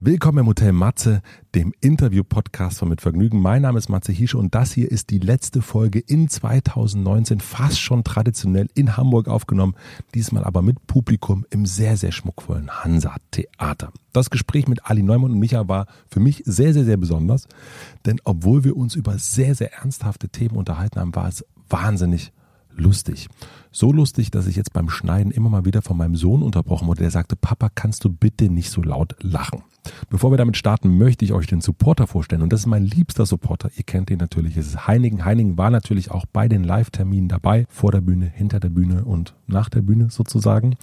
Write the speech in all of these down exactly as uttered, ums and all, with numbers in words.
Willkommen im Hotel Matze, dem Interview-Podcast von Mitvergnügen. Mein Name ist Matze Hielscher und das hier ist die letzte Folge in zwanzig neunzehn, fast schon traditionell in Hamburg aufgenommen, diesmal aber mit Publikum im sehr, sehr schmuckvollen Hansa-Theater. Das Gespräch mit Ali Neumann und Micha war für mich sehr, sehr, sehr besonders, denn obwohl wir uns über sehr, sehr ernsthafte Themen unterhalten haben, war es wahnsinnig lustig. So lustig, dass ich jetzt beim Schneiden immer mal wieder von meinem Sohn unterbrochen wurde, der sagte, Papa, kannst du bitte nicht so laut lachen? Bevor wir damit starten, möchte ich euch den Supporter vorstellen und das ist mein liebster Supporter, ihr kennt ihn natürlich, es ist Heineken. Heineken war natürlich auch bei den Live-Terminen dabei, vor der Bühne, hinter der Bühne und nach der Bühne sozusagen,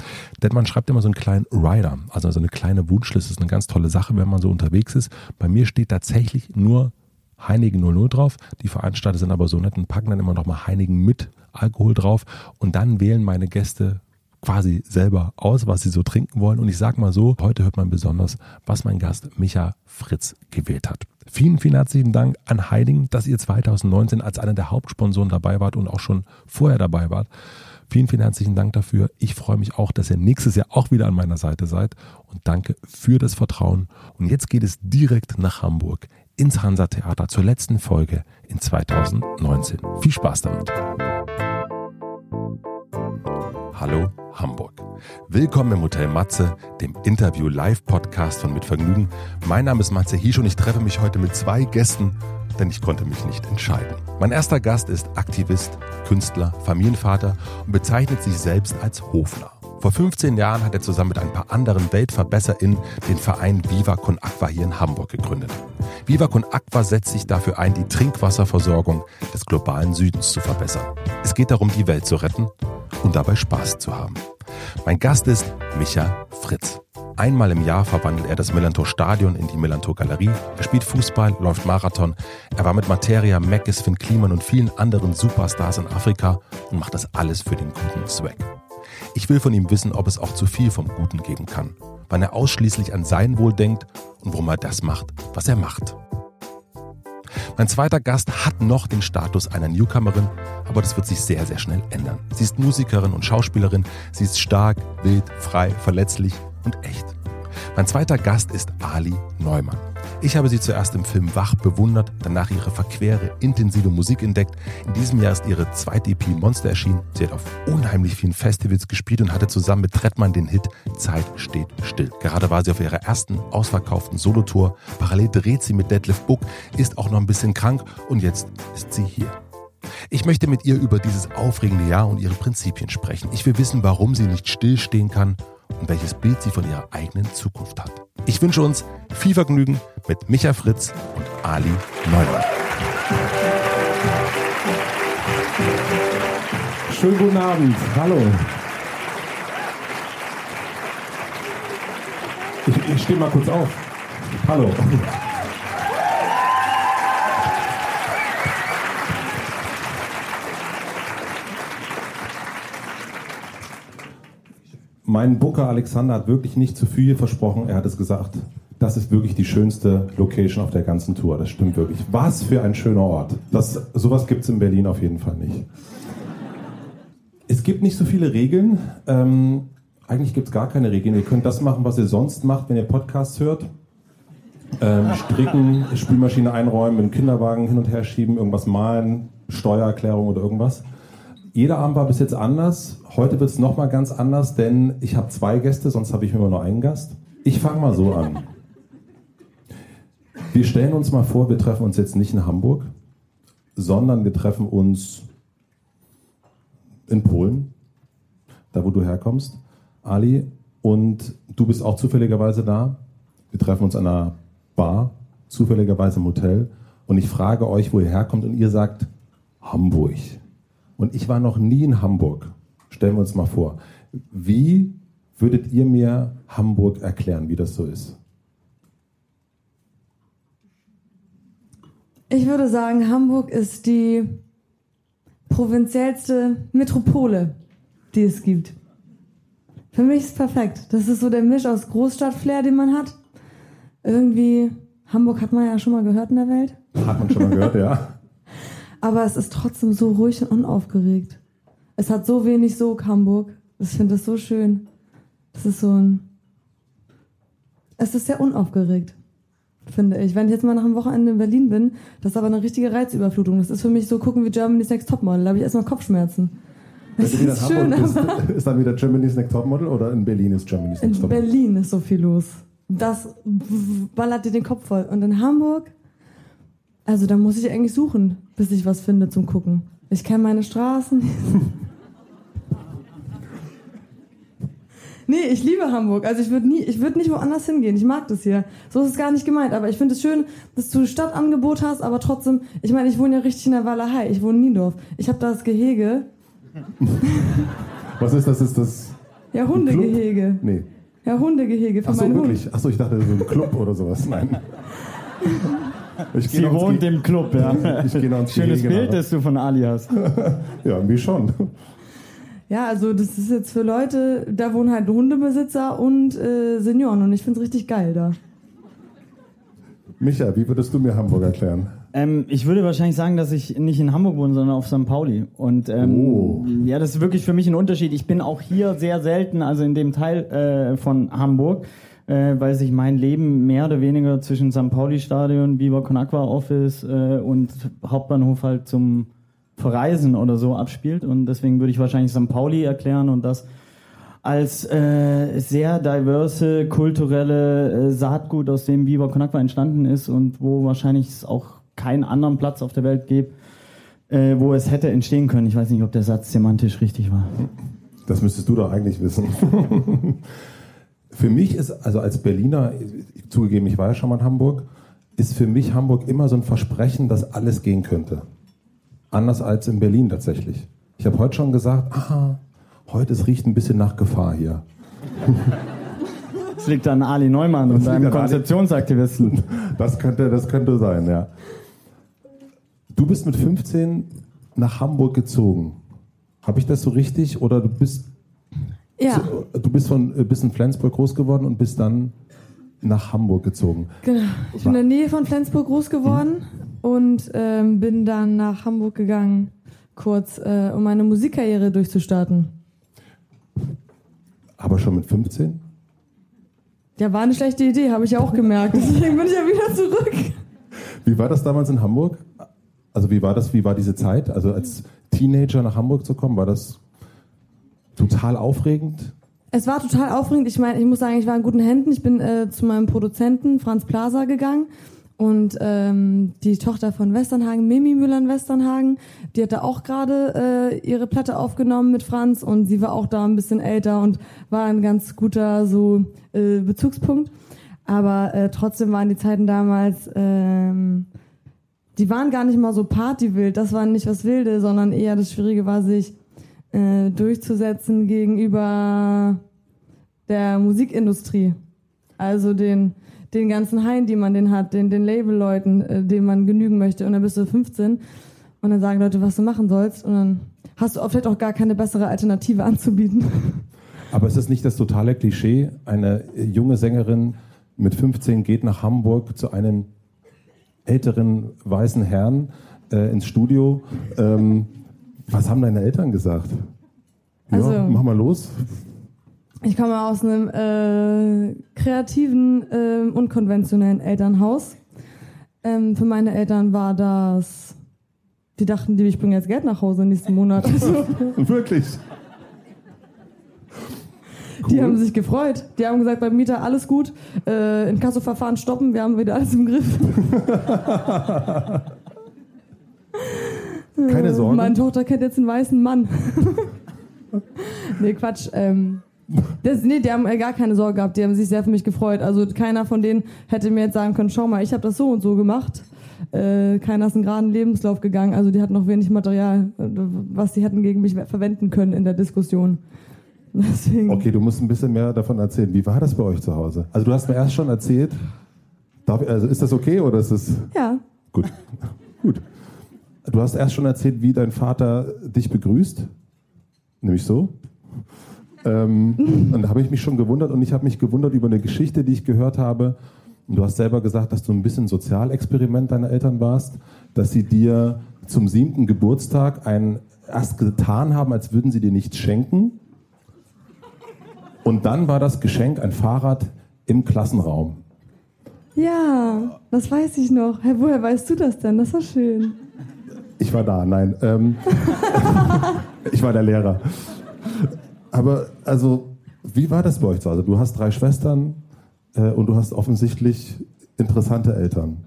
denn man schreibt immer so einen kleinen Rider, also so eine kleine Wunschliste, ist eine ganz tolle Sache, wenn man so unterwegs ist. Bei mir steht tatsächlich nur Heineken null null drauf, die Veranstalter sind aber so nett und packen dann immer nochmal Heineken mit Alkohol drauf und dann wählen meine Gäste quasi selber aus, was sie so trinken wollen. Und ich sag mal so, heute hört man besonders, was mein Gast Micha Fritz gewählt hat. Vielen, vielen herzlichen Dank an Heineken, dass ihr zwanzig neunzehn als einer der Hauptsponsoren dabei wart und auch schon vorher dabei wart. Vielen, vielen herzlichen Dank dafür. Ich freue mich auch, dass ihr nächstes Jahr auch wieder an meiner Seite seid und danke für das Vertrauen. Und jetzt geht es direkt nach Hamburg ins Hansa-Theater zur letzten Folge in zwanzig neunzehn. Viel Spaß damit. Hallo Hamburg. Willkommen im Hotel Matze, dem Interview-Live-Podcast von Mitvergnügen. Mein Name ist Matze Hielscher und ich treffe mich heute mit zwei Gästen, denn ich konnte mich nicht entscheiden. Mein erster Gast ist Aktivist, Künstler, Familienvater und bezeichnet sich selbst als Hofner. Vor fünfzehn Jahren hat er zusammen mit ein paar anderen WeltverbesserInnen den Verein Viva con Agua hier in Hamburg gegründet. Viva con Agua setzt sich dafür ein, die Trinkwasserversorgung des globalen Südens zu verbessern. Es geht darum, die Welt zu retten und dabei Spaß zu haben. Mein Gast ist Micha Fritz. Einmal im Jahr verwandelt er das Millerntor Stadion in die Millerntor Gallerie. Er spielt Fußball, läuft Marathon. Er war mit Marteria, Meckes, Finn Kliman und vielen anderen Superstars in Afrika und macht das alles für den guten Zweck. Ich will von ihm wissen, ob es auch zu viel vom Guten geben kann, wann er ausschließlich an sein Wohl denkt und warum er das macht, was er macht. Mein zweiter Gast hat noch den Status einer Newcomerin, aber das wird sich sehr, sehr schnell ändern. Sie ist Musikerin und Schauspielerin, sie ist stark, wild, frei, verletzlich und echt. Mein zweiter Gast ist Ali Neumann. Ich habe sie zuerst im Film Wach bewundert, danach ihre verquere, intensive Musik entdeckt. In diesem Jahr ist ihre zweite E P Monster erschienen. Sie hat auf unheimlich vielen Festivals gespielt und hatte zusammen mit Trettmann den Hit Zeit steht still. Gerade war sie auf ihrer ersten ausverkauften Solotour. Parallel dreht sie mit Detlev Buck, ist auch noch ein bisschen krank und jetzt ist sie hier. Ich möchte mit ihr über dieses aufregende Jahr und ihre Prinzipien sprechen. Ich will wissen, warum sie nicht stillstehen kann und welches Bild sie von ihrer eigenen Zukunft hat. Ich wünsche uns viel Vergnügen mit Micha Fritz und Ali Neumann. Schönen guten Abend, hallo. Ich, ich stehe mal kurz auf. Hallo. Mein Booker Alexander hat wirklich nicht zu viel versprochen. Er hat es gesagt, das ist wirklich die schönste Location auf der ganzen Tour. Das stimmt wirklich. Was für ein schöner Ort. Das, sowas gibt es in Berlin auf jeden Fall nicht. Es gibt nicht so viele Regeln. Ähm, eigentlich gibt es gar keine Regeln. Ihr könnt das machen, was ihr sonst macht, wenn ihr Podcasts hört. Ähm, stricken, Spülmaschine einräumen, einen Kinderwagen hin und her schieben, irgendwas malen, Steuererklärung oder irgendwas. Jeder Abend war bis jetzt anders. Heute wird es nochmal ganz anders, denn ich habe zwei Gäste, sonst habe ich immer nur einen Gast. Ich fange mal so an. Wir stellen uns mal vor, wir treffen uns jetzt nicht in Hamburg, sondern wir treffen uns in Polen, da wo du herkommst, Ali. Und du bist auch zufälligerweise da. Wir treffen uns an einer Bar, zufälligerweise im Hotel. Und ich frage euch, wo ihr herkommt und ihr sagt Hamburg. Und ich war noch nie in Hamburg. Stellen wir uns mal vor. Wie würdet ihr mir Hamburg erklären, wie das so ist? Ich würde sagen, Hamburg ist die provinziellste Metropole, die es gibt. Für mich ist es perfekt. Das ist so der Misch aus Großstadtflair, den man hat. Irgendwie, Hamburg hat man ja schon mal gehört in der Welt. Hat man schon mal gehört, ja. Aber es ist trotzdem so ruhig und unaufgeregt. Es hat so wenig Sog, Hamburg. Ich finde das so schön. Das ist so ein es ist sehr unaufgeregt, finde ich. Wenn ich jetzt mal nach einem Wochenende in Berlin bin, das ist aber eine richtige Reizüberflutung. Das ist für mich so, gucken wie Germany's Next Topmodel. Da habe ich erstmal Kopfschmerzen. Das ist, ist schön, ist, ist dann wieder Germany's Next Topmodel oder in Berlin ist Germany's Next Topmodel? In Berlin ist so viel los. Das ballert dir den Kopf voll. Und in Hamburg, also da muss ich eigentlich suchen, bis ich was finde zum Gucken. Ich kenne meine Straßen. Nee, ich liebe Hamburg. Also ich würde nie, ich würde nicht woanders hingehen. Ich mag das hier. So ist es gar nicht gemeint. Aber ich finde es schön, dass du Stadtangebot hast, aber trotzdem, ich meine, ich wohne ja richtig in der Walachei. Ich wohne in Niendorf. Ich habe da das Gehege. Was ist das? Ist das? Ja, Hundegehege. Nee. Ja, Hundegehege für meinen Hund. Ach so, wirklich? Ach so, ich dachte, so ein Club oder sowas. Nein. Ich Sie wohnt Ge- im Club, ja. Ich gehe ins Schönes Gehege Bild, nach. Das du von Ali hast. Ja, wie schon. Ja, also das ist jetzt für Leute, da wohnen halt Hundebesitzer und äh, Senioren und ich find's richtig geil da. Micha, wie würdest du mir Hamburg erklären? Ähm, ich würde wahrscheinlich sagen, dass ich nicht in Hamburg wohne, sondern auf Sankt Pauli. Und ähm, oh. ja, das ist wirklich für mich ein Unterschied. Ich bin auch hier sehr selten, also in dem Teil äh, von Hamburg, äh, weil sich mein Leben mehr oder weniger zwischen Sankt Pauli-Stadion, Viva con Agua Office äh, und Hauptbahnhof halt zum Verreisen oder so abspielt. Und deswegen würde ich wahrscheinlich Sankt Pauli erklären und das als äh, sehr diverse kulturelle äh, Saatgut, aus dem Viva con Agua entstanden ist und wo wahrscheinlich es auch keinen anderen Platz auf der Welt gibt, äh, wo es hätte entstehen können. Ich weiß nicht, ob der Satz semantisch richtig war. Das müsstest du doch eigentlich wissen. Für mich ist, also als Berliner, zugegeben, ich war ja schon mal in Hamburg, ist für mich Hamburg immer so ein Versprechen, dass alles gehen könnte. Anders als in Berlin tatsächlich. Ich habe heute schon gesagt, aha, heute es riecht ein bisschen nach Gefahr hier. Das liegt an Ali Neumann und seinem Konzeptionsaktivisten. Das könnte, das könnte sein, ja. Du bist mit fünfzehn nach Hamburg gezogen. Habe ich das so richtig? Oder du bist, ja. zu, du bist, von, bist in Flensburg groß geworden und bist dann nach Hamburg gezogen. Genau. Ich bin in der Nähe von Flensburg groß geworden und ähm, bin dann nach Hamburg gegangen, kurz, äh, um meine Musikkarriere durchzustarten. Aber schon mit fünfzehn? Ja, war eine schlechte Idee, habe ich ja auch gemerkt. Deswegen bin ich ja wieder zurück. Wie war das damals in Hamburg? Also wie war das? Wie war diese Zeit? Also als Teenager nach Hamburg zu kommen, war das total aufregend? Es war total aufregend. Ich meine, ich muss sagen, ich war in guten Händen. Ich bin äh, zu meinem Produzenten Franz Plasa gegangen und ähm, die Tochter von Westernhagen, Mimi Müller in Westernhagen, die hat da auch gerade äh, ihre Platte aufgenommen mit Franz und sie war auch da ein bisschen älter und war ein ganz guter so äh, Bezugspunkt. Aber äh, trotzdem waren die Zeiten damals, ähm, die waren gar nicht mal so partywild. Das war nicht was Wilde, sondern eher das Schwierige war, sich durchzusetzen gegenüber der Musikindustrie. Also den, den ganzen Haien, die man den hat, den, den Labelleuten, äh, denen man genügen möchte. Und dann bist du fünfzehn und dann sagen Leute, was du machen sollst. Und dann hast du auch vielleicht auch gar keine bessere Alternative anzubieten. Aber ist das nicht das totale Klischee? Eine junge Sängerin mit fünfzehn geht nach Hamburg zu einem älteren weißen Herrn äh, ins Studio. Ähm, Was haben deine Eltern gesagt? Ja, also, mach mal los. Ich komme aus einem äh, kreativen, äh, unkonventionellen Elternhaus. Ähm, für meine Eltern war das... Die dachten, ich bringe jetzt Geld nach Hause nächsten Monat. Also, wirklich? Die cool. haben sich gefreut. Die haben gesagt, beim Mieter alles gut. Äh, Inkassoverfahren stoppen, wir haben wieder alles im Griff. Keine Sorge. Meine Tochter kennt jetzt einen weißen Mann. Nee, Quatsch. Ähm, das, nee, die haben gar keine Sorge gehabt. Die haben sich sehr für mich gefreut. Also keiner von denen hätte mir jetzt sagen können, schau mal, ich habe das so und so gemacht. Äh, keiner ist einen geraden Lebenslauf gegangen. Also die hatten noch wenig Material, was sie hätten gegen mich verwenden können in der Diskussion. Deswegen. Okay, du musst ein bisschen mehr davon erzählen. Wie war das bei euch zu Hause? Also du hast mir erst schon erzählt. Darf ich, also ist das okay oder ist das... Ja. Gut. Gut. Du hast erst schon erzählt, wie dein Vater dich begrüßt, nämlich so. Ähm, und da habe ich mich schon gewundert und ich habe mich gewundert über eine Geschichte, die ich gehört habe. Und du hast selber gesagt, dass du ein bisschen Sozialexperiment deiner Eltern warst, dass sie dir zum siebten Geburtstag ein, erst getan haben, als würden sie dir nichts schenken. Und dann war das Geschenk ein Fahrrad im Klassenraum. Ja, das weiß ich noch. Hey, woher weißt du das denn? Das war schön. Ich war da, nein. Ähm, ich war der Lehrer. Aber also, wie war das bei euch zu Hause? Du hast drei Schwestern äh, und du hast offensichtlich interessante Eltern.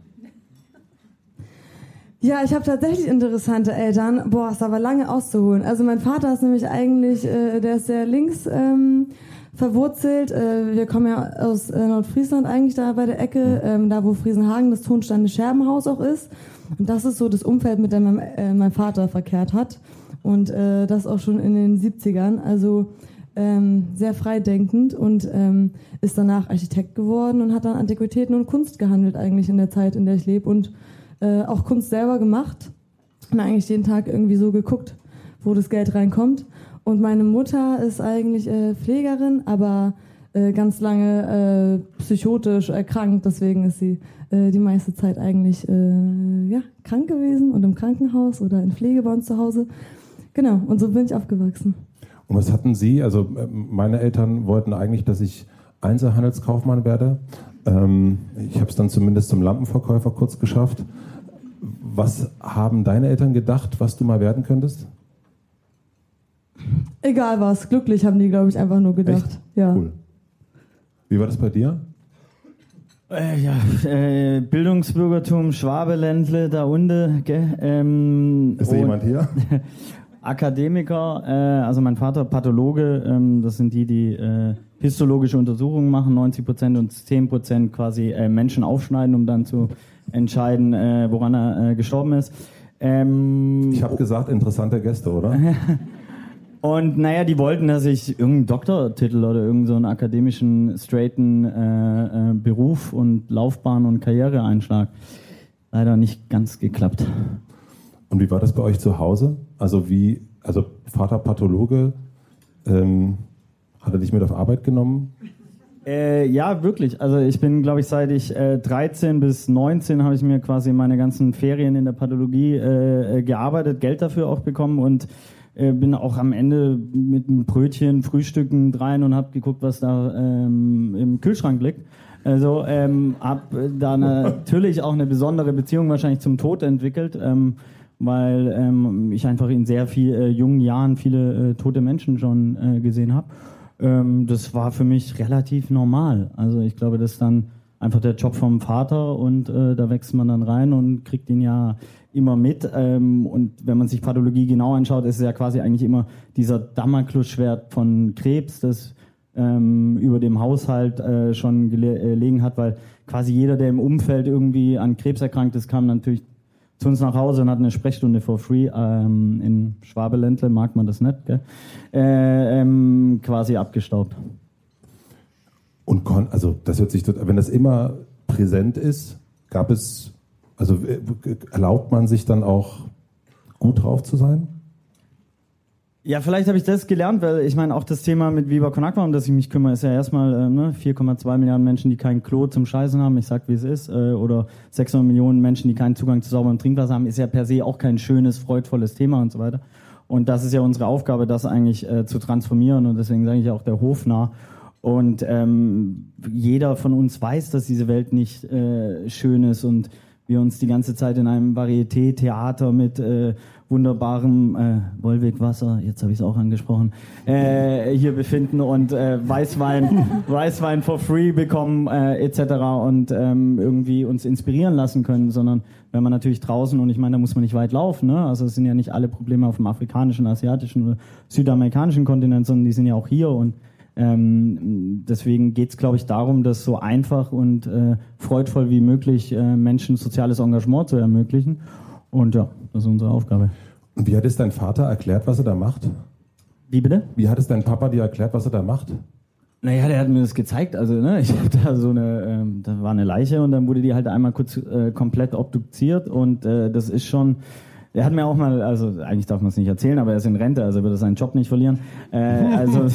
Ja, ich habe tatsächlich interessante Eltern. Boah, ist aber lange auszuholen. Also mein Vater ist nämlich eigentlich, äh, der ist sehr links ähm, verwurzelt. Äh, wir kommen ja aus äh, Nordfriesland eigentlich, da bei der Ecke, ähm, da wo Friesenhagen das Tonsteine Scherbenhaus auch ist. Und das ist so das Umfeld, mit dem mein, äh, mein Vater verkehrt hat. Und äh, das auch schon in den siebzigern. Also ähm, sehr freidenkend und ähm, ist danach Architekt geworden und hat dann Antiquitäten und Kunst gehandelt eigentlich in der Zeit, in der ich lebe. Und Äh, auch Kunst selber gemacht und eigentlich jeden Tag irgendwie so geguckt, wo das Geld reinkommt. Und meine Mutter ist eigentlich äh, Pflegerin, aber äh, ganz lange äh, psychotisch erkrankt. Deswegen ist sie äh, die meiste Zeit eigentlich äh, ja, krank gewesen und im Krankenhaus oder in Pflege bei uns zu Hause. Genau, und so bin ich aufgewachsen. Und was hatten Sie? Also meine Eltern wollten eigentlich, dass ich Einzelhandelskaufmann werde. Ähm, ich habe es dann zumindest zum Lampenverkäufer kurz geschafft. Was haben deine Eltern gedacht, was du mal werden könntest? Egal was, glücklich haben die, glaube ich, einfach nur gedacht. Echt? Ja. Cool. Wie war das bei dir? Äh, ja, äh, Bildungsbürgertum, Schwabeländle, da unten. Ähm, Ist da jemand hier? Akademiker, äh, also mein Vater Pathologe, ähm, das sind die, die äh, histologische Untersuchungen machen, neunzig Prozent und zehn Prozent quasi äh, Menschen aufschneiden, um dann zu entscheiden, äh, woran er äh, gestorben ist. Ähm, ich habe gesagt, interessante Gäste, oder? Und naja, die wollten, dass ich irgendeinen Doktortitel oder irgendeinen so einen akademischen, straighten äh, äh, Beruf und Laufbahn und Karriere einschlag. Leider nicht ganz geklappt. Und wie war das bei euch zu Hause? Also wie, also Vater Pathologe, ähm, hat er dich mit auf Arbeit genommen? Äh, ja, wirklich. Also ich bin, glaube ich, seit ich äh, dreizehn bis neunzehn habe ich mir quasi meine ganzen Ferien in der Pathologie äh, gearbeitet, Geld dafür auch bekommen und äh, bin auch am Ende mit einem Brötchen, Frühstücken rein und habe geguckt, was da ähm, im Kühlschrank liegt. Also ähm, habe da natürlich auch eine besondere Beziehung wahrscheinlich zum Tod entwickelt, ähm, weil ähm, ich einfach in sehr viel, äh, jungen Jahren viele äh, tote Menschen schon äh, gesehen habe. Ähm, das war für mich relativ normal. Also ich glaube, das ist dann einfach der Job vom Vater und äh, da wächst man dann rein und kriegt ihn ja immer mit. Ähm, und wenn man sich Pathologie genau anschaut, ist es ja quasi eigentlich immer dieser Damoklesschwert von Krebs, das ähm, über dem Haushalt äh, schon gelegen hat, weil quasi jeder, der im Umfeld irgendwie an Krebs erkrankt ist, kam natürlich zu uns nach Hause und hatten eine Sprechstunde for free. Ähm, in Schwabeländle mag man das nicht, gell? Äh, ähm, quasi abgestaubt. Und kon- also das hört sich, wenn das immer präsent ist, gab es, also erlaubt man sich dann auch gut drauf zu sein? Ja, vielleicht habe ich das gelernt, weil ich meine, auch das Thema mit Viva con Agua, um das ich mich kümmere, ist ja erstmal äh, ne, vier Komma zwei Milliarden Menschen, die kein Klo zum Scheißen haben, ich sag, wie es ist, äh, oder sechshundert Millionen Menschen, die keinen Zugang zu sauberem Trinkwasser haben, ist ja per se auch kein schönes, freudvolles Thema und so weiter. Und das ist ja unsere Aufgabe, das eigentlich äh, zu transformieren und deswegen sage ich auch der Hofnarr. Und ähm, jeder von uns weiß, dass diese Welt nicht äh, schön ist und wir uns die ganze Zeit in einem Varieté-Theater mit äh, wunderbarem äh, Wollwegwasser, jetzt habe ich es auch angesprochen, äh, hier befinden und äh, Weißwein, Weißwein for free bekommen äh, et cetera und ähm, irgendwie uns inspirieren lassen können, sondern wenn man natürlich draußen, und ich meine, da muss man nicht weit laufen, ne? Also es sind ja nicht alle Probleme auf dem afrikanischen, asiatischen oder südamerikanischen Kontinent, sondern die sind ja auch hier und Ähm, deswegen geht es, glaube ich, darum, das so einfach und äh, freudvoll wie möglich äh, Menschen soziales Engagement zu ermöglichen. Und ja, das ist unsere Aufgabe. Und wie hat es dein Vater erklärt, was er da macht? Wie bitte? Wie hat es dein Papa dir erklärt, was er da macht? Naja, der hat mir das gezeigt. Also ne, ich habe da so eine, ähm, da war eine Leiche und dann wurde die halt einmal kurz äh, komplett obduziert und äh, das ist schon Er hat mir auch mal, also eigentlich darf man es nicht erzählen, aber er ist in Rente, also wird er seinen Job nicht verlieren. Äh, also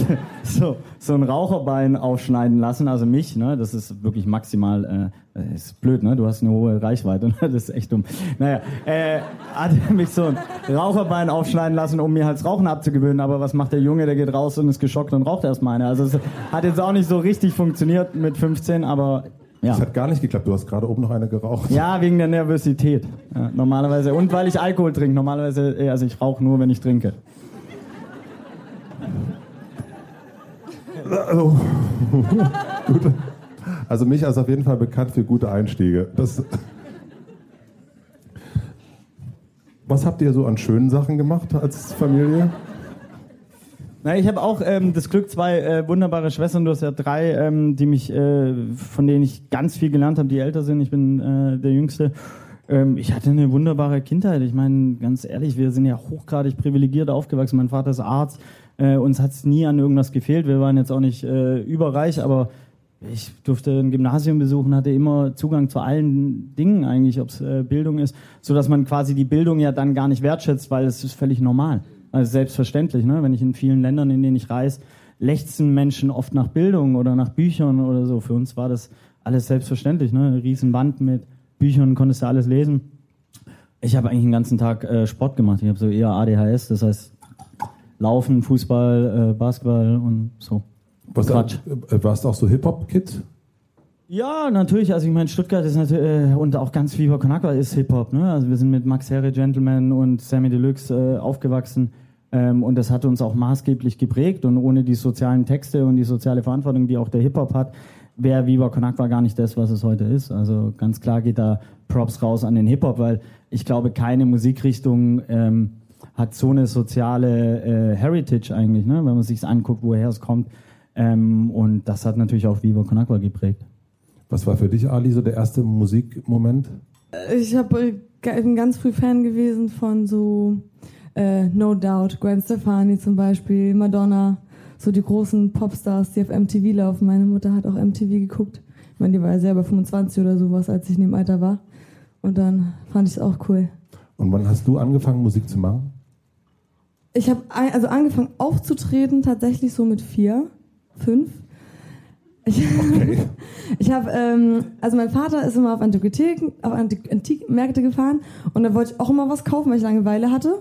so, so ein Raucherbein aufschneiden lassen, also mich, ne, das ist wirklich maximal, äh, ist blöd, ne, du hast eine hohe Reichweite, ne? Das ist echt dumm. Naja, äh, hat er mich so ein Raucherbein aufschneiden lassen, um mir halt das Rauchen abzugewöhnen, aber was macht der Junge, der geht raus und ist geschockt und raucht erstmal eine. Also es hat jetzt auch nicht so richtig funktioniert mit fünfzehn, aber... Ja. Das hat gar nicht geklappt. Du hast gerade oben noch eine geraucht. Ja, wegen der Nervosität. Ja, normalerweise. Und weil ich Alkohol trinke. Normalerweise, also ich rauche nur, wenn ich trinke. Also, also Micha ist auf jeden Fall bekannt für gute Einstiege. Das, was habt ihr so an schönen Sachen gemacht als Familie? Na, ich habe auch ähm, das Glück, zwei äh, wunderbare Schwestern, du hast ja drei, ähm, die mich, äh, von denen ich ganz viel gelernt habe, die älter sind. Ich bin äh, der Jüngste. Ähm, ich hatte eine wunderbare Kindheit. Ich meine, ganz ehrlich, wir sind ja hochgradig privilegiert aufgewachsen. Mein Vater ist Arzt. Äh, uns hat es nie an irgendwas gefehlt. Wir waren jetzt auch nicht äh, überreich, aber ich durfte ein Gymnasium besuchen, hatte immer Zugang zu allen Dingen eigentlich, ob es äh, Bildung ist, sodass man quasi die Bildung ja dann gar nicht wertschätzt, weil es ist völlig normal. Also selbstverständlich, ne? Wenn ich in vielen Ländern, in denen ich reise, lechzen Menschen oft nach Bildung oder nach Büchern oder so. Für uns war das alles selbstverständlich, ne? Eine riesen Wand mit Büchern, konntest du alles lesen. Ich habe eigentlich den ganzen Tag äh, Sport gemacht. Ich habe so eher A D H S, das heißt Laufen, Fußball, äh, Basketball und so. Was Quatsch. Da, warst du auch so Hip-Hop-Kid? Ja, natürlich. Also ich meine, Stuttgart ist natürlich äh, und auch ganz Viva con Agua ist Hip-Hop, ne? Also wir sind mit Max Herre, Gentleman und Sammy Deluxe äh, aufgewachsen. Ähm, und das hat uns auch maßgeblich geprägt, und ohne die sozialen Texte und die soziale Verantwortung, die auch der Hip-Hop hat, wäre Viva con Agua gar nicht das, was es heute ist. Also ganz klar geht da Props raus an den Hip-Hop, weil ich glaube, keine Musikrichtung ähm, hat so eine soziale äh, Heritage eigentlich, ne? Wenn man sich anguckt, woher es kommt. Ähm, und das hat natürlich auch Viva con Agua geprägt. Was war für dich, Ali, so der erste Musikmoment? Ich hab, äh, bin ganz früh Fan gewesen von so... Uh, no Doubt, Gwen Stefani zum Beispiel, Madonna, so die großen Popstars, die auf M T V laufen. Meine Mutter hat auch M T V geguckt. Ich meine, die war ja selber fünfundzwanzig oder sowas, als ich in dem Alter war. Und dann fand ich es auch cool. Und wann hast du angefangen, Musik zu machen? Ich habe also angefangen aufzutreten, tatsächlich so mit vier, fünf. Ich, okay. ich habe, ähm, also mein Vater ist immer auf Antiquitäten, auf Antikmärkte gefahren, und da wollte ich auch immer was kaufen, weil ich Langeweile hatte.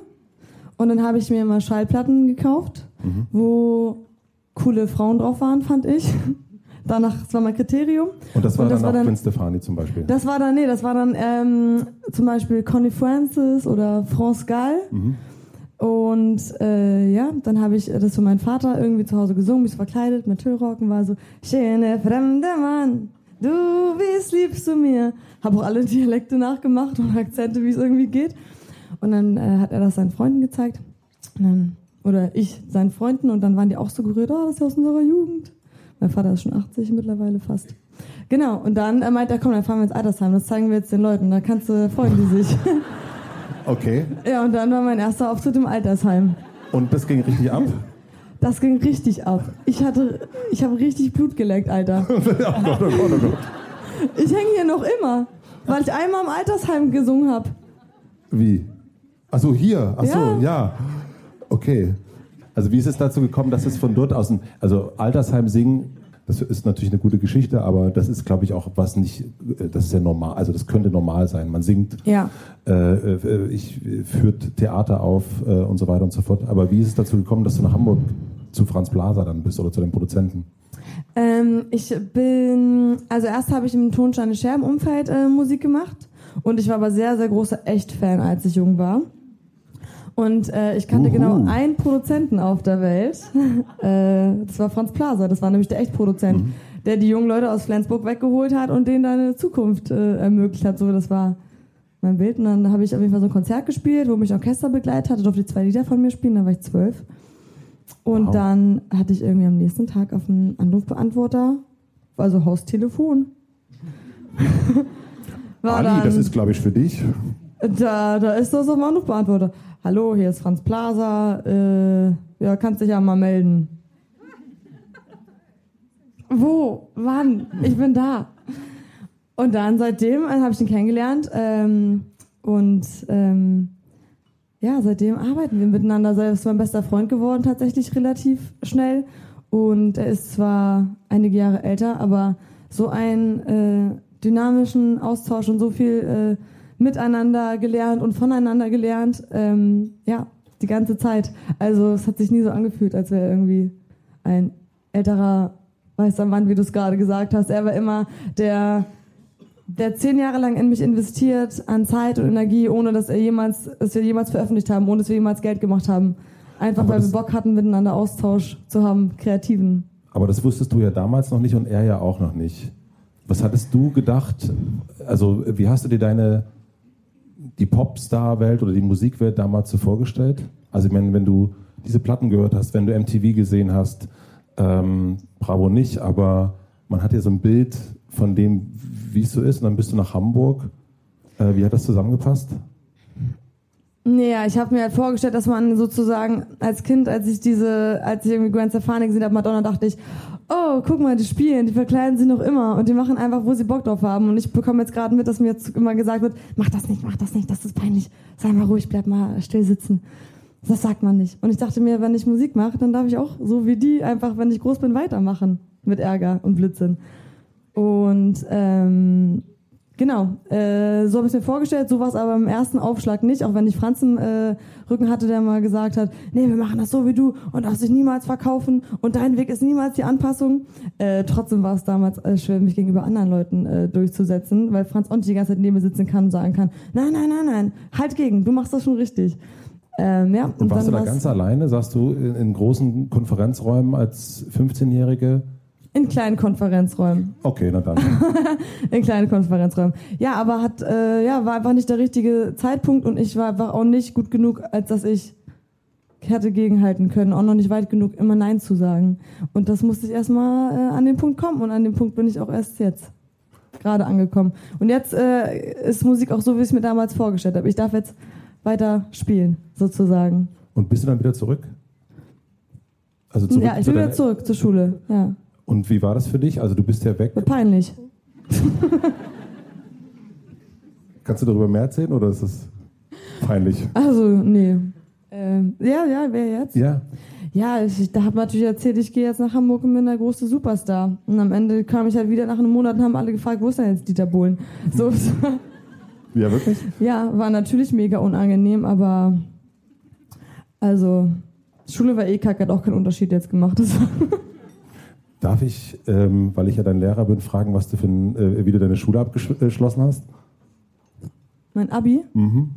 Und dann habe ich mir mal Schallplatten gekauft, mhm. wo coole Frauen drauf waren, fand ich. Danach, das war mein Kriterium. Und das war und das dann auch war dann, Gwen Stefani zum Beispiel? Das war dann, nee, das war dann ähm, zum Beispiel Connie Francis oder France Gall. Mhm. Und äh, ja, dann habe ich das für meinen Vater irgendwie zu Hause gesungen, mich verkleidet mit Tüllrocken, war so, schöne fremde Mann, du bist lieb zu mir. Habe auch alle Dialekte nachgemacht und Akzente, wie es irgendwie geht. Und dann äh, hat er das seinen Freunden gezeigt. Und dann, oder ich seinen Freunden. Und dann waren die auch so gerührt, oh, das ist ja aus unserer Jugend. Mein Vater ist schon achtzig mittlerweile fast. Genau, und dann äh, meinte er, komm, dann fahren wir ins Altersheim. Das zeigen wir jetzt den Leuten. Da kannst du, freuen die sich. Okay. Ja, und dann war mein erster Auftritt im Altersheim. Und das ging richtig ab? Das ging richtig ab. Ich hatte, ich habe richtig Blut geleckt, Alter. Oh Gott, oh Gott, oh Gott. Ich hänge hier noch immer, weil ich einmal im Altersheim gesungen habe. Wie? Achso, hier. Achso, ja. ja. Okay. Also wie ist es dazu gekommen, dass es von dort aus... Ein, also Altersheim singen, das ist natürlich eine gute Geschichte, aber das ist, glaube ich, auch was nicht... Das ist ja normal. Also das könnte normal sein. Man singt, ja. äh, ich führt Theater auf äh, und so weiter und so fort. Aber wie ist es dazu gekommen, dass du nach Hamburg zu Franz Plasa dann bist oder zu den Produzenten? Ähm, ich bin... Also erst habe ich im Tonsteine Scherben Umfeld äh, Musik gemacht. Und ich war aber sehr, sehr großer Echt-Fan, als ich jung war. Und äh, ich kannte Uhu. genau einen Produzenten auf der Welt. äh, das war Franz Plasa, das war nämlich der Echt-Produzent, mhm. der die jungen Leute aus Flensburg weggeholt hat und denen da eine Zukunft äh, ermöglicht hat. So, das war mein Bild. Und dann habe ich auf jeden Fall so ein Konzert gespielt, wo mich Orchester begleitet hat. Da durfte ich zwei Lieder von mir spielen, da war ich zwölf. Und wow. dann hatte ich irgendwie am nächsten Tag auf einen Anrufbeantworter, also Haustelefon. War Ali, dann, das ist, glaube ich, für dich. Da, da ist das auf dem Anrufbeantworter. Hallo, hier ist Franz Plasa. Äh, ja, kannst dich ja mal melden. Wo? Wann? Ich bin da. Und dann seitdem habe ich ihn kennengelernt. Ähm, und ähm, ja, seitdem arbeiten wir miteinander. Er ist mein bester Freund geworden, tatsächlich relativ schnell. Und er ist zwar einige Jahre älter, aber so einen äh, dynamischen Austausch und so viel äh, miteinander gelernt und voneinander gelernt, ähm, ja, die ganze Zeit. Also es hat sich nie so angefühlt, als wäre irgendwie ein älterer weißer Mann, wie du es gerade gesagt hast. Er war immer der... der zehn Jahre lang in mich investiert an Zeit und Energie, ohne dass er jemals, dass wir jemals veröffentlicht haben, ohne dass wir jemals Geld gemacht haben. Einfach, aber weil wir Bock hatten, miteinander Austausch zu haben, kreativen. Aber das wusstest du ja damals noch nicht und er ja auch noch nicht. Was hattest du gedacht, also wie hast du dir deine, die Popstar-Welt oder die Musikwelt damals so vorgestellt? Also ich meine, wenn du diese Platten gehört hast, wenn du M T V gesehen hast, ähm, bravo nicht, aber man hat ja so ein Bild von dem, wie es so ist, und dann bist du nach Hamburg. Äh, wie hat das zusammengepasst? Naja, ich habe mir halt vorgestellt, dass man sozusagen als Kind, als ich diese, als ich irgendwie Gwen Stefani gesehen habe, Madonna, dachte ich, oh, guck mal, die spielen, die verkleiden sie noch immer und die machen einfach, wo sie Bock drauf haben. Und ich bekomme jetzt gerade mit, dass mir jetzt immer gesagt wird, mach das nicht, mach das nicht, das ist peinlich. Sei mal ruhig, bleib mal still sitzen. Das sagt man nicht. Und ich dachte mir, wenn ich Musik mache, dann darf ich auch, so wie die, einfach, wenn ich groß bin, weitermachen mit Ärger und Blödsinn. Und ähm, genau, äh, so habe ich mir vorgestellt, so war es aber im ersten Aufschlag nicht, auch wenn ich Franz im äh, Rücken hatte, der mal gesagt hat, nee, wir machen das so wie du und darfst dich niemals verkaufen und dein Weg ist niemals die Anpassung. Äh, trotzdem war es damals äh, schwer, mich gegenüber anderen Leuten äh, durchzusetzen, weil Franz auch nicht die ganze Zeit neben mir sitzen kann und sagen kann, nein, nein, nein, nein, halt gegen, du machst das schon richtig. Ähm, ja, und, und warst dann du da ganz alleine, saßt du in, in großen Konferenzräumen als fünfzehnjährige? In kleinen Konferenzräumen. Okay, na dann. In kleinen Konferenzräumen. Ja, aber hat, äh, ja, war einfach nicht der richtige Zeitpunkt und ich war einfach auch nicht gut genug, als dass ich hätte gegenhalten können. Auch noch nicht weit genug, immer Nein zu sagen. Und das musste ich erstmal äh, an den Punkt kommen und an den Punkt bin ich auch erst jetzt gerade angekommen. Und jetzt äh, ist Musik auch so, wie ich es mir damals vorgestellt habe. Ich darf jetzt weiter spielen, sozusagen. Und bist du dann wieder zurück? Also zurück ja, ich bin wieder zurück zur Schule, ja. Und wie war das für dich? Also du bist ja weg. Peinlich. Kannst du darüber mehr erzählen oder ist das peinlich? Also, nee. Ähm, ja, ja, wer jetzt? Ja. Ja, ich, ich habe natürlich erzählt, ich gehe jetzt nach Hamburg und bin der große Superstar. Und am Ende kam ich halt wieder nach einem Monat und haben alle gefragt, wo ist denn jetzt Dieter Bohlen? So. Ja, wirklich? Ja, war natürlich mega unangenehm, aber also Schule war eh kacke, hat auch keinen Unterschied jetzt gemacht. Das war Darf ich, ähm, weil ich ja dein Lehrer bin, fragen, was du für ein, äh, wie du deine Schule abgeschlossen hast? Mein Abi? Mhm.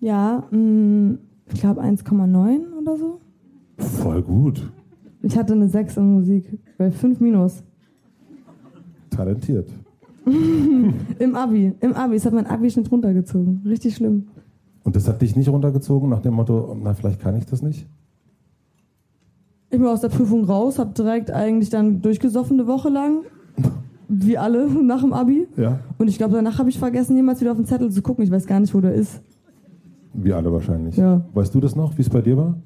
Ja, mh, ich glaube eins Komma neun oder so. Voll gut. Ich hatte eine sechs in Musik, bei fünf minus. Talentiert. Im Abi, im Abi. Es hat mein Abi-Schnitt runtergezogen. Richtig schlimm. Und das hat dich nicht runtergezogen nach dem Motto, na, vielleicht kann ich das nicht? Ich war aus der Prüfung raus, habe direkt eigentlich dann durchgesoffen eine Woche lang, wie alle nach dem Abi. Ja. Und ich glaube, danach habe ich vergessen, jemals wieder auf den Zettel zu gucken. Ich weiß gar nicht, wo der ist. Wie alle wahrscheinlich. Ja. Weißt du das noch, wie es bei dir war?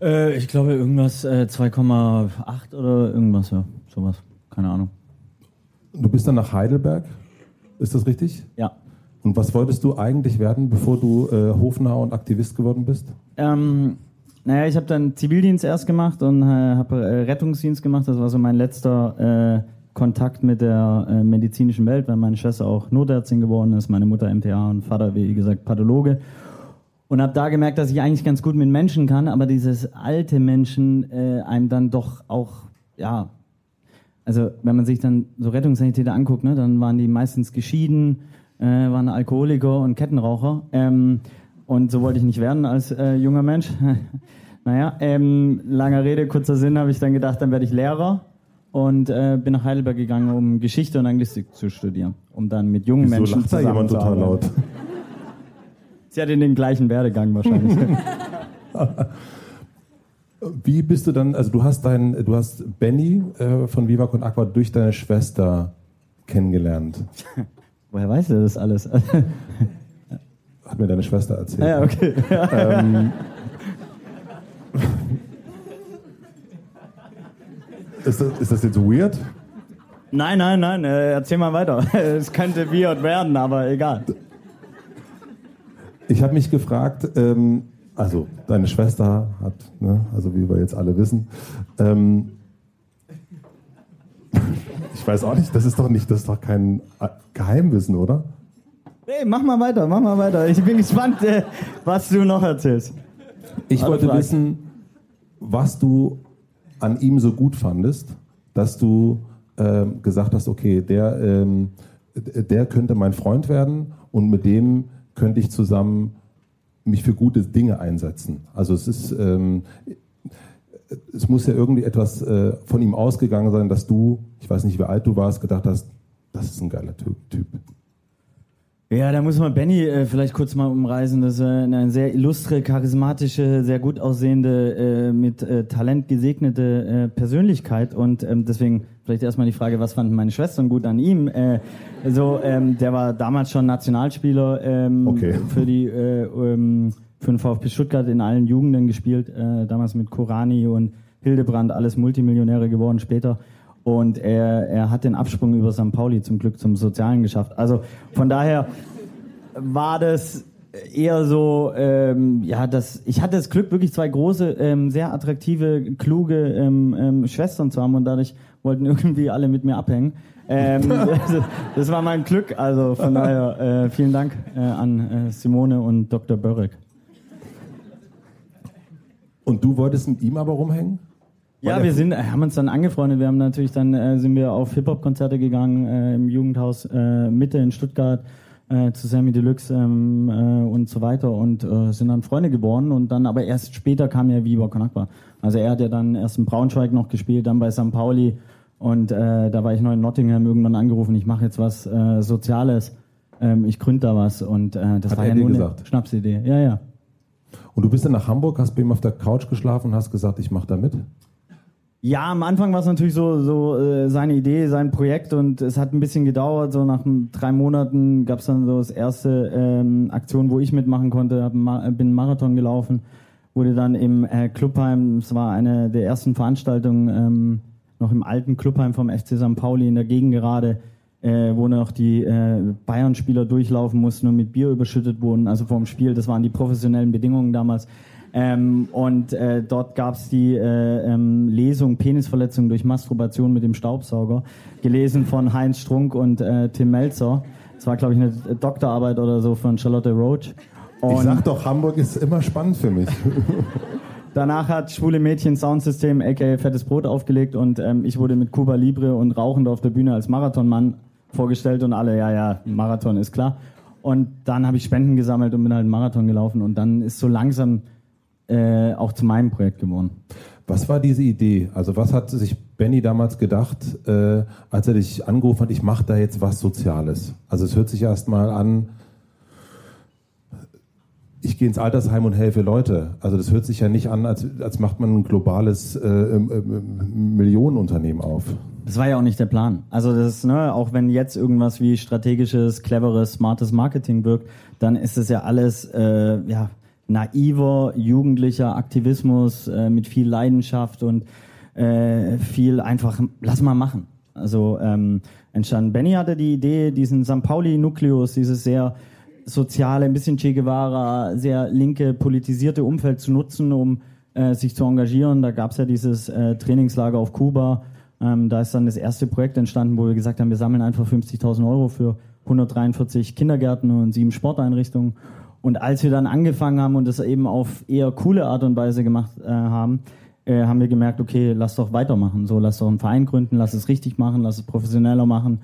Äh, ich glaube, irgendwas äh, zwei Komma acht oder irgendwas, ja, sowas. Keine Ahnung. Du bist dann nach Heidelberg, ist das richtig? Ja. Und was wolltest du eigentlich werden, bevor du äh, Hofnarr und Aktivist geworden bist? Ähm... Naja, ich habe dann Zivildienst erst gemacht und äh, habe äh, Rettungsdienst gemacht. Das war so mein letzter äh, Kontakt mit der äh, medizinischen Welt, weil meine Schwester auch Notärztin geworden ist, meine Mutter M T A und Vater, wie gesagt, Pathologe. Und habe da gemerkt, dass ich eigentlich ganz gut mit Menschen kann, aber dieses alte Menschen äh, einem dann doch auch, ja, also wenn man sich dann so Rettungssanitäter anguckt, ne, dann waren die meistens geschieden, äh, waren Alkoholiker und Kettenraucher. Ähm, Und so wollte ich nicht werden als äh, junger Mensch. Naja, ähm, langer Rede, kurzer Sinn, habe ich dann gedacht, dann werde ich Lehrer und äh, bin nach Heidelberg gegangen, um Geschichte und Anglistik zu studieren, um dann mit jungen Wieso Menschen zusammen zu arbeiten. Laut? Sie hat in den gleichen Werdegang wahrscheinlich. Wie bist du dann, also du hast deinen, du hast Benny äh, von Viva con Agua durch deine Schwester kennengelernt. Woher weißt du das alles? Hat mir deine Schwester erzählt. Ja, okay. Ähm, ist, das, ist das jetzt weird? Nein, nein, nein. Äh, erzähl mal weiter. Es könnte weird werden, aber egal. Ich habe mich gefragt, ähm, also deine Schwester hat, ne, also wie wir jetzt alle wissen, ähm, ich weiß auch nicht, das ist doch nicht, das ist doch kein Geheimwissen, oder? Hey, mach mal weiter, mach mal weiter. Ich bin gespannt, äh, was du noch erzählst. Ich also wollte vielleicht. wissen, was du an ihm so gut fandest, dass du ähm, gesagt hast, okay, der, ähm, der könnte mein Freund werden und mit dem könnte ich zusammen mich für gute Dinge einsetzen. Also es ist, ähm, es muss ja irgendwie etwas äh, von ihm ausgegangen sein, dass du, ich weiß nicht, wie alt du warst, gedacht hast, das ist ein geiler Typ. Ja, da muss man Benni äh, vielleicht kurz mal umreißen, dass er äh, eine sehr illustre, charismatische, sehr gut aussehende, äh, mit äh, Talent gesegnete äh, Persönlichkeit und ähm, deswegen vielleicht erstmal die Frage, was fanden meine Schwestern gut an ihm? Äh, so, ähm, der war damals schon Nationalspieler ähm, okay. für die äh, ähm, für den VfB Stuttgart, in allen Jugenden gespielt, äh, damals mit Korani und Hildebrand, alles Multimillionäre geworden später. Und er, er hat den Absprung über Sankt Pauli zum Glück zum Sozialen geschafft. Also von daher war das eher so, ähm, ja, das, ich hatte das Glück, wirklich zwei große, ähm, sehr attraktive, kluge ähm, ähm, Schwestern zu haben und dadurch wollten irgendwie alle mit mir abhängen. Ähm, das, das war mein Glück. Also von daher äh, vielen Dank äh, an äh, Simone und Doktor Börek. Und du wolltest mit ihm aber rumhängen? Ja, wir sind, haben uns dann angefreundet. Wir haben natürlich dann äh, sind wir auf Hip-Hop-Konzerte gegangen äh, im Jugendhaus äh, Mitte in Stuttgart äh, zu Sammy Deluxe ähm, äh, und so weiter und äh, sind dann Freunde geworden und dann aber erst später kam ja Viva con Agua. Also er hat ja dann erst in Braunschweig noch gespielt, dann bei Sankt Pauli und äh, da war ich noch in Nottingham irgendwann angerufen, ich mache jetzt was äh, Soziales, äh, ich gründe da was und äh, das hat war ja nur gesagt? Eine Schnapsidee. Ja, ja. Und du bist dann nach Hamburg, hast bei ihm auf der Couch geschlafen und hast gesagt, ich mache da mit? Ja, am Anfang war es natürlich so, so äh, seine Idee, sein Projekt und es hat ein bisschen gedauert. So nach drei Monaten gab es dann so das erste ähm, Aktion, wo ich mitmachen konnte. Hab, bin einen Marathon gelaufen, wurde dann im äh, Clubheim, es war eine der ersten Veranstaltungen, ähm, noch im alten Clubheim vom F C Sankt Pauli in der Gegend gerade, äh, wo noch die äh, Bayern-Spieler durchlaufen mussten und mit Bier überschüttet wurden, also vorm Spiel. Das waren die professionellen Bedingungen damals. Ähm, und äh, dort gab es die äh, ähm, Lesung Penisverletzung durch Masturbation mit dem Staubsauger, gelesen von Heinz Strunk und äh, Tim Melzer. Das war, glaube ich, eine Doktorarbeit oder so von Charlotte Roach. Und ich sag doch, Hamburg ist immer spannend für mich. Danach hat Schwule Mädchen Soundsystem aka Fettes Brot aufgelegt und ähm, ich wurde mit Cuba Libre und Rauchend auf der Bühne als Marathonmann vorgestellt und alle, ja, ja, Marathon ist klar. Und dann habe ich Spenden gesammelt und bin halt einen Marathon gelaufen und dann ist so langsam Äh, auch zu meinem Projekt geworden. Was war diese Idee? Also was hat sich Benni damals gedacht, äh, als er dich angerufen hat, ich mache da jetzt was Soziales? Also es hört sich erstmal an, ich gehe ins Altersheim und helfe Leute. Also das hört sich ja nicht an, als, als macht man ein globales äh, äh, Millionenunternehmen auf. Das war ja auch nicht der Plan. Also das ist, ne, auch wenn jetzt irgendwas wie strategisches, cleveres, smartes Marketing wirkt, dann ist es ja alles, äh, ja, naiver, jugendlicher Aktivismus äh, mit viel Leidenschaft und äh, viel einfach, lass mal machen. Also ähm, entstanden. Benni hatte die Idee, diesen Sankt Pauli-Nukleus, dieses sehr soziale, ein bisschen Che Guevara, sehr linke, politisierte Umfeld zu nutzen, um äh, sich zu engagieren. Da gab es ja dieses äh, Trainingslager auf Kuba. Ähm, da ist dann das erste Projekt entstanden, wo wir gesagt haben, wir sammeln einfach fünfzigtausend Euro für hundertdreiundvierzig Kindergärten und sieben Sporteinrichtungen. Und als wir dann angefangen haben und das eben auf eher coole Art und Weise gemacht äh, haben, äh, haben wir gemerkt, okay, lass doch weitermachen. So, lass doch einen Verein gründen, lass es richtig machen, lass es professioneller machen.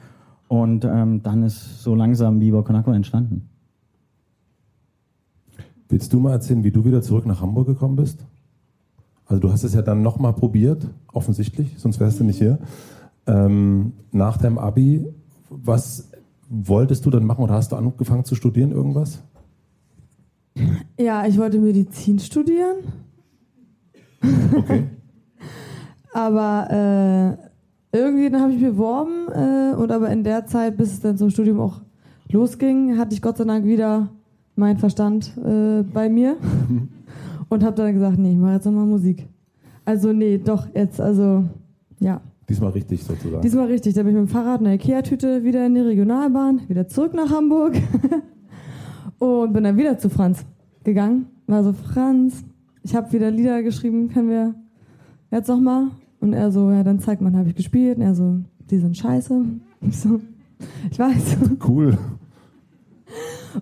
Und ähm, dann ist so langsam Viva con Agua entstanden. Willst du mal erzählen, wie du wieder zurück nach Hamburg gekommen bist? Also du hast es ja dann nochmal probiert, offensichtlich, sonst wärst du nicht hier. Ähm, nach deinem Abi, was wolltest du dann machen oder hast du angefangen zu studieren irgendwas? Ja, ich wollte Medizin studieren. Okay. Aber äh, irgendwie dann habe ich beworben äh, und aber in der Zeit, bis es dann zum Studium auch losging, hatte ich Gott sei Dank wieder meinen Verstand äh, bei mir und habe dann gesagt, nee, ich mache jetzt nochmal Musik. Also nee, doch jetzt, also ja. Diesmal richtig sozusagen. Diesmal richtig, da bin ich mit dem Fahrrad, einer Ikea-Tüte, wieder in die Regionalbahn, wieder zurück nach Hamburg. Und bin dann wieder zu Franz gegangen. War so, Franz, ich habe wieder Lieder geschrieben, können wir jetzt noch mal? Und er so, ja, dann zeig mal, habe ich gespielt. Und er so, die sind scheiße. Ich so, ich weiß. Cool.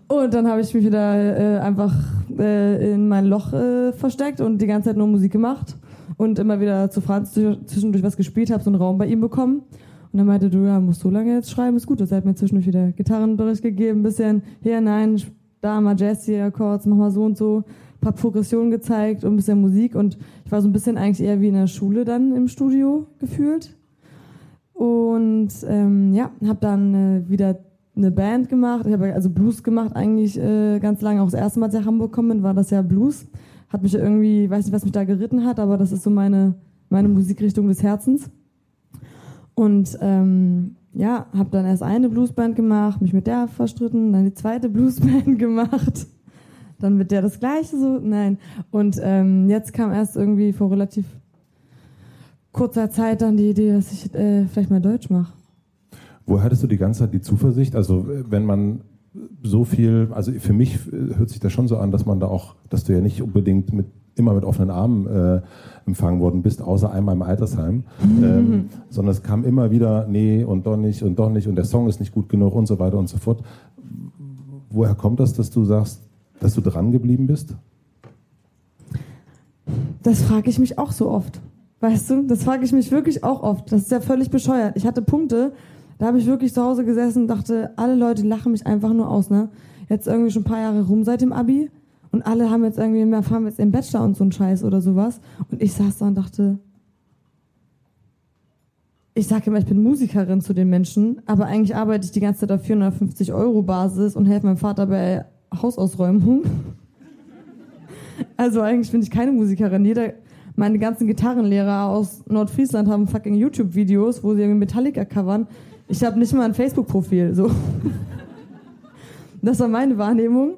Und dann habe ich mich wieder äh, einfach äh, in mein Loch äh, versteckt und die ganze Zeit nur Musik gemacht. Und immer wieder zu Franz zwischendurch was gespielt, habe so einen Raum bei ihm bekommen. Und dann meinte du, ja, musst so lange jetzt schreiben, ist gut. Das hat mir zwischendurch wieder Gitarrenunterricht gegeben, ein bisschen hier, nein, da mal Jazz, hier Akkords, mach mal so und so. Ein paar Progressionen gezeigt und ein bisschen Musik. Und ich war so ein bisschen eigentlich eher wie in der Schule dann im Studio gefühlt. Und ähm, ja, habe dann äh, wieder eine Band gemacht. Ich habe also Blues gemacht eigentlich äh, ganz lange. Auch das erste Mal, als ich nach Hamburg gekommen bin, war das ja Blues. Hat mich irgendwie, weiß nicht, was mich da geritten hat, aber das ist so meine, meine Musikrichtung des Herzens. Und ähm, ja, habe dann erst eine Bluesband gemacht, mich mit der verstritten, dann die zweite Bluesband gemacht, dann mit der das Gleiche so, nein. Und ähm, jetzt kam erst irgendwie vor relativ kurzer Zeit dann die Idee, dass ich äh, vielleicht mal Deutsch mache. Woher hattest du die ganze Zeit die Zuversicht? Also wenn man so viel, also für mich hört sich das schon so an, dass man da auch, dass du ja nicht unbedingt mit immer mit offenen Armen äh, empfangen worden bist, außer einmal im Altersheim. Ähm, sondern es kam immer wieder, nee und doch nicht und doch nicht und der Song ist nicht gut genug und so weiter und so fort. Woher kommt das, dass du sagst, dass du dran geblieben bist? Das frage ich mich auch so oft. Weißt du, das frage ich mich wirklich auch oft. Das ist ja völlig bescheuert. Ich hatte Punkte, da habe ich wirklich zu Hause gesessen und dachte, alle Leute lachen mich einfach nur aus, ne? Jetzt irgendwie schon ein paar Jahre rum seit dem Abi. Und alle haben jetzt irgendwie, wir fahren jetzt im Bachelor und so einen Scheiß oder sowas. Und ich saß da und dachte, ich sage immer, ich bin Musikerin zu den Menschen, aber eigentlich arbeite ich die ganze Zeit auf vierhundertfünfzig Euro Basis und helfe meinem Vater bei Hausausräumung. Also eigentlich bin ich keine Musikerin. Jeder, meine ganzen Gitarrenlehrer aus Nordfriesland haben fucking YouTube-Videos, wo sie irgendwie Metallica covern. Ich habe nicht mal ein Facebook-Profil, so. Das war meine Wahrnehmung.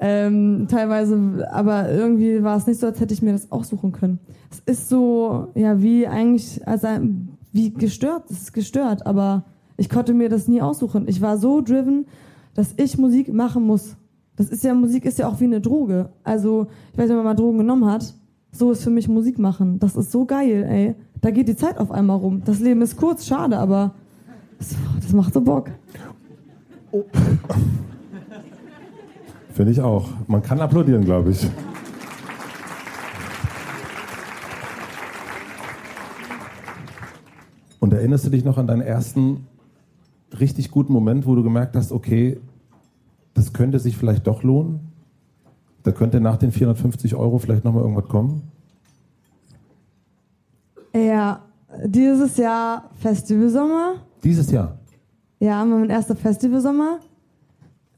Ähm, teilweise, aber irgendwie war es nicht so, als hätte ich mir das aussuchen können. Es ist so, ja, wie eigentlich, also wie gestört, es ist gestört, aber ich konnte mir das nie aussuchen. Ich war so driven, dass ich Musik machen muss. Das ist ja, Musik ist ja auch wie eine Droge. Also, ich weiß nicht, wenn man mal Drogen genommen hat, so ist für mich Musik machen. Das ist so geil, ey. Da geht die Zeit auf einmal rum. Das Leben ist kurz, schade, aber das, das macht so Bock. Oh. Finde ich auch. Man kann applaudieren, glaube ich. Und erinnerst du dich noch an deinen ersten richtig guten Moment, wo du gemerkt hast, okay, das könnte sich vielleicht doch lohnen? Da könnte nach den vierhundertfünfzig Euro vielleicht nochmal irgendwas kommen? Ja, dieses Jahr Festivalsommer. Dieses Jahr? Ja, mein erster Festivalsommer.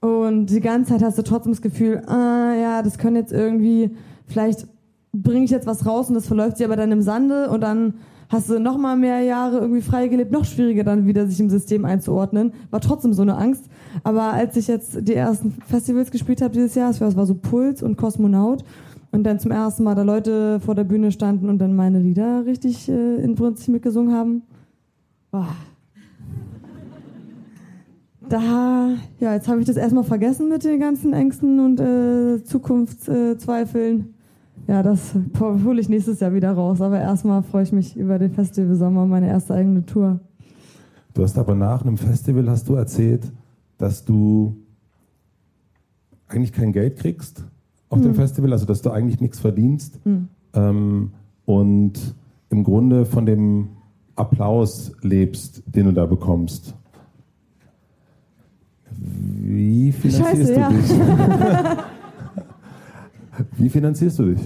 Und die ganze Zeit hast du trotzdem das Gefühl, ah, ja, das können jetzt irgendwie, vielleicht bringe ich jetzt was raus und das verläuft sich aber dann im Sande und dann hast du noch mal mehr Jahre irgendwie freigelebt, noch schwieriger dann wieder sich im System einzuordnen. War trotzdem so eine Angst. Aber als ich jetzt die ersten Festivals gespielt habe dieses Jahr, das war so Puls und Kosmonaut und dann zum ersten Mal da Leute vor der Bühne standen und dann meine Lieder richtig äh, inbrünstig mitgesungen haben. Boah. Da, ja, jetzt habe ich das erstmal vergessen mit den ganzen Ängsten und äh, Zukunftszweifeln. Äh, ja, das hole ich nächstes Jahr wieder raus. Aber erstmal freue ich mich über den Festivalsommer, meine erste eigene Tour. Du hast aber nach einem Festival hast du erzählt, dass du eigentlich kein Geld kriegst auf hm. dem Festival, also dass du eigentlich nichts verdienst hm. ähm, und im Grunde von dem Applaus lebst, den du da bekommst. Wie finanzierst Scheiße, du ja. dich? Wie finanzierst du dich?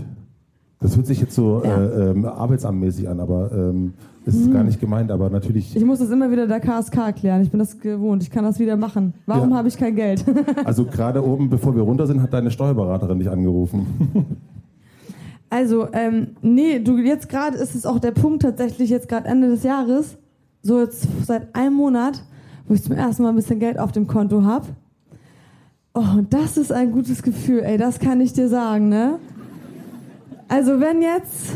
Das hört sich jetzt so ja. äh, ähm, arbeitsamtmäßig an, aber ähm, ist mhm. gar nicht gemeint, aber natürlich... Ich muss das immer wieder der K S K erklären, ich bin das gewohnt, ich kann das wieder machen. Warum ja. habe ich kein Geld? Also gerade oben, bevor wir runter sind, hat deine Steuerberaterin dich angerufen. Also, ähm, nee, du, jetzt gerade ist es auch der Punkt tatsächlich, jetzt gerade Ende des Jahres, so jetzt seit einem Monat, wo ich zum ersten Mal ein bisschen Geld auf dem Konto habe. Oh, das ist ein gutes Gefühl, ey, das kann ich dir sagen, ne? Also wenn jetzt,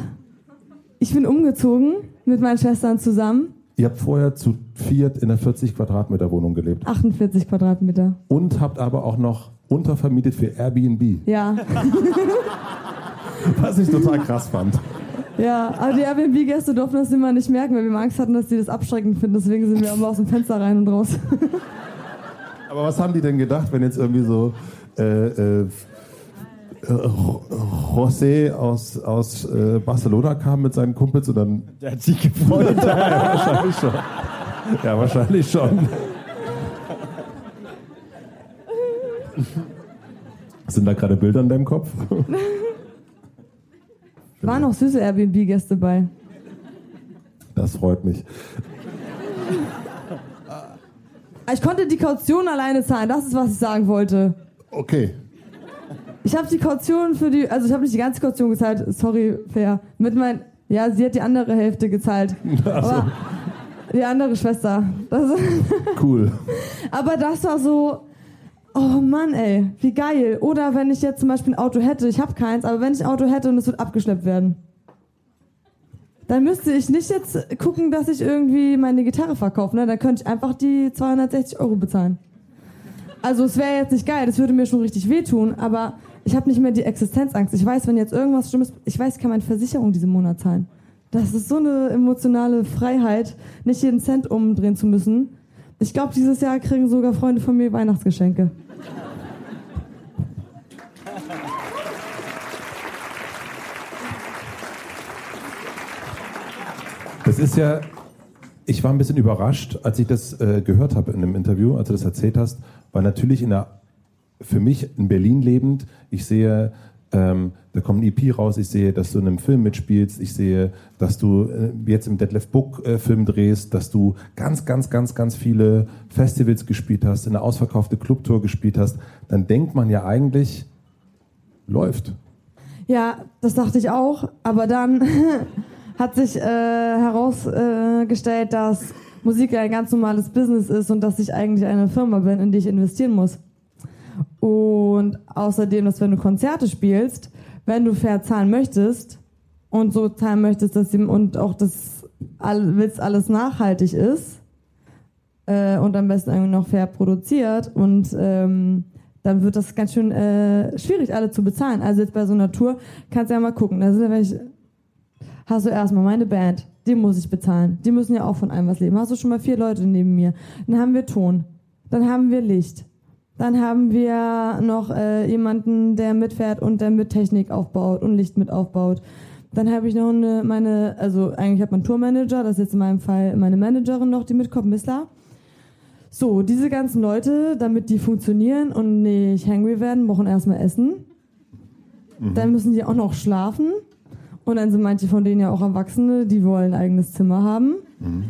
ich bin umgezogen mit meinen Schwestern zusammen. Ihr habt vorher zu viert in einer vierzig Quadratmeter Wohnung gelebt. achtundvierzig Quadratmeter. Und habt aber auch noch untervermietet für Airbnb. Ja. Was ich total krass fand. Ja, aber die Airbnb-Gäste durften das immer nicht merken, weil wir Angst hatten, dass die das abschreckend finden. Deswegen sind wir immer aus dem Fenster rein und raus. Aber was haben die denn gedacht, wenn jetzt irgendwie so äh, äh, José aus, aus äh, Barcelona kam mit seinen Kumpels und dann... Der hat sich gefreut. Ja, wahrscheinlich schon. Ja, wahrscheinlich schon. Sind da gerade Bilder in deinem Kopf? Waren auch süße Airbnb-Gäste bei. Das freut mich. Ich konnte die Kaution alleine zahlen, das ist, was ich sagen wollte. Okay. Ich habe die Kaution für die, also ich habe nicht die ganze Kaution gezahlt, sorry, fair. Mit mein, ja, sie hat die andere Hälfte gezahlt. Ach so. Aber die andere Schwester. Das cool. Aber das war so, oh Mann, ey, wie geil. Oder wenn ich jetzt zum Beispiel ein Auto hätte, ich habe keins, aber wenn ich ein Auto hätte und es wird abgeschleppt werden, dann müsste ich nicht jetzt gucken, dass ich irgendwie meine Gitarre verkaufe, ne? Dann könnte ich einfach die zweihundertsechzig Euro bezahlen. Also es wäre jetzt nicht geil, das würde mir schon richtig wehtun, aber... Ich habe nicht mehr die Existenzangst. Ich weiß, wenn jetzt irgendwas Schlimmes... Ich weiß, ich kann meine Versicherung diesen Monat zahlen. Das ist so eine emotionale Freiheit, nicht jeden Cent umdrehen zu müssen. Ich glaube, dieses Jahr kriegen sogar Freunde von mir Weihnachtsgeschenke. Das ist ja... Ich war ein bisschen überrascht, als ich das äh, gehört habe in einem Interview, als du das erzählt hast, weil natürlich in der... Für mich in Berlin lebend, ich sehe, ähm, da kommt ein E P raus, ich sehe, dass du in einem Film mitspielst, ich sehe, dass du äh, jetzt im Detlev Buck äh, Film drehst, dass du ganz, ganz, ganz, ganz viele Festivals gespielt hast, eine ausverkaufte Clubtour gespielt hast, dann denkt man ja eigentlich, läuft. Ja, das dachte ich auch, aber dann hat sich äh, herausgestellt, äh, dass Musik ein ganz normales Business ist und dass ich eigentlich eine Firma bin, in die ich investieren muss. Und außerdem, dass wenn du Konzerte spielst, wenn du fair zahlen möchtest und so zahlen möchtest, dass sie, und auch das alles, alles nachhaltig ist äh, und am besten irgendwie noch fair produziert und ähm, dann wird das ganz schön äh, schwierig, alle zu bezahlen. Also jetzt bei so einer Tour kannst du ja mal gucken. Da sind welche, hast du erstmal meine Band, die muss ich bezahlen. Die müssen ja auch von allem was leben. Hast du schon mal vier Leute neben mir. Dann haben wir Ton, dann haben wir Licht. Dann haben wir noch äh, jemanden, der mitfährt und der mit Technik aufbaut und Licht mit aufbaut. Dann habe ich noch eine, meine, also eigentlich habe ich einen Tourmanager, das ist jetzt in meinem Fall meine Managerin noch, die mitkommt, Missler. So, diese ganzen Leute, damit die funktionieren und nicht hangry werden, brauchen erstmal Essen. Mhm. Dann müssen die auch noch schlafen. Und dann sind manche von denen ja auch Erwachsene, die wollen ein eigenes Zimmer haben. Mhm.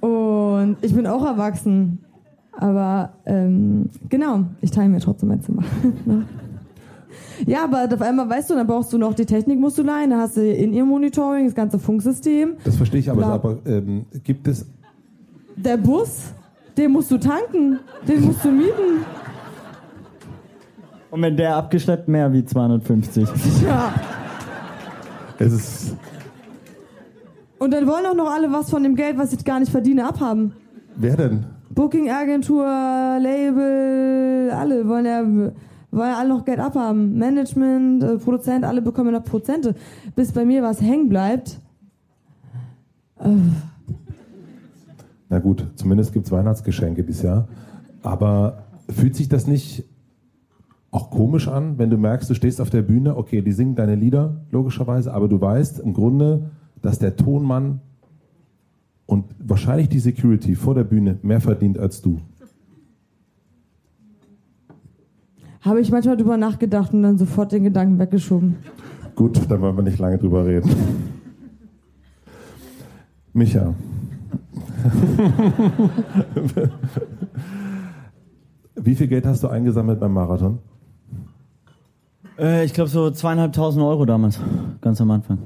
Und ich bin auch erwachsen, aber ähm, genau, ich teile mir trotzdem mein Zimmer. Ja, aber auf einmal weißt du, dann brauchst du noch die Technik, musst du leihen, da hast du In-Ear-Monitoring, das ganze Funksystem. Das verstehe ich, aber, Bla- aber ähm, gibt es... Der Bus, den musst du tanken, den musst du mieten. Und wenn der abgeschleppt, mehr wie zweihundertfünfzig. Ja. Es ist... Und dann wollen auch noch alle was von dem Geld, was ich gar nicht verdiene, abhaben. Wer denn? Booking-Agentur, Label, alle wollen ja, wollen ja alle noch Geld abhaben. Management, äh, Produzent, alle bekommen noch Prozente. Bis bei mir was hängen bleibt. Äh. Na gut, zumindest gibt es Weihnachtsgeschenke dieses Jahr. Aber fühlt sich das nicht auch komisch an, wenn du merkst, du stehst auf der Bühne, okay, die singen deine Lieder, logischerweise, aber du weißt im Grunde, dass der Tonmann und wahrscheinlich die Security vor der Bühne mehr verdient als du? Habe ich manchmal drüber nachgedacht und dann sofort den Gedanken weggeschoben. Gut, dann wollen wir nicht lange drüber reden. Micha. Wie viel Geld hast du eingesammelt beim Marathon? Äh, ich glaube so zweieinhalbtausend Euro damals, ganz am Anfang.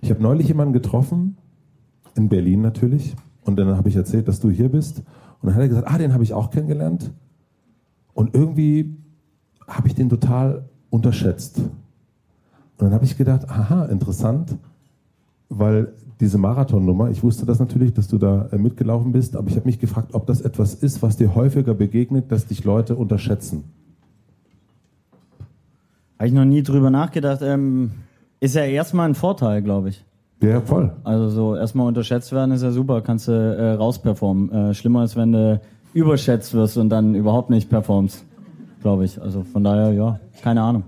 Ich habe neulich jemanden getroffen, in Berlin natürlich, und dann habe ich erzählt, dass du hier bist. Und dann hat er gesagt, ah, den habe ich auch kennengelernt. Und irgendwie habe ich den total unterschätzt. Und dann habe ich gedacht, aha, interessant, weil diese Marathonnummer, ich wusste das natürlich, dass du da mitgelaufen bist, aber ich habe mich gefragt, ob das etwas ist, was dir häufiger begegnet, dass dich Leute unterschätzen. Habe ich noch nie drüber nachgedacht. Ähm, ist ja erstmal ein Vorteil, glaube ich. Ja, voll. Also so erstmal unterschätzt werden ist ja super, kannst du äh, rausperformen. Äh, schlimmer ist, wenn du überschätzt wirst und dann überhaupt nicht performst, glaube ich. Also von daher, ja, keine Ahnung.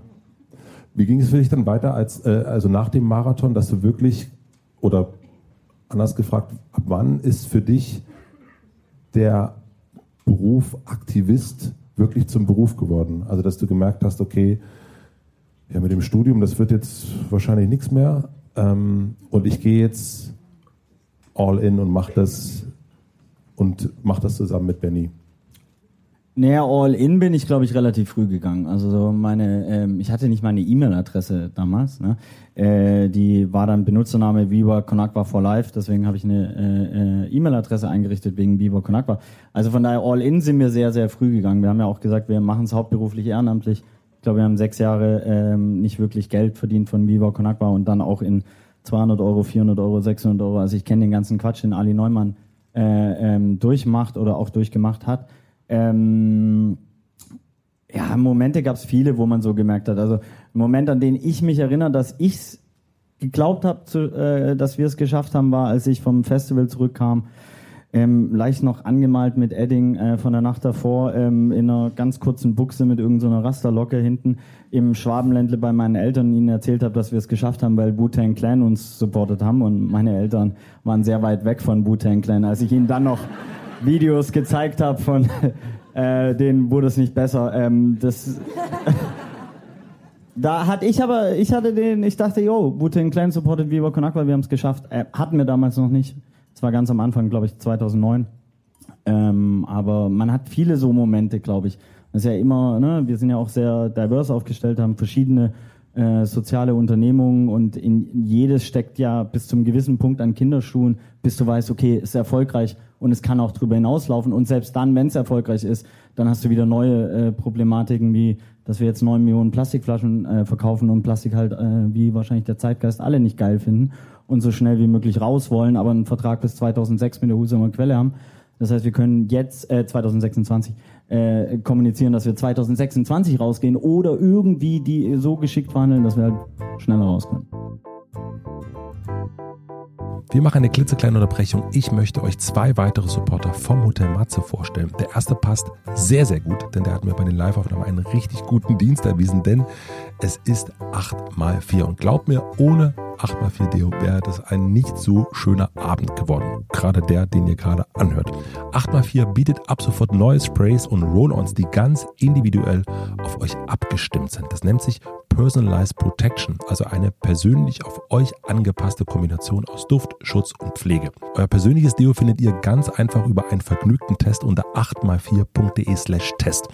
Wie ging es für dich dann weiter, als äh, also nach dem Marathon, dass du wirklich, oder anders gefragt, ab wann ist für dich der Beruf Aktivist wirklich zum Beruf geworden? Also dass du gemerkt hast, okay, ja, mit dem Studium, das wird jetzt wahrscheinlich nichts mehr. Ähm, und ich gehe jetzt all in und mache das und mach das zusammen mit Benny. Naja, all in bin ich, glaube ich, relativ früh gegangen. Also so meine, ähm, ich hatte nicht meine E-Mail-Adresse damals. Ne? Äh, die war dann Benutzername Viva con Agua for Life. Deswegen habe ich eine äh, äh, E-Mail-Adresse eingerichtet wegen Viva con Agua. Also von daher, all in sind wir sehr, sehr früh gegangen. Wir haben ja auch gesagt, wir machen es hauptberuflich ehrenamtlich. Ich glaube, wir haben sechs Jahre ähm, nicht wirklich Geld verdient von Viva con Agua und dann auch in zweihundert Euro, vierhundert Euro, sechshundert Euro. Also ich kenne den ganzen Quatsch, den Ali Neumann äh, ähm, durchmacht oder auch durchgemacht hat. Ähm, ja, Momente gab es viele, wo man so gemerkt hat. Also ein Moment, an den ich mich erinnere, dass ich es geglaubt habe, äh, dass wir es geschafft haben, war, als ich vom Festival zurückkam. Ähm, leicht noch angemalt mit Edding äh, von der Nacht davor, ähm, in einer ganz kurzen Buchse mit irgendeiner so Rasterlocke hinten im Schwabeländle bei meinen Eltern, ihnen erzählt habe, dass wir es geschafft haben, weil Wu-Tang Clan uns supportet haben und meine Eltern waren sehr weit weg von Wu-Tang Clan. Als ich ihnen dann noch Videos gezeigt habe von äh, denen, wurde es nicht besser. Ähm, das... Da hatte ich aber, ich hatte den, ich dachte, yo, Wu-Tang Clan supportet Viva con Agua, wir haben es geschafft. Äh, hatten wir damals noch nicht. Es war ganz am Anfang, glaube ich, zweitausendneun. Ähm, aber man hat viele so Momente, glaube ich. Das ist ja immer, ne, wir sind ja auch sehr divers aufgestellt, haben verschiedene äh, soziale Unternehmungen und in jedes steckt ja bis zum gewissen Punkt an Kinderschuhen, bis du weißt, okay, ist erfolgreich und es kann auch drüber hinauslaufen. Und selbst dann, wenn es erfolgreich ist, dann hast du wieder neue äh, Problematiken, wie dass wir jetzt neun Millionen Plastikflaschen äh, verkaufen und Plastik halt, äh, wie wahrscheinlich der Zeitgeist, alle nicht geil finden und so schnell wie möglich raus wollen, aber einen Vertrag bis zweitausendsechs mit der Husumer Quelle haben. Das heißt, wir können jetzt äh, zweitausendsechsundzwanzig äh, kommunizieren, dass wir zweitausendsechsundzwanzig rausgehen oder irgendwie die so geschickt verhandeln, dass wir halt schneller raus können. Wir machen eine klitzekleine Unterbrechung. Ich möchte euch zwei weitere Supporter vom Hotel Matze vorstellen. Der erste passt sehr, sehr gut, denn der hat mir bei den Live-Aufnahmen einen richtig guten Dienst erwiesen, denn es ist acht mal vier. Und glaubt mir, ohne acht mal vier Deo wäre das ein nicht so schöner Abend geworden. Gerade der, den ihr gerade anhört. acht mal vier bietet ab sofort neue Sprays und Roll-Ons, die ganz individuell auf euch abgestimmt sind. Das nennt sich Personalized Protection, also eine persönlich auf euch angepasste Kombination aus Duft, Schutz und Pflege. Euer persönliches Deo findet ihr ganz einfach über einen vergnügten Test unter acht mal vier punkt de slash test.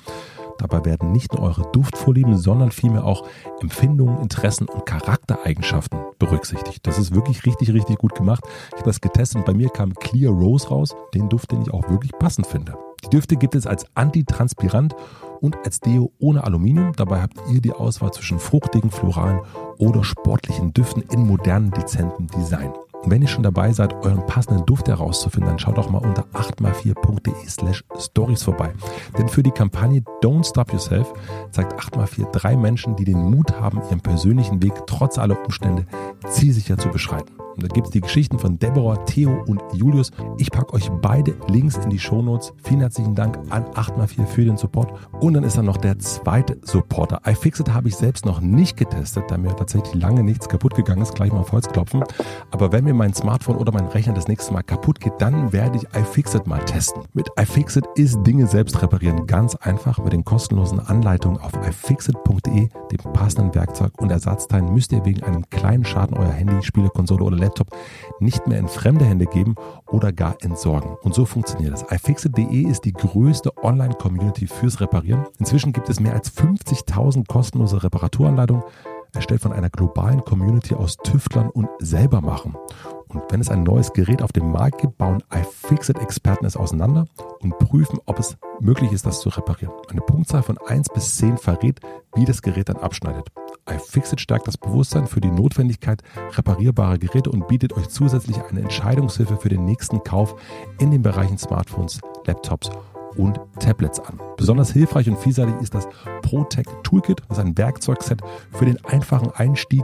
Dabei werden nicht nur eure Duftvorlieben, sondern vielmehr auch Empfindungen, Interessen und Charaktereigenschaften berücksichtigt. Das ist wirklich richtig, richtig gut gemacht. Ich habe das getestet und bei mir kam Clear Rose raus, den Duft, den ich auch wirklich passend finde. Die Düfte gibt es als Antitranspirant und als Deo ohne Aluminium. Dabei habt ihr die Auswahl zwischen fruchtigen, floralen oder sportlichen Düften in modernen, dezentem Design. Und wenn ihr schon dabei seid, euren passenden Duft herauszufinden, dann schaut doch mal unter acht mal vier punkt de slash stories vorbei. Denn für die Kampagne Don't Stop Yourself zeigt acht mal vier drei Menschen, die den Mut haben, ihren persönlichen Weg trotz aller Umstände zielsicher zu beschreiten. Und da gibt es die Geschichten von Deborah, Theo und Julius. Ich packe euch beide Links in die Shownotes. Vielen herzlichen Dank an acht mal vier für den Support. Und dann ist dann noch der zweite Supporter. iFixit habe ich selbst noch nicht getestet, da mir tatsächlich lange nichts kaputt gegangen ist. Gleich mal auf Holz klopfen. Aber wenn mir mein Smartphone oder mein Rechner das nächste Mal kaputt geht, dann werde ich iFixit mal testen. Mit iFixit ist Dinge selbst reparieren ganz einfach. Mit den kostenlosen Anleitungen auf ifixit punkt de, dem passenden Werkzeug und Ersatzteilen, müsst ihr wegen einem kleinen Schaden euer Handy, Spielekonsole oder Laptop nicht mehr in fremde Hände geben oder gar entsorgen. Und so funktioniert das. ifixit punkt de ist die größte Online-Community fürs Reparieren. Inzwischen gibt es mehr als fünfzigtausend kostenlose Reparaturanleitungen, erstellt von einer globalen Community aus Tüftlern und Selbermachern. Und wenn es ein neues Gerät auf dem Markt gibt, bauen iFixit-Experten es auseinander und prüfen, ob es möglich ist, das zu reparieren. Eine Punktzahl von eins bis zehn verrät, wie das Gerät dann abschneidet. iFixit stärkt das Bewusstsein für die Notwendigkeit reparierbarer Geräte und bietet euch zusätzlich eine Entscheidungshilfe für den nächsten Kauf in den Bereichen Smartphones, Laptops und Tablets an. Besonders hilfreich und vielseitig ist das ProTech Toolkit, das ist ein Werkzeugset für den einfachen Einstieg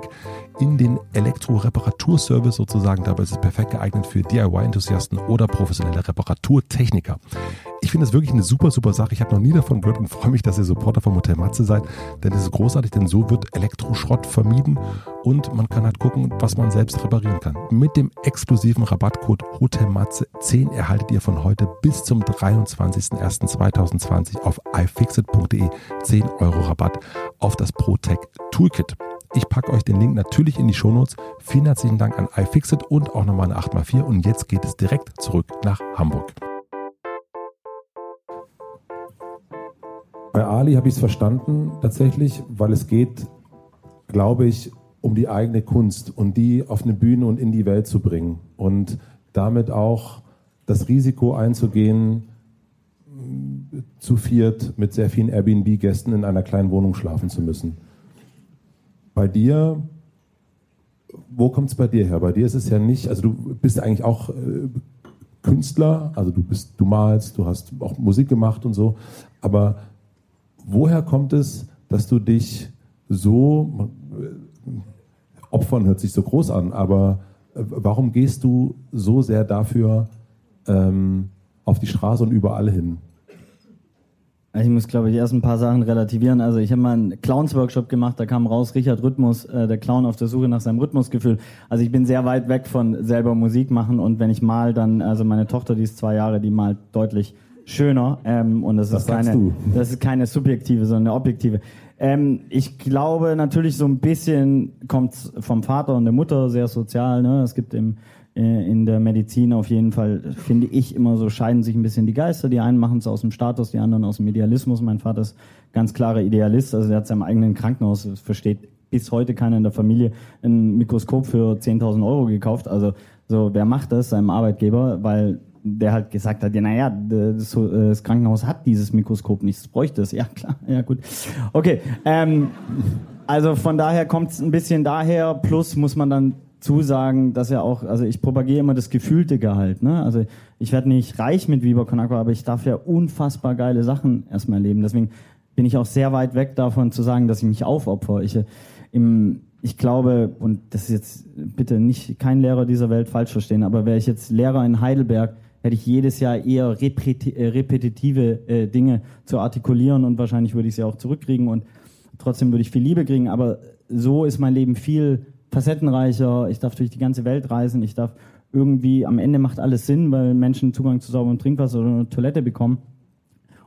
in den Elektro-Reparaturservice sozusagen. Dabei ist es perfekt geeignet für D I Y-Enthusiasten oder professionelle Reparaturtechniker. Ich finde das wirklich eine super, super Sache. Ich habe noch nie davon gehört und freue mich, dass ihr Supporter vom Hotel Matze seid, denn das ist großartig, denn so wird Elektroschrott vermieden und man kann halt gucken, was man selbst reparieren kann. Mit dem exklusiven Rabattcode Hotel Matze zehn erhaltet ihr von heute bis zum dreiundzwanzigsten ersten zweitausendzwanzig auf ifixit punkt de zehn Euro Rabatt auf das ProTech Toolkit. Ich packe euch den Link natürlich in die Shownotes. Vielen herzlichen Dank an iFixit und auch nochmal eine acht mal vier. Und jetzt geht es direkt zurück nach Hamburg. Bei Ali habe ich es verstanden tatsächlich, weil es geht, glaube ich, um die eigene Kunst und die auf eine Bühne und in die Welt zu bringen und damit auch das Risiko einzugehen, zu viert mit sehr vielen Airbnb-Gästen in einer kleinen Wohnung schlafen zu müssen. Bei dir, wo kommt es bei dir her? Bei dir ist es ja nicht, also du bist eigentlich auch äh, Künstler, also du bist, du malst, du hast auch Musik gemacht und so, aber woher kommt es, dass du dich so, äh, opfern hört sich so groß an, aber äh, warum gehst du so sehr dafür ähm, auf die Straße und überall hin? Also ich muss, glaube ich, erst ein paar Sachen relativieren. Also ich habe mal einen Clowns-Workshop gemacht, da kam raus Richard Rhythmus, äh, der Clown auf der Suche nach seinem Rhythmusgefühl. Also ich bin sehr weit weg von selber Musik machen und wenn ich mal dann, also meine Tochter, die ist zwei Jahre, die malt deutlich schöner ähm, und das, das ist keine, das ist keine subjektive, sondern eine objektive. Ähm, ich glaube natürlich so ein bisschen kommt es vom Vater und der Mutter, sehr sozial, ne? Es gibt im in der Medizin auf jeden Fall, finde ich, immer so scheiden sich ein bisschen die Geister. Die einen machen es aus dem Status, die anderen aus dem Idealismus. Mein Vater ist ganz klarer Idealist, also er hat seinem eigenen Krankenhaus, das versteht bis heute keiner in der Familie, ein Mikroskop für zehntausend Euro gekauft. Also so, wer macht das? Seinem Arbeitgeber, weil der halt gesagt hat, ja, naja, das, das Krankenhaus hat dieses Mikroskop nicht, es bräuchte es. Ja, klar, ja gut. Okay, ähm, also von daher kommt es ein bisschen daher, plus muss man dann zusagen, dass ja auch, also ich propagiere immer das gefühlte Gehalt, ne? Also ich werde nicht reich mit Viva con Agua, aber ich darf ja unfassbar geile Sachen erstmal erleben. Deswegen bin ich auch sehr weit weg davon zu sagen, dass ich mich aufopfere. Ich, im, ich glaube, und das ist jetzt bitte nicht kein Lehrer dieser Welt falsch verstehen, aber wäre ich jetzt Lehrer in Heidelberg, hätte ich jedes Jahr eher repeti- repetitive äh, Dinge zu artikulieren und wahrscheinlich würde ich sie auch zurückkriegen und trotzdem würde ich viel Liebe kriegen, aber so ist mein Leben viel facettenreicher, ich darf durch die ganze Welt reisen, ich darf irgendwie, am Ende macht alles Sinn, weil Menschen Zugang zu sauberem Trinkwasser oder eine Toilette bekommen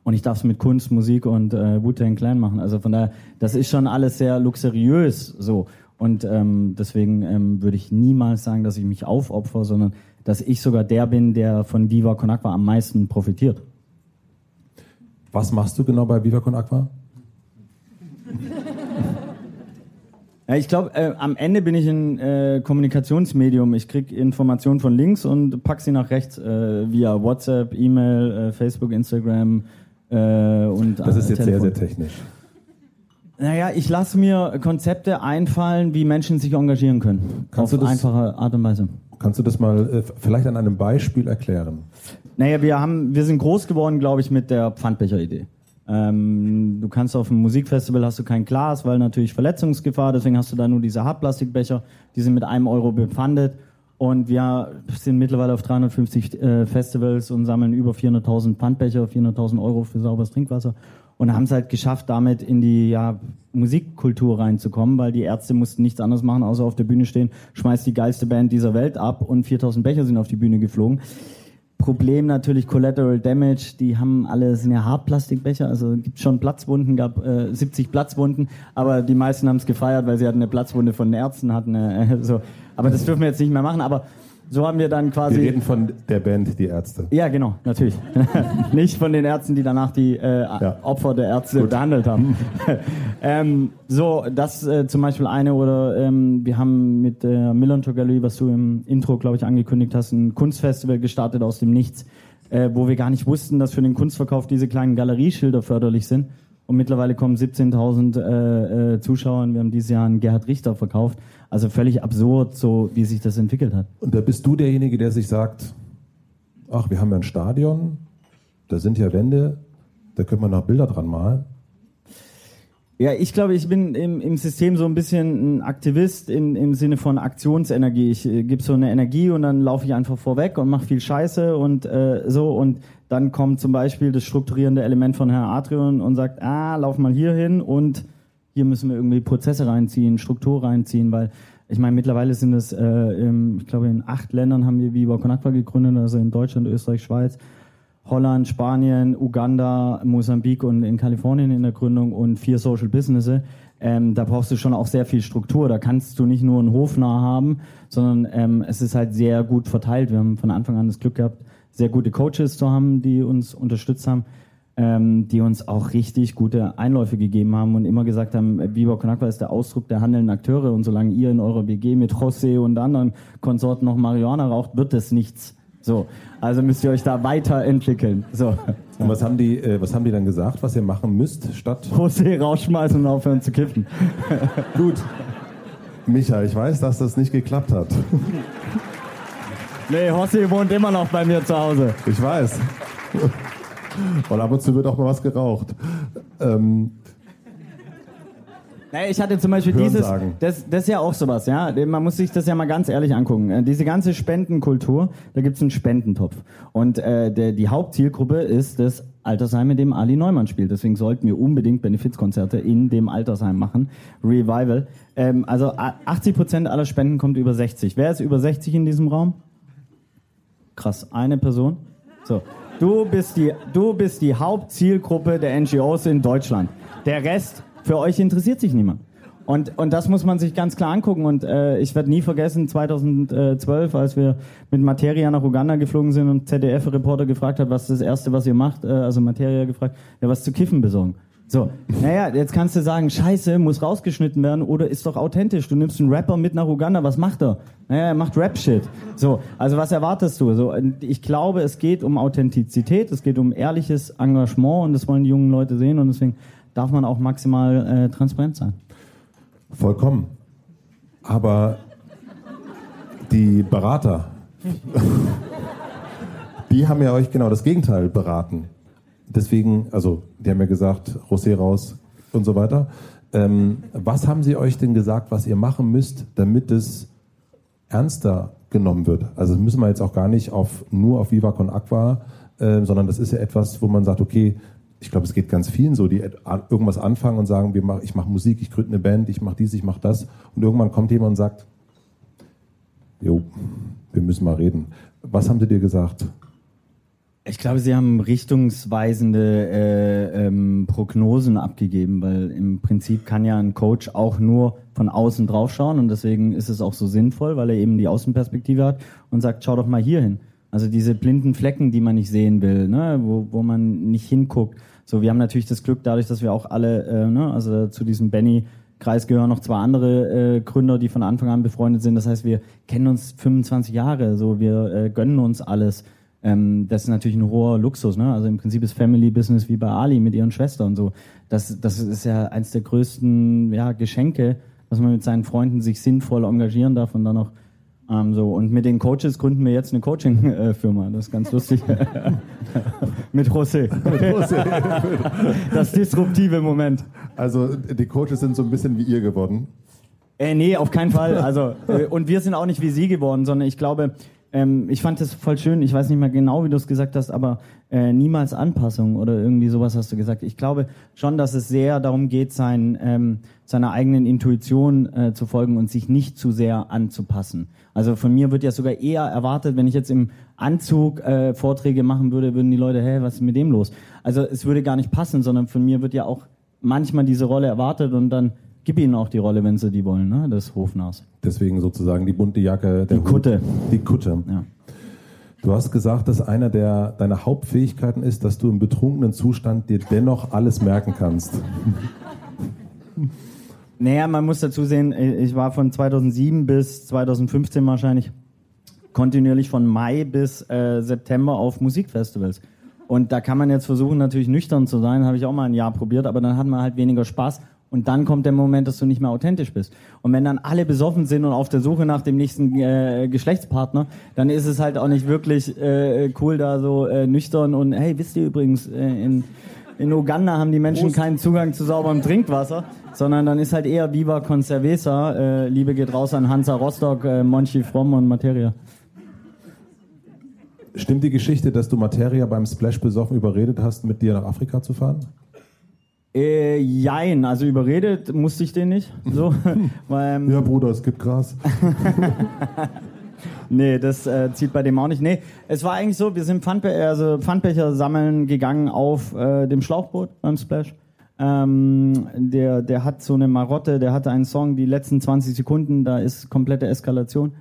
und ich darf es mit Kunst, Musik und äh, Wu-Tang Clan machen, also von daher, das ist schon alles sehr luxuriös so und ähm, deswegen ähm, würde ich niemals sagen, dass ich mich aufopfere, sondern dass ich sogar der bin, der von Viva con Agua am meisten profitiert. Was machst du genau bei Viva con Agua? Ja, ich glaube, äh, am Ende bin ich ein äh, Kommunikationsmedium. Ich kriege Informationen von links und pack sie nach rechts äh, via WhatsApp, E-Mail, äh, Facebook, Instagram äh, und äh, Das ist jetzt Telefon. Sehr, sehr technisch. Naja, ich lasse mir Konzepte einfallen, wie Menschen sich engagieren können. Kannst auf du das, einfache Art und Weise. Kannst du das mal äh, vielleicht an einem Beispiel erklären? Naja, wir, haben, wir sind groß geworden, glaube ich, mit der Pfandbecher-Idee. Ähm, du kannst auf einem Musikfestival, hast du kein Glas, weil natürlich Verletzungsgefahr, deswegen hast du da nur diese Hartplastikbecher, die sind mit einem Euro bepfandet und wir sind mittlerweile auf dreihundertfünfzig äh, Festivals und sammeln über vierhunderttausend Pfandbecher, vierhunderttausend Euro für sauberes Trinkwasser und haben es halt geschafft, damit in die ja, Musikkultur reinzukommen, weil die Ärzte mussten nichts anderes machen, außer auf der Bühne stehen, schmeißt die geilste Band dieser Welt ab und viertausend Becher sind auf die Bühne geflogen. Problem natürlich Collateral Damage, die haben alle, sind ja Hartplastikbecher, also gibt schon Platzwunden, gab äh, siebzig Platzwunden, aber die meisten haben es gefeiert, weil sie hatten eine Platzwunde von den Ärzten, hatten eine, äh, so. Aber das dürfen wir jetzt nicht mehr machen, aber so haben wir dann quasi... Wir reden von der Band, die Ärzte. Ja, genau, natürlich. Nicht von den Ärzten, die danach die äh, ja. Opfer der Ärzte Gut. behandelt haben. ähm, so, das äh, zum Beispiel eine oder ähm, wir haben mit der Millerntor Gallerie, was du im Intro, glaube ich, angekündigt hast, ein Kunstfestival gestartet aus dem Nichts, äh, wo wir gar nicht wussten, dass für den Kunstverkauf diese kleinen Galerieschilder förderlich sind. und mittlerweile kommen siebzehntausend äh, äh, Zuschauer und wir haben dieses Jahr einen Gerhard Richter verkauft. Also völlig absurd, so wie sich das entwickelt hat. Und da bist du derjenige, der sich sagt, ach, wir haben ja ein Stadion, da sind ja Wände, da könnte man noch Bilder dran malen. Ja, ich glaube, ich bin im, im System so ein bisschen ein Aktivist in, im Sinne von Aktionsenergie. Ich äh, gebe so eine Energie und dann laufe ich einfach vorweg und mache viel Scheiße und äh, so. Und dann kommt zum Beispiel das strukturierende Element von Herrn Adrian und sagt, ah, lauf mal hier hin und hier müssen wir irgendwie Prozesse reinziehen, Struktur reinziehen, weil ich meine, mittlerweile sind es, äh, im, ich glaube, in acht Ländern haben wir Viva con Agua gegründet, also in Deutschland, Österreich, Schweiz, Holland, Spanien, Uganda, Mosambik und in Kalifornien in der Gründung und vier Social Businesses. Ähm, da brauchst du schon auch sehr viel Struktur. Da kannst du nicht nur einen Hofnarr haben, sondern ähm, es ist halt sehr gut verteilt. Wir haben von Anfang an das Glück gehabt, sehr gute Coaches zu haben, die uns unterstützt haben, ähm, die uns auch richtig gute Einläufe gegeben haben und immer gesagt haben, Viva con Agua ist der Ausdruck der handelnden Akteure und solange ihr in eurer W G mit José und anderen Konsorten noch Marihuana raucht, wird es nichts. So, also müsst ihr euch da weiterentwickeln. So. Und was haben die, äh, was haben die dann gesagt, was ihr machen müsst, statt José rausschmeißen und aufhören zu kiffen? Gut. Micha, ich weiß, dass das nicht geklappt hat. Nee, José wohnt immer noch bei mir zu Hause. Ich weiß. Und ab und zu wird auch mal was geraucht. Ähm... Naja, ich hatte zum Beispiel Hören dieses, das, das ist ja auch sowas, ja. Man muss sich das ja mal ganz ehrlich angucken. Diese ganze Spendenkultur, da gibt's einen Spendentopf. Und äh, der, die Hauptzielgruppe ist das Altersheim, in dem Ali Neumann spielt. Deswegen sollten wir unbedingt Benefizkonzerte in dem Altersheim machen. Revival. Ähm, also achtzig Prozent aller Spenden kommt über sechzig. Wer ist über sechzig in diesem Raum? Krass, eine Person. So, du bist die, du bist die Hauptzielgruppe der N G Os in Deutschland. Der Rest... Für euch interessiert sich niemand. Und, und das muss man sich ganz klar angucken. Und äh, ich werde nie vergessen, zweitausendzwölf, als wir mit Materia nach Uganda geflogen sind und Z D F-Reporter gefragt hat, was ist das Erste, was ihr macht? Äh, also Materia gefragt, ja, was zu kiffen besorgen. So, naja, jetzt kannst du sagen, Scheiße, muss rausgeschnitten werden oder ist doch authentisch. Du nimmst einen Rapper mit nach Uganda, was macht er? Naja, er macht Rap-Shit. So, also was erwartest du? So, ich glaube, es geht um Authentizität, es geht um ehrliches Engagement und das wollen die jungen Leute sehen und deswegen... darf man auch maximal äh, transparent sein? Vollkommen. Aber die Berater, die haben ja euch genau das Gegenteil beraten. Deswegen, also die haben ja gesagt, José raus und so weiter. Ähm, was haben sie euch denn gesagt, was ihr machen müsst, damit es ernster genommen wird? Also müssen wir jetzt auch gar nicht auf, nur auf Viva con Agua, äh, sondern das ist ja etwas, wo man sagt, okay, ich glaube, es geht ganz vielen so, die irgendwas anfangen und sagen, wir mach, ich mache Musik, ich gründe eine Band, ich mache dies, ich mache das. Und irgendwann kommt jemand und sagt, jo, wir müssen mal reden. Was haben sie dir gesagt? Ich glaube, sie haben richtungsweisende äh, ähm, Prognosen abgegeben, weil im Prinzip kann ja ein Coach auch nur von außen drauf schauen. Und deswegen ist es auch so sinnvoll, weil er eben die Außenperspektive hat und sagt, schau doch mal hier hin. Also diese blinden Flecken, die man nicht sehen will, ne? wo, wo man nicht hinguckt. So, wir haben natürlich das Glück, dadurch, dass wir auch alle, äh, ne, also zu diesem Benny-Kreis gehören noch zwei andere äh, Gründer, die von Anfang an befreundet sind. Das heißt, wir kennen uns fünfundzwanzig Jahre, so wir äh, gönnen uns alles. Ähm, das ist natürlich ein hoher Luxus, ne? Also im Prinzip ist Family Business wie bei Ali mit ihren Schwestern und so. Das, das ist ja eins der größten ja, Geschenke, dass man mit seinen Freunden sich sinnvoll engagieren darf und dann auch Um, so. Und mit den Coaches gründen wir jetzt eine Coaching-Firma. Das ist ganz lustig. Mit José. Mit José. Das disruptive Moment. Also die Coaches sind so ein bisschen wie ihr geworden? Äh, nee, auf keinen Fall. Also, äh, und wir sind auch nicht wie sie geworden, sondern ich glaube, ähm, ich fand das voll schön. Ich weiß nicht mehr genau, wie du es gesagt hast, aber äh, niemals Anpassung oder irgendwie sowas hast du gesagt. Ich glaube schon, dass es sehr darum geht, sein, ähm, seiner eigenen Intuition äh, zu folgen und sich nicht zu sehr anzupassen. Also von mir wird ja sogar eher erwartet, wenn ich jetzt im Anzug äh, Vorträge machen würde, würden die Leute, hey, was ist mit dem los? Also es würde gar nicht passen, sondern von mir wird ja auch manchmal diese Rolle erwartet und dann gib ihnen auch die Rolle, wenn sie die wollen, ne? Das Hofnarrs. Deswegen sozusagen die bunte Jacke. Der die Kutte. Hut, die Kutte. Ja. Du hast gesagt, dass einer der deiner Hauptfähigkeiten ist, dass du im betrunkenen Zustand dir dennoch alles merken kannst. Naja, man muss dazu sehen, ich war von zweitausendsieben bis zweitausendfünfzehn wahrscheinlich kontinuierlich von Mai bis äh, September auf Musikfestivals. Und da kann man jetzt versuchen, natürlich nüchtern zu sein, habe ich auch mal ein Jahr probiert, aber dann hat man halt weniger Spaß. Und dann kommt der Moment, dass du nicht mehr authentisch bist. Und wenn dann alle besoffen sind und auf der Suche nach dem nächsten äh, Geschlechtspartner, dann ist es halt auch nicht wirklich äh, cool, da so äh, nüchtern und hey, wisst ihr übrigens, äh, in, in Uganda haben die Menschen Prost. Keinen Zugang zu sauberem Trinkwasser, sondern dann ist halt eher Viva con Cerveza, äh, Liebe geht raus an Hansa Rostock, äh, Monchi Fromm und Materia. Stimmt die Geschichte, dass du Materia beim Splash besoffen überredet hast, mit dir nach Afrika zu fahren? Äh, jein, also überredet musste ich den nicht. So, weil, ja, Bruder, es gibt Gras. Nee, das äh, zieht bei dem auch nicht. Nee, es war eigentlich so, wir sind Pfandbe- also Pfandbecher sammeln gegangen auf äh, dem Schlauchboot beim Splash. Ähm, der, der hat so eine Marotte, der hatte einen Song, die letzten zwanzig Sekunden, da ist komplette Eskalation.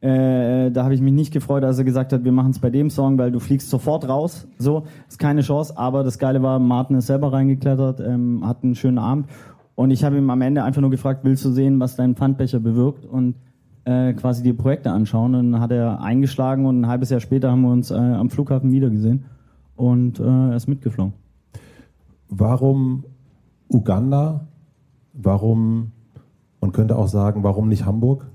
Äh, da habe ich mich nicht gefreut, als er gesagt hat, wir machen es bei dem Song, weil du fliegst sofort raus. So, ist keine Chance. Aber das Geile war, Martin ist selber reingeklettert, ähm, hat einen schönen Abend. Und ich habe ihm am Ende einfach nur gefragt, willst du sehen, was dein Pfandbecher bewirkt? Und äh, quasi die Projekte anschauen. Und dann hat er eingeschlagen und ein halbes Jahr später haben wir uns äh, am Flughafen wiedergesehen. Und äh, er ist mitgeflogen. Warum Uganda? Warum, man könnte auch sagen, warum nicht Hamburg?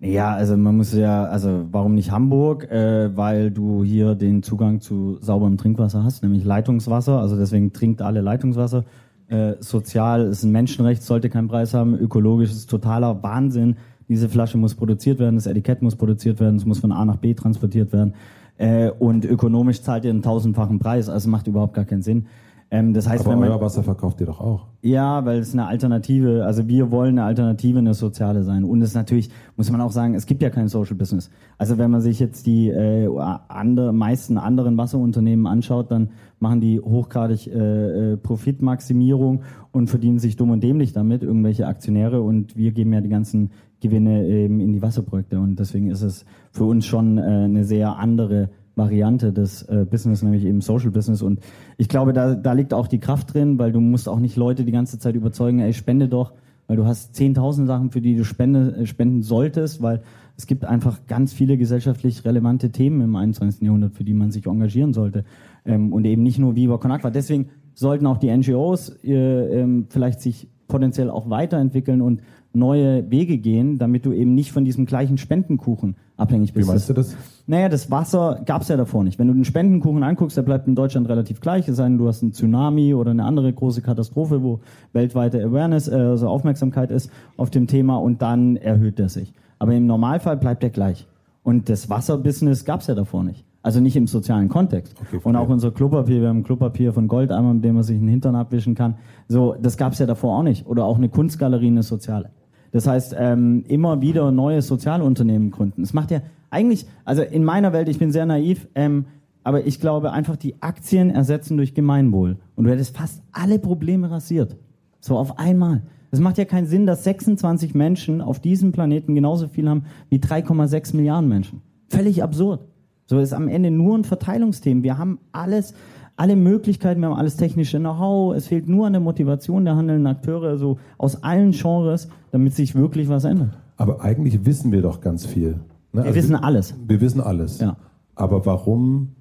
Ja, also man muss ja, also warum nicht Hamburg? Äh, weil du hier den Zugang zu sauberem Trinkwasser hast, nämlich Leitungswasser. Also deswegen trinkt alle Leitungswasser. Äh, sozial ist ein Menschenrecht, sollte keinen Preis haben. Ökologisch ist totaler Wahnsinn. Diese Flasche muss produziert werden, das Etikett muss produziert werden, es muss von A nach B transportiert werden. Äh, und ökonomisch zahlt ihr einen tausendfachen Preis, also macht überhaupt gar keinen Sinn. Ähm, das heißt, aber wenn man, euer Wasser verkauft ihr doch auch. Ja, weil es eine Alternative, also wir wollen eine Alternative, eine soziale sein. Und es natürlich, muss man auch sagen, es gibt ja kein Social Business. Also wenn man sich jetzt die äh, andere, meisten anderen Wasserunternehmen anschaut, dann machen die hochgradig äh, Profitmaximierung und verdienen sich dumm und dämlich damit, irgendwelche Aktionäre. Und wir geben ja die ganzen Gewinne eben in die Wasserprojekte. Und deswegen ist es für uns schon äh, eine sehr andere Variante des äh, Business, nämlich eben Social Business. Und ich glaube, da, da liegt auch die Kraft drin, weil du musst auch nicht Leute die ganze Zeit überzeugen, ey, spende doch, weil du hast zehntausend Sachen, für die du spende, äh, spenden solltest, weil es gibt einfach ganz viele gesellschaftlich relevante Themen im einundzwanzigsten Jahrhundert, für die man sich engagieren sollte. Ähm, und eben nicht nur Viva con Agua. Deswegen sollten auch die N G Os äh, äh, vielleicht sich potenziell auch weiterentwickeln und neue Wege gehen, damit du eben nicht von diesem gleichen Spendenkuchen abhängig bist. Wie meinst du das? Naja, das Wasser gab es ja davor nicht. Wenn du den Spendenkuchen anguckst, der bleibt in Deutschland relativ gleich. Es sei denn, du hast einen Tsunami oder eine andere große Katastrophe, wo weltweite Awareness, also Aufmerksamkeit ist auf dem Thema und dann erhöht der sich. Aber im Normalfall bleibt der gleich. Und das Wasserbusiness gab es ja davor nicht. Also nicht im sozialen Kontext. Okay, und auch unser Klopapier, wir haben Klopapier von Goldeimer, mit dem man sich den Hintern abwischen kann. So, das gab es ja davor auch nicht. Oder auch eine Kunstgalerie, eine soziale. Das heißt, ähm, immer wieder neue Sozialunternehmen gründen. Es macht ja eigentlich, also in meiner Welt, ich bin sehr naiv, ähm, aber ich glaube einfach, die Aktien ersetzen durch Gemeinwohl. Und du hättest fast alle Probleme rasiert. So auf einmal. Es macht ja keinen Sinn, dass sechsundzwanzig Menschen auf diesem Planeten genauso viel haben wie drei Komma sechs Milliarden Menschen. Völlig absurd. So ist am Ende nur ein Verteilungsthema. Wir haben alles, alle Möglichkeiten, wir haben alles technische Know-how. Es fehlt nur an der Motivation der handelnden Akteure, so aus allen Genres, damit sich wirklich was ändert. Aber eigentlich wissen wir doch ganz viel. Ne? Wir also wissen wir, alles. Wir wissen alles. Ja. Aber warum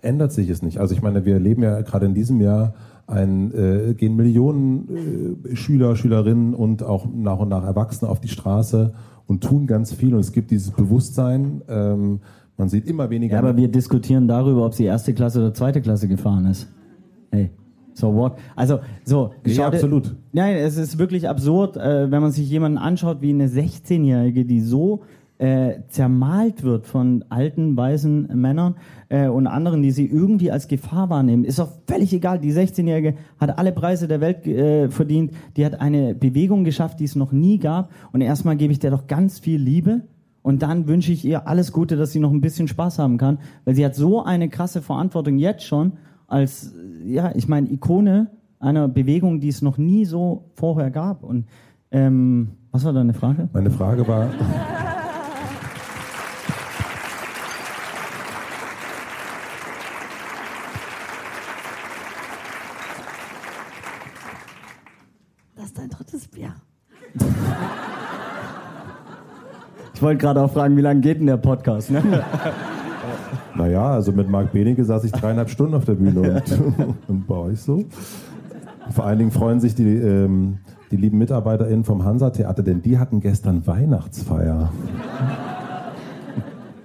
ändert sich es nicht? Also ich meine, wir erleben ja gerade in diesem Jahr, ein, äh, gehen Millionen äh, Schüler, Schülerinnen und auch nach und nach Erwachsene auf die Straße und tun ganz viel. Und es gibt dieses Bewusstsein, ähm, man sieht immer weniger... Ja, aber wir diskutieren darüber, ob sie erste Klasse oder zweite Klasse gefahren ist. Hey, so what? Also, so... Nee, absolut. Nein, es ist wirklich absurd, äh, wenn man sich jemanden anschaut, wie eine sechzehnjährige, die so äh, zermalt wird von alten, weißen Männern äh, und anderen, die sie irgendwie als Gefahr wahrnehmen. Ist doch völlig egal. Die sechzehnjährige hat alle Preise der Welt äh, verdient. Die hat eine Bewegung geschafft, die es noch nie gab. Und erstmal gebe ich der doch ganz viel Liebe. Und dann wünsche ich ihr alles Gute, dass sie noch ein bisschen Spaß haben kann, weil sie hat so eine krasse Verantwortung jetzt schon als, ja, ich meine, Ikone einer Bewegung, die es noch nie so vorher gab. Und ähm, was war deine Frage? Meine Frage war... Das ist dein drittes Bier. Ich wollte gerade auch fragen, wie lange geht denn der Podcast? Ne? Naja, naja, also mit Marc Benecke saß ich dreieinhalb Stunden auf der Bühne und, und bei euch so. Vor allen Dingen freuen sich die, ähm, die lieben MitarbeiterInnen vom Hansa-Theater, denn die hatten gestern Weihnachtsfeier.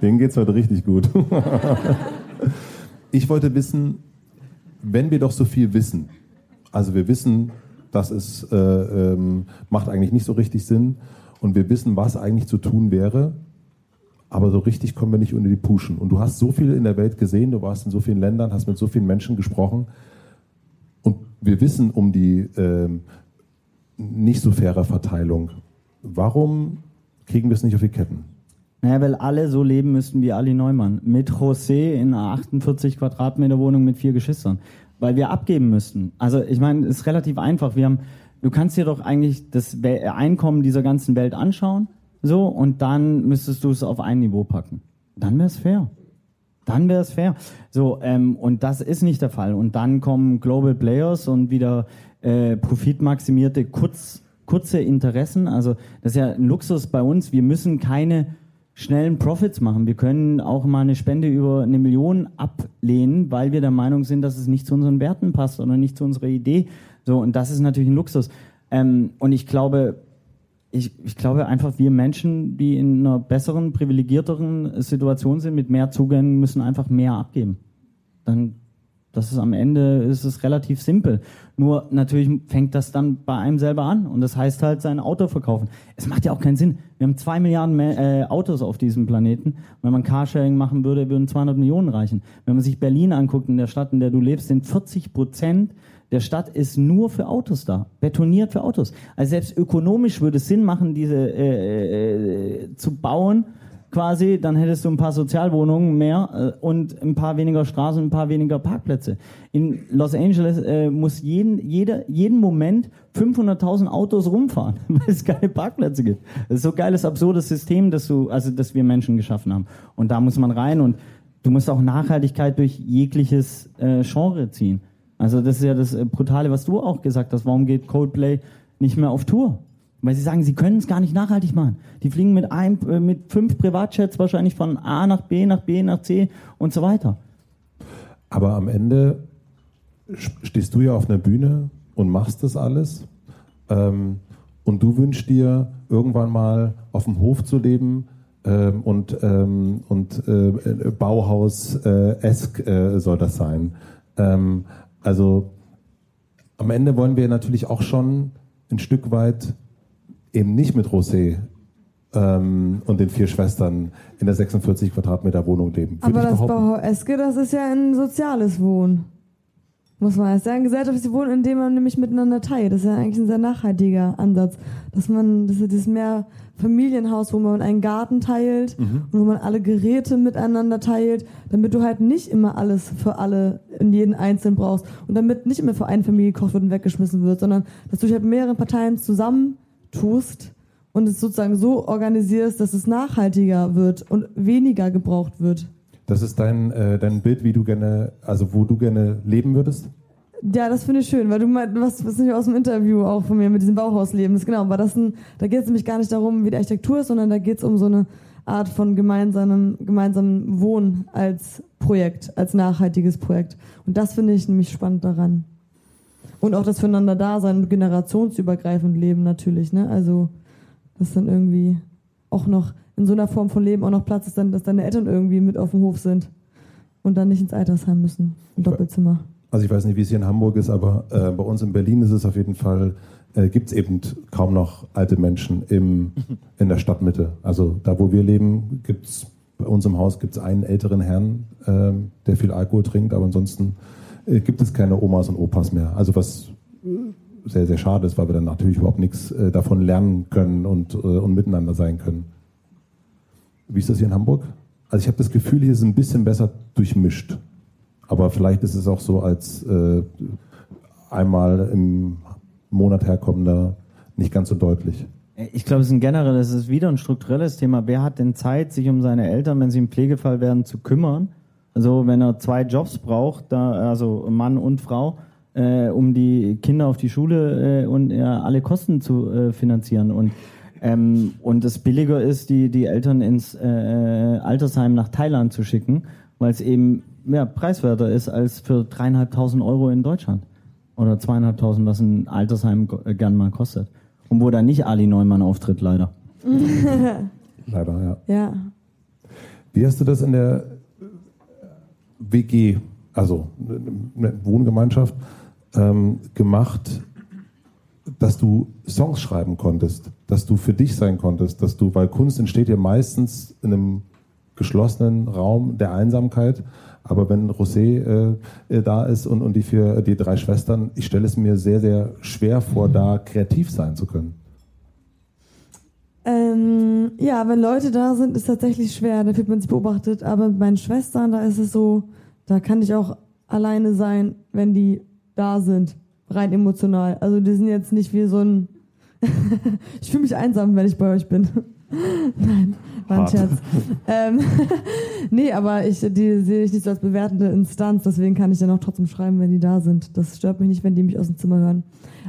Denen geht's heute richtig gut. Ich wollte wissen, wenn wir doch so viel wissen, also wir wissen, das ist, äh, ähm, macht eigentlich nicht so richtig Sinn und wir wissen, was eigentlich zu tun wäre, aber so richtig kommen wir nicht unter die Puschen. Und du hast so viel in der Welt gesehen, du warst in so vielen Ländern, hast mit so vielen Menschen gesprochen und wir wissen um die äh, nicht so faire Verteilung. Warum kriegen wir es nicht auf die Ketten? Naja, weil alle so leben müssten wie Ali Neumann. Mit José in einer achtundvierzig Quadratmeter Wohnung mit vier Geschwistern. Weil wir abgeben müssten. Also ich meine, es ist relativ einfach. Wir haben, du kannst dir doch eigentlich das Einkommen dieser ganzen Welt anschauen, so, und dann müsstest du es auf ein Niveau packen. Dann wäre es fair. Dann wäre es fair. So, ähm, und das ist nicht der Fall. Und dann kommen Global Players und wieder äh, profitmaximierte kurz, kurze Interessen. Also das ist ja ein Luxus bei uns. Wir müssen keine schnellen Profits machen. Wir können auch mal eine Spende über eine Million ablehnen, weil wir der Meinung sind, dass es nicht zu unseren Werten passt oder nicht zu unserer Idee. So, und das ist natürlich ein Luxus. Ähm, und ich glaube, ich, ich glaube einfach, wir Menschen, die in einer besseren, privilegierteren Situation sind, mit mehr Zugängen, müssen einfach mehr abgeben. Dann, das ist am Ende, ist es relativ simpel. Nur natürlich fängt das dann bei einem selber an und das heißt halt, sein Auto verkaufen. Es macht ja auch keinen Sinn. Wir haben zwei Milliarden mehr, äh, Autos auf diesem Planeten. Wenn man Carsharing machen würde, würden zweihundert Millionen reichen. Wenn man sich Berlin anguckt, in der Stadt, in der du lebst, sind vierzig Prozent der Stadt ist nur für Autos da, betoniert für Autos. Also selbst ökonomisch würde es Sinn machen, diese äh, äh, zu bauen, quasi, dann hättest du ein paar Sozialwohnungen mehr und ein paar weniger Straßen, ein paar weniger Parkplätze. In Los Angeles äh, muss jeden, jeder, jeden Moment fünfhunderttausend Autos rumfahren, weil es keine Parkplätze gibt. Das ist so ein geiles, absurdes System, das du, also, das wir Menschen geschaffen haben. Und da muss man rein und du musst auch Nachhaltigkeit durch jegliches äh, Genre ziehen. Also das ist ja das Brutale, was du auch gesagt hast. Warum geht Coldplay nicht mehr auf Tour? Weil sie sagen, sie können es gar nicht nachhaltig machen. Die fliegen mit einem, mit fünf Privatjets wahrscheinlich von A nach B, nach B, nach C und so weiter. Aber am Ende stehst du ja auf einer Bühne und machst das alles. Ähm, und du wünschst dir, irgendwann mal auf dem Hof zu leben ähm, und, ähm, und äh, Bauhaus-esk äh, soll das sein. Ähm, also am Ende wollen wir natürlich auch schon ein Stück weit eben nicht mit Rosé ähm, und den vier Schwestern in der sechsundvierzig Quadratmeter Wohnung leben. Würde aber das Bauhaueske, das ist ja ein soziales Wohnen. Muss man sagen. Das ist ja ein gesellschaftliches Wohnen, in dem man nämlich miteinander teilt. Das ist ja eigentlich ein sehr nachhaltiger Ansatz. Dass man, das ist dieses Mehrfamilienhaus, wo man einen Garten teilt mhm. und wo man alle Geräte miteinander teilt, damit du halt nicht immer alles für alle in jeden Einzelnen brauchst. Und damit nicht immer für eine Familie gekocht wird und weggeschmissen wird, sondern dass du dich halt mit mehreren Parteien zusammen tust und es sozusagen so organisierst, dass es nachhaltiger wird und weniger gebraucht wird. Das ist dein, äh, dein Bild, wie du gerne, also wo du gerne leben würdest? Ja, das finde ich schön, weil du meinst, was, was nicht aus dem Interview auch von mir mit diesem Bauhausleben ist, genau, aber das ein, da geht es nämlich gar nicht darum, wie die Architektur ist, sondern da geht es um so eine Art von gemeinsamem, gemeinsamem Wohnen als Projekt, als nachhaltiges Projekt. Und das finde ich nämlich spannend daran. Und auch das Füreinander-Dasein und generationsübergreifend Leben natürlich, ne? Also, dass dann irgendwie auch noch in so einer Form von Leben auch noch Platz ist, dann, dass deine Eltern irgendwie mit auf dem Hof sind und dann nicht ins Altersheim müssen, im Doppelzimmer. Also ich weiß nicht, wie es hier in Hamburg ist, aber äh, bei uns in Berlin ist es auf jeden Fall, äh, gibt es eben kaum noch alte Menschen im, in der Stadtmitte. Also da, wo wir leben, gibt es bei uns im Haus gibt's einen älteren Herrn, äh, der viel Alkohol trinkt, aber ansonsten gibt es keine Omas und Opas mehr. Also was sehr, sehr schade ist, weil wir dann natürlich überhaupt nichts äh, davon lernen können und, äh, und miteinander sein können. Wie ist das hier in Hamburg? Also ich habe das Gefühl, hier ist es ein bisschen besser durchmischt. Aber vielleicht ist es auch so, als äh, einmal im Monat herkommender nicht ganz so deutlich. Ich glaube, es ist ein generelles, es ist wieder ein strukturelles Thema. Wer hat denn Zeit, sich um seine Eltern, wenn sie im Pflegefall werden, zu kümmern? Also wenn er zwei Jobs braucht, da, also Mann und Frau, äh, um die Kinder auf die Schule äh, und äh, alle Kosten zu äh, finanzieren und ähm, und es billiger ist, die die Eltern ins äh, Altersheim nach Thailand zu schicken weil es eben mehr preiswerter ist als für dreieinhalbtausend Euro in Deutschland oder zweieinhalbtausend, was ein Altersheim gern mal kostet. Und wo dann nicht Ali Neumann auftritt, leider. Leider, ja. Ja. Wie hast du das in der W G, also Wohngemeinschaft, ähm, gemacht, dass du Songs schreiben konntest, dass du für dich sein konntest, dass du, weil Kunst entsteht ja meistens in einem geschlossenen Raum der Einsamkeit, aber wenn Rosé äh, da ist und, und die, vier, die drei Schwestern, ich stelle es mir sehr, sehr schwer vor, da kreativ sein zu können. Ähm, ja, wenn Leute da sind, ist es tatsächlich schwer, da fühlt man sich beobachtet, aber mit meinen Schwestern, da ist es so, da kann ich auch alleine sein, wenn die da sind. Rein emotional. Also die sind jetzt nicht wie so ein... Ich fühle mich einsam, wenn ich bei euch bin. Nein, war ein Scherz. Ähm, nee, aber ich, die sehe ich nicht so als bewertende Instanz, deswegen kann ich dann auch trotzdem schreiben, wenn die da sind. Das stört mich nicht, wenn die mich aus dem Zimmer hören.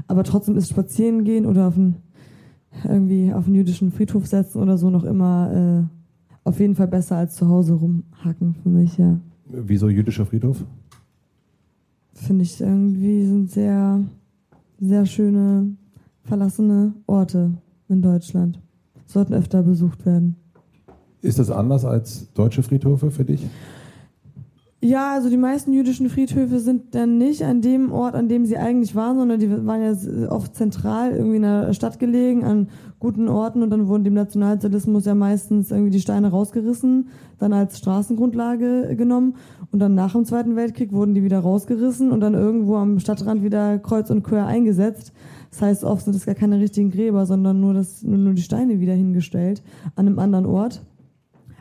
Aber trotzdem ist spazieren gehen oder auf einen, irgendwie auf einen jüdischen Friedhof setzen oder so noch immer äh, auf jeden Fall besser als zu Hause rumhacken für mich, ja. Wieso jüdischer Friedhof? Finde ich irgendwie sind sehr, sehr schöne, verlassene Orte in Deutschland. Sollten öfter besucht werden. Ist das anders als deutsche Friedhöfe für dich? Ja, also die meisten jüdischen Friedhöfe sind dann nicht an dem Ort, an dem sie eigentlich waren, sondern die waren ja oft zentral irgendwie in der Stadt gelegen, an guten Orten und dann wurden dem Nationalsozialismus ja meistens irgendwie die Steine rausgerissen, dann als Straßengrundlage genommen und dann nach dem Zweiten Weltkrieg wurden die wieder rausgerissen und dann irgendwo am Stadtrand wieder kreuz und quer eingesetzt. Das heißt, oft sind es gar keine richtigen Gräber, sondern nur, das, nur die Steine wieder hingestellt an einem anderen Ort.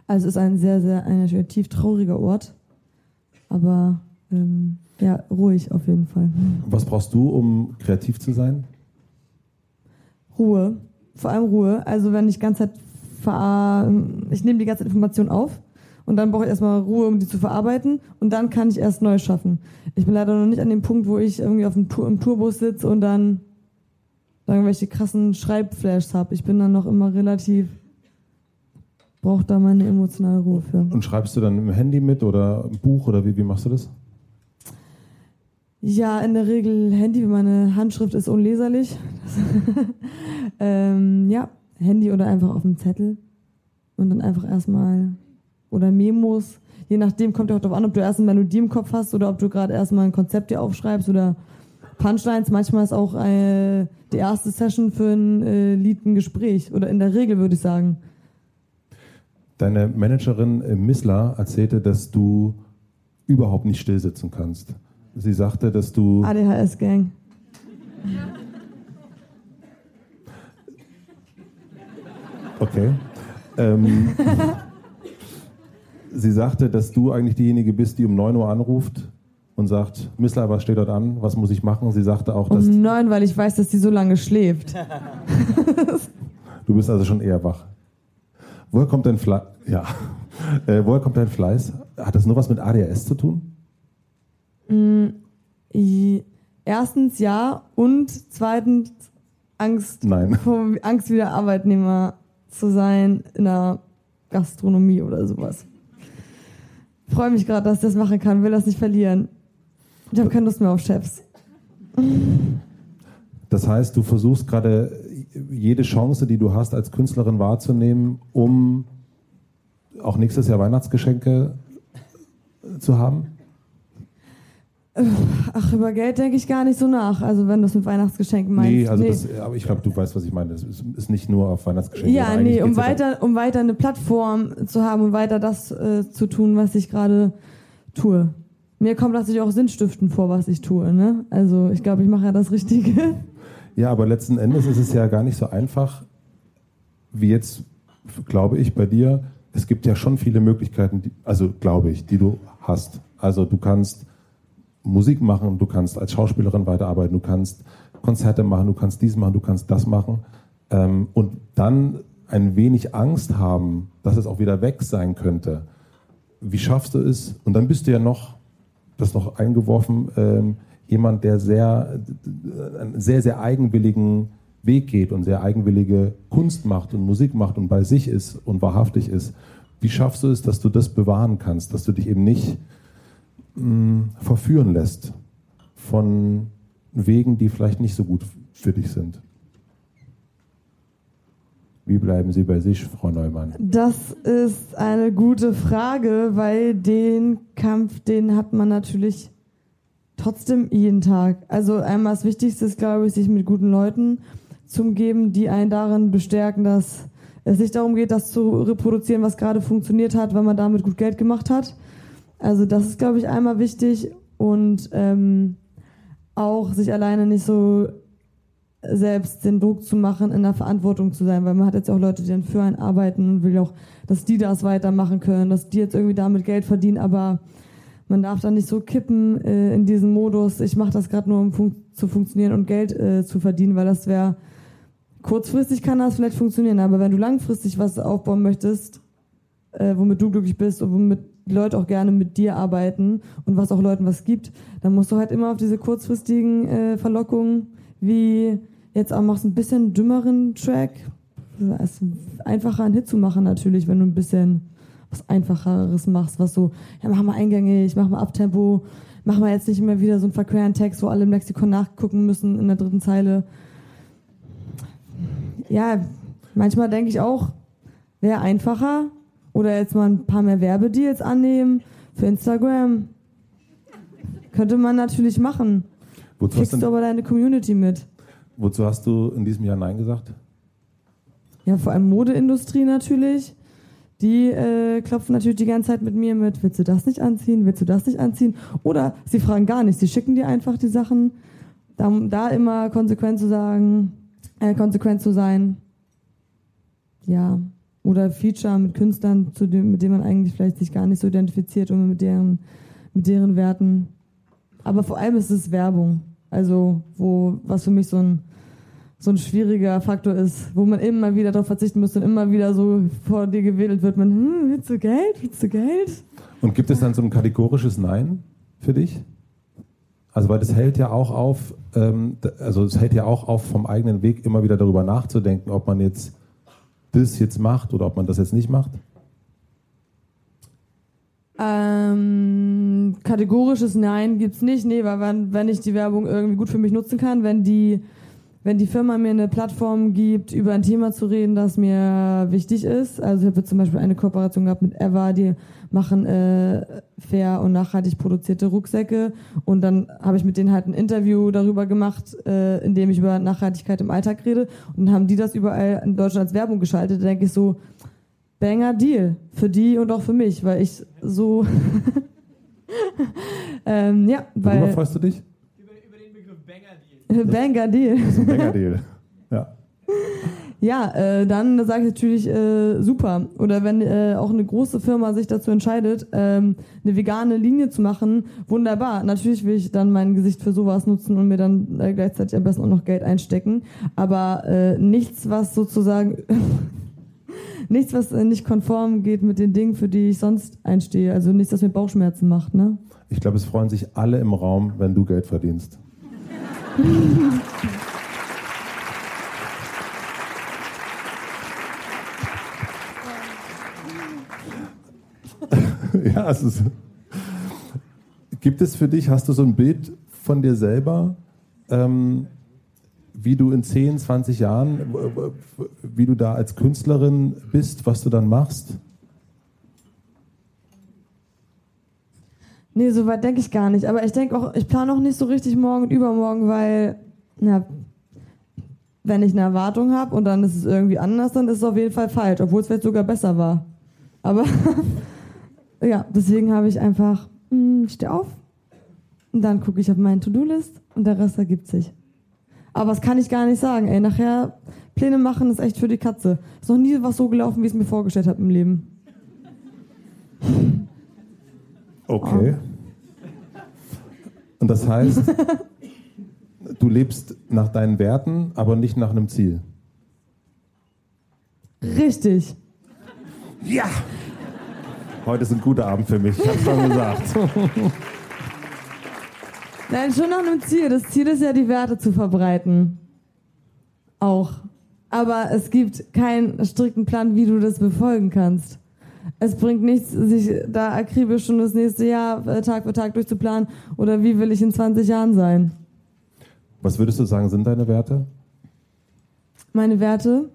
Also es ist ein sehr, sehr, ein tief trauriger Ort. Aber ähm, ja, ruhig auf jeden Fall. Was brauchst du, um kreativ zu sein? Ruhe. Vor allem Ruhe. Also wenn ich die ganze Zeit ver- ich nehme die ganze Zeit Informationen auf und dann brauche ich erstmal Ruhe, um die zu verarbeiten und dann kann ich erst neu schaffen. Ich bin leider noch nicht an dem Punkt, wo ich irgendwie auf dem Tour- im Tourbus sitze und dann irgendwelche krassen Schreibflashs habe. Ich bin dann noch immer relativ... braucht da meine emotionale Ruhe für. Und schreibst du dann im Handy mit oder im Buch oder wie, wie machst du das? Ja, in der Regel Handy, meine Handschrift ist unleserlich. ähm, ja, Handy oder einfach auf dem Zettel und dann einfach erstmal oder Memos. Je nachdem kommt ja auch darauf an, ob du erst eine Melodie im Kopf hast oder ob du gerade erstmal ein Konzept dir aufschreibst oder Punchlines. Manchmal ist auch äh, die erste Session für ein äh, Lied ein Gespräch oder in der Regel würde ich sagen. Deine Managerin Missler erzählte, dass du überhaupt nicht stillsitzen kannst. Sie sagte, dass du... A D H S-Gang. Okay. Ähm, sie sagte, dass du eigentlich diejenige bist, die um neun Uhr anruft und sagt, Missler, was steht dort an? Was muss ich machen? Sie sagte auch, dass... Um neun, weil ich weiß, dass sie so lange schläft. Du bist also schon eher wach. Woher kommt dein Fleiß? Ja. Äh, woher kommt dein Fleiß? Hat das nur was mit A D H S zu tun? Mm, erstens ja und zweitens Angst, Nein. Vor, Angst wieder Arbeitnehmer zu sein in der Gastronomie oder sowas. Ich freue mich gerade, dass ich das machen kann, will das nicht verlieren. Ich habe keine Lust mehr auf Chefs. Das heißt, du versuchst gerade jede Chance, die du hast, als Künstlerin wahrzunehmen, um auch nächstes Jahr Weihnachtsgeschenke zu haben? Ach, über Geld denke ich gar nicht so nach. Also wenn du es mit Weihnachtsgeschenken meinst. Nee, also nee. Das, aber ich glaube, du weißt, was ich meine. Es ist nicht nur auf Weihnachtsgeschenke. Ja, nee, um weiter, um weiter eine Plattform zu haben, um weiter das äh, zu tun, was ich gerade tue. Mir kommt natürlich auch sinnstiftend vor, was ich tue. Ne? Also ich glaube, ich mache ja das Richtige. Ja, aber letzten Endes ist es ja gar nicht so einfach, wie jetzt, glaube ich, bei dir. Es gibt ja schon viele Möglichkeiten, die, also glaube ich, die du hast. Also du kannst Musik machen, du kannst als Schauspielerin weiterarbeiten, du kannst Konzerte machen, du kannst dies machen, du kannst das machen. Ähm, und dann ein wenig Angst haben, dass es auch wieder weg sein könnte. Wie schaffst du es? Und dann bist du ja noch, das noch eingeworfen, ähm, jemand, der sehr, einen sehr, sehr eigenwilligen Weg geht und sehr eigenwillige Kunst macht und Musik macht und bei sich ist und wahrhaftig ist. Wie schaffst du es, dass du das bewahren kannst, dass du dich eben nicht mh, verführen lässt von Wegen, die vielleicht nicht so gut für dich sind? Wie bleiben Sie bei sich, Frau Neumann? Das ist eine gute Frage, weil den Kampf, den hat man natürlich trotzdem jeden Tag. Also einmal das Wichtigste ist, glaube ich, sich mit guten Leuten zu umgeben, die einen darin bestärken, dass es nicht darum geht, das zu reproduzieren, was gerade funktioniert hat, weil man damit gut Geld gemacht hat. Also das ist, glaube ich, einmal wichtig. Und ähm, auch sich alleine nicht so selbst den Druck zu machen, in der Verantwortung zu sein, weil man hat jetzt auch Leute, die dann für einen arbeiten und will auch, dass die das weitermachen können, dass die jetzt irgendwie damit Geld verdienen, aber man darf dann nicht so kippen äh, in diesem Modus, ich mache das gerade nur, um fun- zu funktionieren und Geld äh, zu verdienen, weil das wäre, kurzfristig kann das vielleicht funktionieren, aber wenn du langfristig was aufbauen möchtest, äh, womit du glücklich bist und womit die Leute auch gerne mit dir arbeiten und was auch Leuten was gibt, dann musst du halt immer auf diese kurzfristigen äh, Verlockungen wie jetzt auch machst du ein bisschen dümmeren Track. Es ist einfacher, einen Hit zu machen natürlich, wenn du ein bisschen was Einfacheres machst, was so, ja, mach mal eingängig, mach mal Abtempo, mach mal jetzt nicht immer wieder so einen verqueren Text, wo alle im Lexikon nachgucken müssen in der dritten Zeile. Ja, manchmal denke ich auch, wäre einfacher oder jetzt mal ein paar mehr Werbedeals annehmen für Instagram. Könnte man natürlich machen. Wozu kriegst du aber deine Community mit. Wozu hast du in diesem Jahr Nein gesagt? Ja, vor allem Modeindustrie natürlich. Die äh, klopfen natürlich die ganze Zeit mit mir mit, willst du das nicht anziehen, willst du das nicht anziehen? Oder sie fragen gar nicht, sie schicken dir einfach die Sachen. Da, da immer konsequent zu sagen, äh, konsequent zu sein. Ja, oder Feature mit Künstlern, zu dem, mit denen man eigentlich vielleicht sich gar nicht so identifiziert und mit deren, mit deren Werten. Aber vor allem ist es Werbung. Also, wo, was für mich so ein, so ein schwieriger Faktor ist, wo man immer wieder darauf verzichten muss und immer wieder so vor dir gewedelt wird, man, hm, willst du Geld, willst du Geld? Und gibt es dann so ein kategorisches Nein für dich? Also, weil das hält ja auch auf, ähm, also es hält ja auch auf, vom eigenen Weg immer wieder darüber nachzudenken, ob man jetzt das jetzt macht oder ob man das jetzt nicht macht. Ähm, kategorisches Nein gibt's nicht. Nee, weil wenn, wenn ich die Werbung irgendwie gut für mich nutzen kann, wenn die, wenn die Firma mir eine Plattform gibt, über ein Thema zu reden, das mir wichtig ist. Also ich habe jetzt zum Beispiel eine Kooperation gehabt mit Eva, die machen äh, fair und nachhaltig produzierte Rucksäcke. Und dann habe ich mit denen halt ein Interview darüber gemacht, äh, in dem ich über Nachhaltigkeit im Alltag rede. Und dann haben die das überall in Deutschland als Werbung geschaltet. Da denke ich so, Banger Deal. Für die und auch für mich, weil ich so... ähm, ja, weil... Worüber freust du dich? Über, über den Begriff Banger Deal. Banger Deal. Das ist ein Banger Deal. Ja, ja äh, dann sage ich natürlich äh, super. Oder wenn äh, auch eine große Firma sich dazu entscheidet, ähm, eine vegane Linie zu machen, wunderbar. Natürlich will ich dann mein Gesicht für sowas nutzen und mir dann äh, gleichzeitig am besten auch noch Geld einstecken. Aber äh, nichts, was sozusagen... Nichts, was nicht konform geht mit den Dingen, für die ich sonst einstehe. Also nichts, das mir Bauchschmerzen macht, ne? Ich glaube, es freuen sich alle im Raum, wenn du Geld verdienst. Ja, es ist... Gibt es für dich, hast du so ein Bild von dir selber, ähm, wie du in zehn, zwanzig Jahren, wie du da als Künstlerin bist, was du dann machst? Nee, so weit denke ich gar nicht. Aber ich denke auch, ich plane auch nicht so richtig morgen und übermorgen, weil, na, wenn ich eine Erwartung habe und dann ist es irgendwie anders, dann ist es auf jeden Fall falsch, obwohl es vielleicht sogar besser war. Aber ja, deswegen habe ich einfach, mh, ich stehe auf und dann gucke ich auf meine To-Do-List und der Rest ergibt sich. Aber das kann ich gar nicht sagen, ey. Nachher Pläne machen ist echt für die Katze. Ist noch nie was so gelaufen, wie ich es mir vorgestellt habe im Leben. Okay. Oh. Und das heißt, du lebst nach deinen Werten, aber nicht nach einem Ziel. Richtig. Ja! Heute ist ein guter Abend für mich, ich hab's schon gesagt. Nein, schon nach einem Ziel. Das Ziel ist ja, die Werte zu verbreiten. Auch. Aber es gibt keinen strikten Plan, wie du das befolgen kannst. Es bringt nichts, sich da akribisch schon das nächste Jahr Tag für Tag durchzuplanen oder wie will ich in zwanzig Jahren sein. Was würdest du sagen, sind deine Werte? Meine Werte?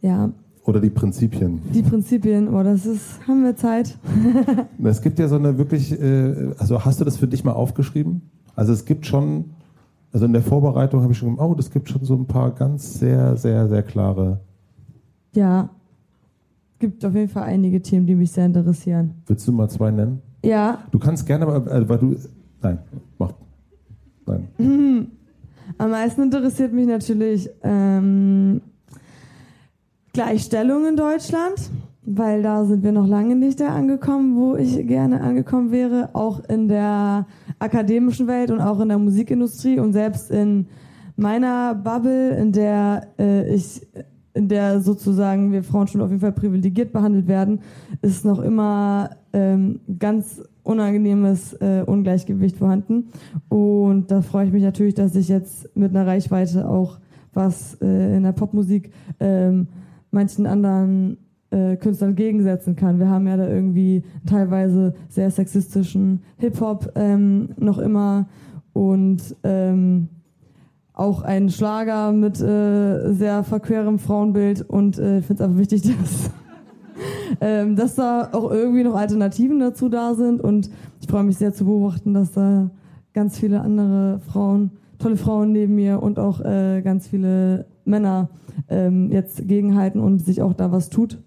Ja. Oder die Prinzipien? Die Prinzipien, oh, das ist, haben wir Zeit. Es gibt ja so eine wirklich, also hast du das für dich mal aufgeschrieben? Also es gibt schon, also in der Vorbereitung habe ich schon, oh, das gibt schon so ein paar ganz sehr, sehr, sehr klare. Ja, es gibt auf jeden Fall einige Themen, die mich sehr interessieren. Willst du mal zwei nennen? Ja. Du kannst gerne, aber, weil du, nein, mach, nein. Mhm. Am meisten interessiert mich natürlich ähm, Gleichstellung in Deutschland, weil da sind wir noch lange nicht da angekommen, wo ich gerne angekommen wäre, auch in der akademischen Welt und auch in der Musikindustrie und selbst in meiner Bubble, in der äh, ich, in der sozusagen wir Frauen schon auf jeden Fall privilegiert behandelt werden, ist noch immer ähm, ganz unangenehmes äh, Ungleichgewicht vorhanden. Und da freue ich mich natürlich, dass ich jetzt mit einer Reichweite auch was äh, in der Popmusik ähm, manchen anderen äh, Künstlern gegensetzen kann. Wir haben ja da irgendwie teilweise sehr sexistischen Hip-Hop ähm, noch immer und ähm, auch einen Schlager mit äh, sehr verquerem Frauenbild und ich äh, finde es einfach wichtig, dass Ähm, dass da auch irgendwie noch Alternativen dazu da sind und ich freue mich sehr zu beobachten, dass da ganz viele andere Frauen, tolle Frauen neben mir und auch äh, ganz viele Männer ähm, jetzt gegenhalten und sich auch da was tut.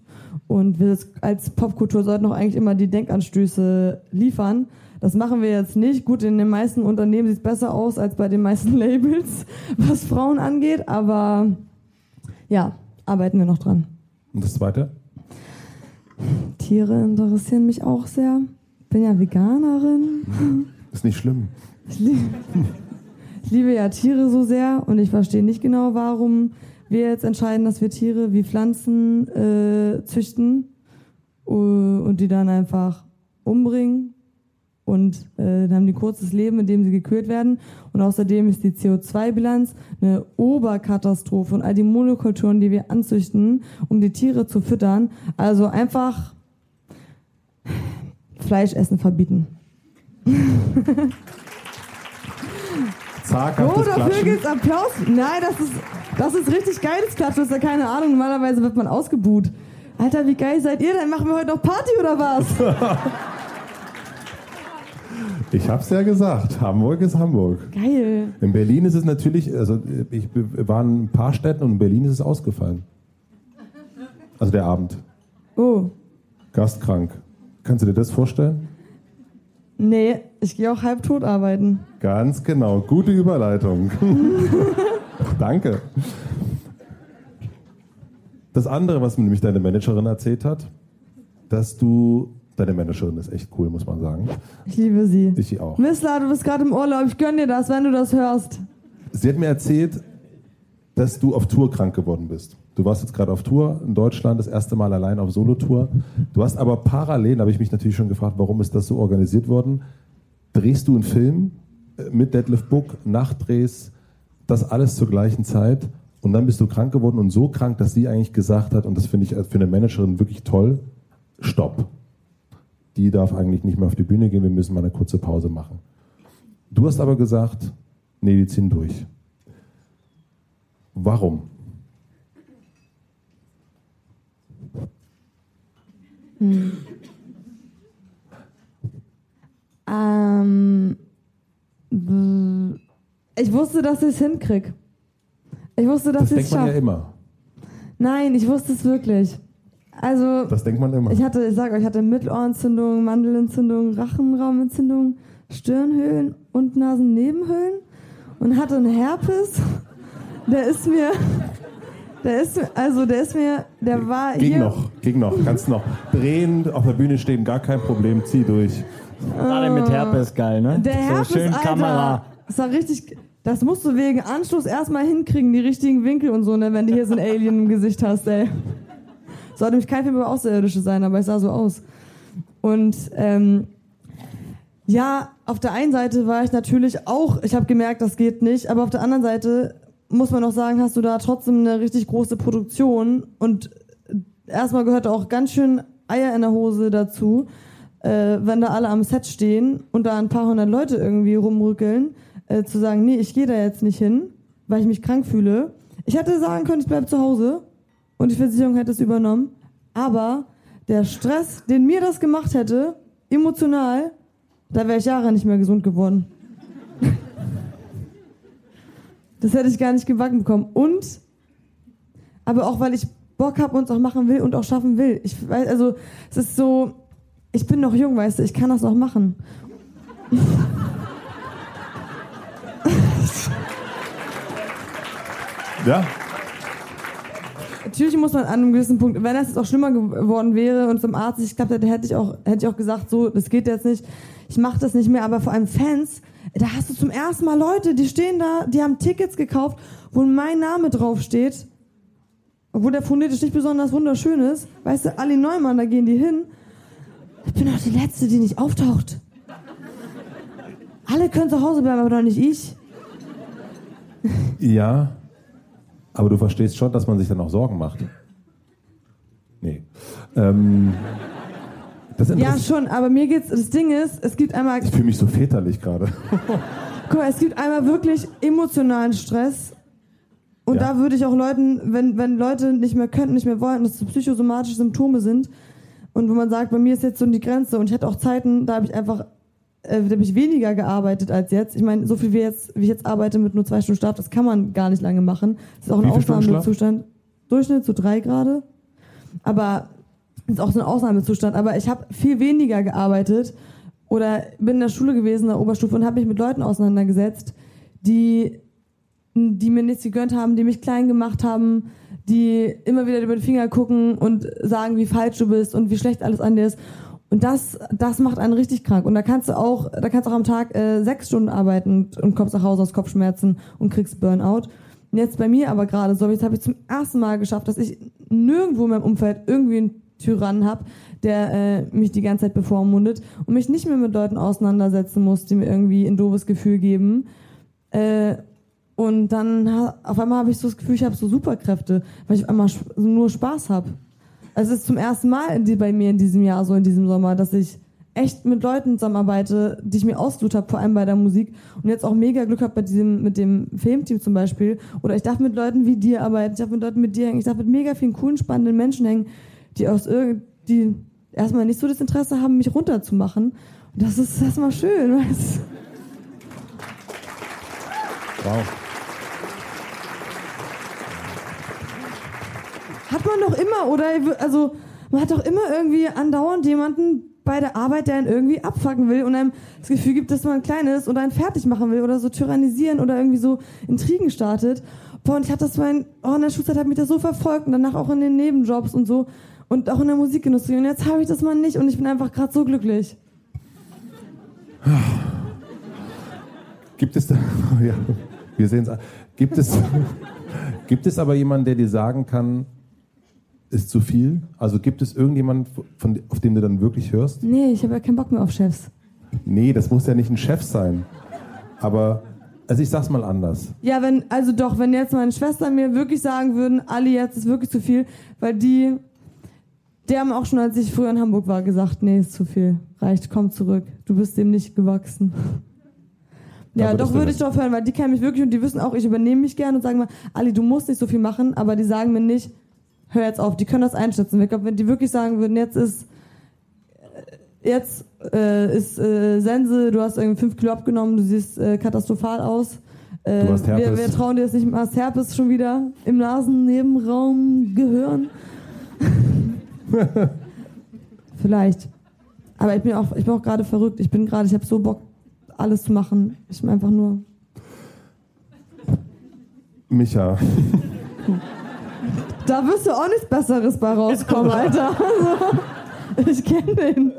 Und wir als Popkultur sollten auch eigentlich immer die Denkanstöße liefern. Das machen wir jetzt nicht. Gut, in den meisten Unternehmen sieht es besser aus als bei den meisten Labels, was Frauen angeht, aber ja, arbeiten wir noch dran. Und das Zweite? Tiere interessieren mich auch sehr. Bin ja Veganerin. Ist nicht schlimm. Ich liebe, ich liebe ja Tiere so sehr und ich verstehe nicht genau, warum wir jetzt entscheiden, dass wir Tiere wie Pflanzen äh, züchten uh, und die dann einfach umbringen und äh, dann haben die ein kurzes Leben, in dem sie gekühlt werden. Und außerdem ist die C O zwei Bilanz eine Oberkatastrophe und all die Monokulturen, die wir anzüchten, um die Tiere zu füttern. Also einfach Fleischessen verbieten. Zaghaftes Klatschen. Oh, dafür gibt's Applaus. Nein, das ist, das ist richtig geiles Klatschen. Das ist ja keine Ahnung. Normalerweise wird man ausgebuht. Alter, wie geil seid ihr denn? Machen wir heute noch Party oder was? Ich hab's ja gesagt, Hamburg ist Hamburg. Geil. In Berlin ist es natürlich, also ich war in ein paar Städten und in Berlin ist es ausgefallen. Also der Abend. Oh. Gastkrank. Kannst du dir das vorstellen? Nee, ich gehe auch halbtot arbeiten. Ganz genau, gute Überleitung. Danke. Das andere, was mir nämlich deine Managerin erzählt hat, dass du... Deine Managerin ist echt cool, muss man sagen. Ich liebe sie. Ich auch. Missla, du bist gerade im Urlaub. Ich gönn dir das, wenn du das hörst. Sie hat mir erzählt, dass du auf Tour krank geworden bist. Du warst jetzt gerade auf Tour in Deutschland, das erste Mal allein auf Solotour. Du hast aber parallel, da habe ich mich natürlich schon gefragt, warum ist das so organisiert worden, drehst du einen Film mit Detlev Buck, Nachtdrehs, das alles zur gleichen Zeit und dann bist du krank geworden und so krank, dass sie eigentlich gesagt hat, und das finde ich für eine Managerin wirklich toll, stopp. Die darf eigentlich nicht mehr auf die Bühne gehen, wir müssen mal eine kurze Pause machen. Du hast aber gesagt, nee, wir ziehen durch. Warum? Hm. Ähm, ich wusste, dass ich es hinkriege. Ich wusste, dass ich es schaffe. Das denkt man ja immer. Nein, ich wusste es wirklich. Also, das denkt man immer. Ich hatte, ich sag euch, ich hatte Mittelohrentzündung, Mandelentzündung, Rachenraumentzündung, Stirnhöhlen und Nasennebenhöhlen und hatte einen Herpes. Der ist mir, der ist, also der ist mir, der war ging hier. noch, ging noch, kannst noch drehen, auf der Bühne stehen, gar kein Problem, zieh durch. Gerade mit Herpes geil, ne? Der Herpes, so schön Alter, Kamera. Das war richtig. Das musst du wegen Anschluss erstmal hinkriegen, die richtigen Winkel und so, ne? Wenn du hier so ein Alien im Gesicht hast, ey. Sollte nämlich kein Film über Außerirdische sein, aber es sah so aus. Und ähm, ja, auf der einen Seite war ich natürlich auch, ich habe gemerkt, das geht nicht, aber auf der anderen Seite muss man auch sagen, hast du da trotzdem eine richtig große Produktion und erstmal gehört auch ganz schön Eier in der Hose dazu, äh, wenn da alle am Set stehen und da ein paar hundert Leute irgendwie rumrückeln, äh, zu sagen, nee, ich gehe da jetzt nicht hin, weil ich mich krank fühle. Ich hätte sagen können, ich bleibe zu Hause und die Versicherung hätte es übernommen, aber der Stress, den mir das gemacht hätte, emotional, da wäre ich Jahre nicht mehr gesund geworden. Das hätte ich gar nicht gebacken bekommen. Und, aber auch weil ich Bock habe und es auch machen will und auch schaffen will. Ich weiß, also es ist so, ich bin noch jung, weißt du, ich kann das noch machen. Ja. Natürlich muss man an einem gewissen Punkt, wenn das jetzt auch schlimmer geworden wäre und zum Arzt ich glaube, da hätte ich auch hätte ich auch gesagt, so, das geht jetzt nicht, ich mache das nicht mehr, aber vor allem Fans, da hast du zum ersten Mal Leute, die stehen da, die haben Tickets gekauft, wo mein Name draufsteht, obwohl der phonetisch nicht besonders wunderschön ist, weißt du, Ali Neumann, da gehen die hin, ich bin doch die Letzte, die nicht auftaucht. Alle können zu Hause bleiben, aber doch nicht ich. Ja. Aber du verstehst schon, dass man sich dann auch Sorgen macht. Nee. Ähm, das ja, schon, aber mir geht's. Das Ding ist, es gibt einmal. Ich fühle mich so väterlich gerade. Guck mal, es gibt einmal wirklich emotionalen Stress. Und ja. Da würde ich auch Leuten, wenn, wenn Leute nicht mehr könnten, nicht mehr wollten, dass es psychosomatische Symptome sind. Und wo man sagt, bei mir ist jetzt so die Grenze. Und ich hatte auch Zeiten, da habe ich einfach. Da habe ich weniger gearbeitet als jetzt. Ich meine, so viel wie, jetzt, wie ich jetzt arbeite mit nur zwei Stunden Schlaf, das kann man gar nicht lange machen. Das ist auch ein Ausnahmezustand. Durchschnitt zu so drei gerade. Aber das ist auch so ein Ausnahmezustand. Aber ich habe viel weniger gearbeitet oder bin in der Schule gewesen, in der Oberstufe, und habe mich mit Leuten auseinandergesetzt, die, die mir nichts gegönnt haben, die mich klein gemacht haben, die immer wieder über den Finger gucken und sagen, wie falsch du bist und wie schlecht alles an dir ist. Und das, das macht einen richtig krank. Und da kannst du auch, da kannst du auch am Tag äh, sechs Stunden arbeiten und, und kommst nach Hause aus Kopfschmerzen und kriegst Burnout. Und jetzt bei mir aber gerade so, jetzt habe ich zum ersten Mal geschafft, dass ich nirgendwo in meinem Umfeld irgendwie einen Tyrannen habe, der äh, mich die ganze Zeit bevormundet und mich nicht mehr mit Leuten auseinandersetzen muss, die mir irgendwie ein doofes Gefühl geben. Äh, und dann auf einmal habe ich so das Gefühl, ich habe so Superkräfte, weil ich auf einmal nur Spaß habe. Also es ist zum ersten Mal bei mir in diesem Jahr, so in diesem Sommer, dass ich echt mit Leuten zusammenarbeite, die ich mir ausgesucht habe, vor allem bei der Musik. Und jetzt auch mega Glück habe bei diesem, mit dem Filmteam zum Beispiel. Oder ich darf mit Leuten wie dir arbeiten, ich darf mit Leuten mit dir hängen, ich darf mit mega vielen coolen, spannenden Menschen hängen, die aus irgend, die erstmal nicht so das Interesse haben, mich runterzumachen. Und das ist erstmal schön, weißt du? Wow. Hat man doch immer, oder? Also, man hat doch immer irgendwie andauernd jemanden bei der Arbeit, der einen irgendwie abfacken will und einem das Gefühl gibt, dass man klein ist und einen fertig machen will oder so tyrannisieren oder irgendwie so Intrigen startet. Boah, und ich hab das mein, oh, in der Schulzeit hat mich das so verfolgt und danach auch in den Nebenjobs und so und auch in der Musikindustrie. Und jetzt habe ich das mal nicht und ich bin einfach gerade so glücklich. Gibt es da. Ja, wir sehen es. Gibt es. Gibt es aber jemanden, der dir sagen kann, ist zu viel? Also gibt es irgendjemanden, von, auf den du dann wirklich hörst? Nee, ich habe ja keinen Bock mehr auf Chefs. Nee, das muss ja nicht ein Chef sein. Aber, also ich sag's mal anders. Ja, wenn, also doch, wenn jetzt meine Schwestern mir wirklich sagen würden, Ali, jetzt ist wirklich zu viel, weil die, die haben auch schon, als ich früher in Hamburg war, gesagt, nee, ist zu viel, reicht, komm zurück, du bist dem nicht gewachsen. Ja, aber doch würde ich drauf hören, weil die kennen mich wirklich und die wissen auch, ich übernehme mich gern und sagen mal, Ali, du musst nicht so viel machen, aber die sagen mir nicht, hör jetzt auf, die können das einschätzen. Ich glaube, wenn die wirklich sagen würden, jetzt ist jetzt äh, ist äh, Sense, du hast irgendwie fünf Kilo abgenommen, du siehst äh, katastrophal aus. Äh, du hast Herpes. Wir, wir trauen dir jetzt nicht mehr, hast Herpes schon wieder im Nasennebenraum, Gehirn. Vielleicht. Aber ich bin auch, ich bin auch gerade verrückt. Ich bin gerade, ich habe so Bock, alles zu machen. Ich bin einfach nur... Micha. Da wirst du auch nichts Besseres bei rauskommen, Alter. Also, ich kenne den.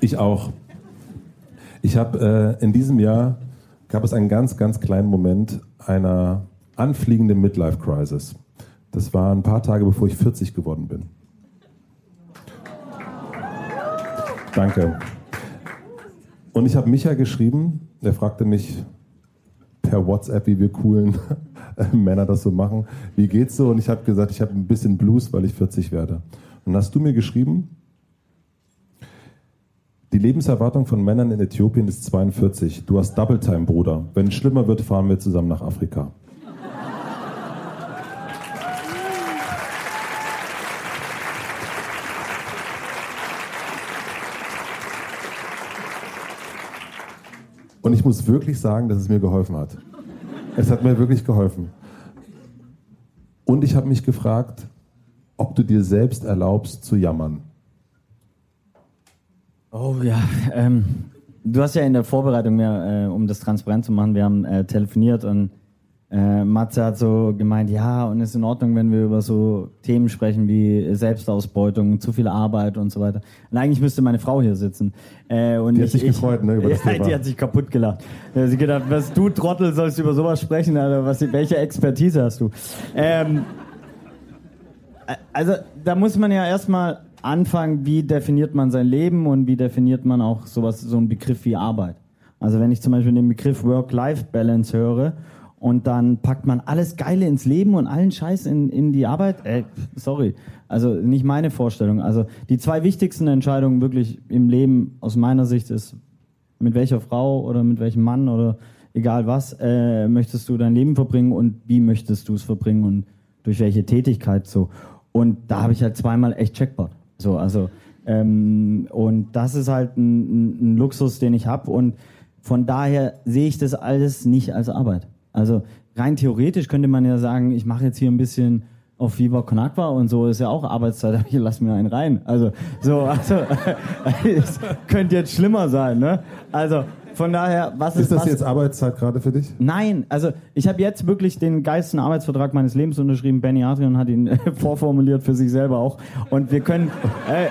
Ich auch. Ich habe äh, in diesem Jahr gab es einen ganz, ganz kleinen Moment einer anfliegenden Midlife-Crisis. Das war ein paar Tage, bevor ich vierzig geworden bin. Danke. Und ich habe Micha geschrieben, der fragte mich per per WhatsApp, wie wir coolen Männer das so machen. Wie geht's so? Und ich habe gesagt, ich habe ein bisschen Blues, weil ich vierzig werde. Und hast du mir geschrieben, die Lebenserwartung von Männern in Äthiopien ist zweiundvierzig. Du hast Double Time, Bruder. Wenn es schlimmer wird, fahren wir zusammen nach Afrika. Und ich muss wirklich sagen, dass es mir geholfen hat. Es hat mir wirklich geholfen. Und ich habe mich gefragt, ob du dir selbst erlaubst zu jammern. Oh ja, ähm, du hast ja in der Vorbereitung, ja, äh, um das transparent zu machen, wir haben äh, telefoniert und äh, Matze hat so gemeint, ja, und es ist in Ordnung, wenn wir über so Themen sprechen wie Selbstausbeutung, zu viel Arbeit und so weiter. Und eigentlich müsste meine Frau hier sitzen. Äh, und die ich, hat sich ich, gefreut, ne, über das ja, Thema. Die hat sich kaputt gelacht. Ja, sie gedacht, was du Trottel sollst über sowas sprechen, Alter, was, welche Expertise hast du? Ähm, also da muss man ja erstmal anfangen, wie definiert man sein Leben und wie definiert man auch sowas, so einen Begriff wie Arbeit. Also wenn ich zum Beispiel den Begriff Work-Life-Balance höre und dann packt man alles Geile ins Leben und allen Scheiß in, in die Arbeit, ey, sorry, also nicht meine Vorstellung. Also die zwei wichtigsten Entscheidungen wirklich im Leben aus meiner Sicht ist, mit welcher Frau oder mit welchem Mann oder egal was, äh, möchtest du dein Leben verbringen und wie möchtest du es verbringen und durch welche Tätigkeit so. Und da habe ich halt zweimal echt Checkboard. So, also ähm, und das ist halt ein, ein Luxus, den ich habe und von daher sehe ich das alles nicht als Arbeit. Also rein theoretisch könnte man ja sagen, ich mache jetzt hier ein bisschen auf Viva con Agua und so, ist ja auch Arbeitszeit, aber ich lass mir einen rein. Also so, also es könnte jetzt schlimmer sein, ne? Also von daher, was ist, ist das was? Jetzt Arbeitszeit gerade für dich? Nein, also ich habe jetzt wirklich den geilsten Arbeitsvertrag meines Lebens unterschrieben. Benny Adrian hat ihn äh, vorformuliert für sich selber auch. Und wir können, ey,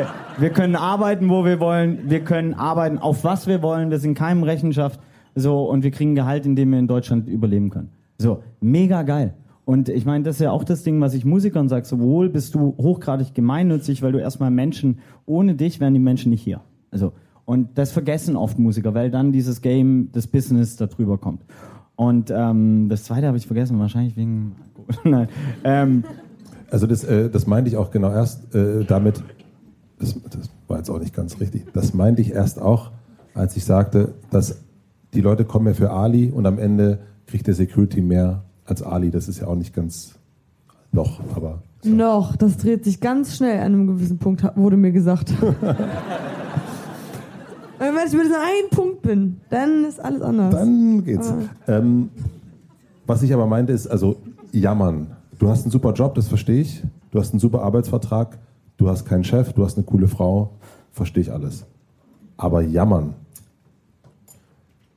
ey, wir können arbeiten, wo wir wollen. Wir können arbeiten, auf was wir wollen. Wir sind keinem Rechenschaft. So, und wir kriegen Gehalt, in dem wir in Deutschland überleben können. So, mega geil. Und ich meine, das ist ja auch das Ding, was ich Musikern sage. Sowohl bist du hochgradig gemeinnützig, weil du erstmal Menschen, ohne dich wären die Menschen nicht hier. Also, und das vergessen oft Musiker, weil dann dieses Game, das Business da drüber kommt. Und ähm, das zweite habe ich vergessen, wahrscheinlich wegen... Nein. Ähm, also das, äh, das meinte ich auch genau erst äh, damit, das, das war jetzt auch nicht ganz richtig, das meinte ich erst auch, als ich sagte, dass die Leute kommen ja für Ali und am Ende kriegt der Security mehr als Ali. Das ist ja auch nicht ganz... Noch, aber... So. Noch, das dreht sich ganz schnell an einem gewissen Punkt, wurde mir gesagt. Wenn ich mit diesem einen Punkt bin, dann ist alles anders. Dann geht's. Ähm, was ich aber meinte ist, also jammern. Du hast einen super Job, das verstehe ich. Du hast einen super Arbeitsvertrag. Du hast keinen Chef, du hast eine coole Frau. Verstehe ich alles. Aber jammern.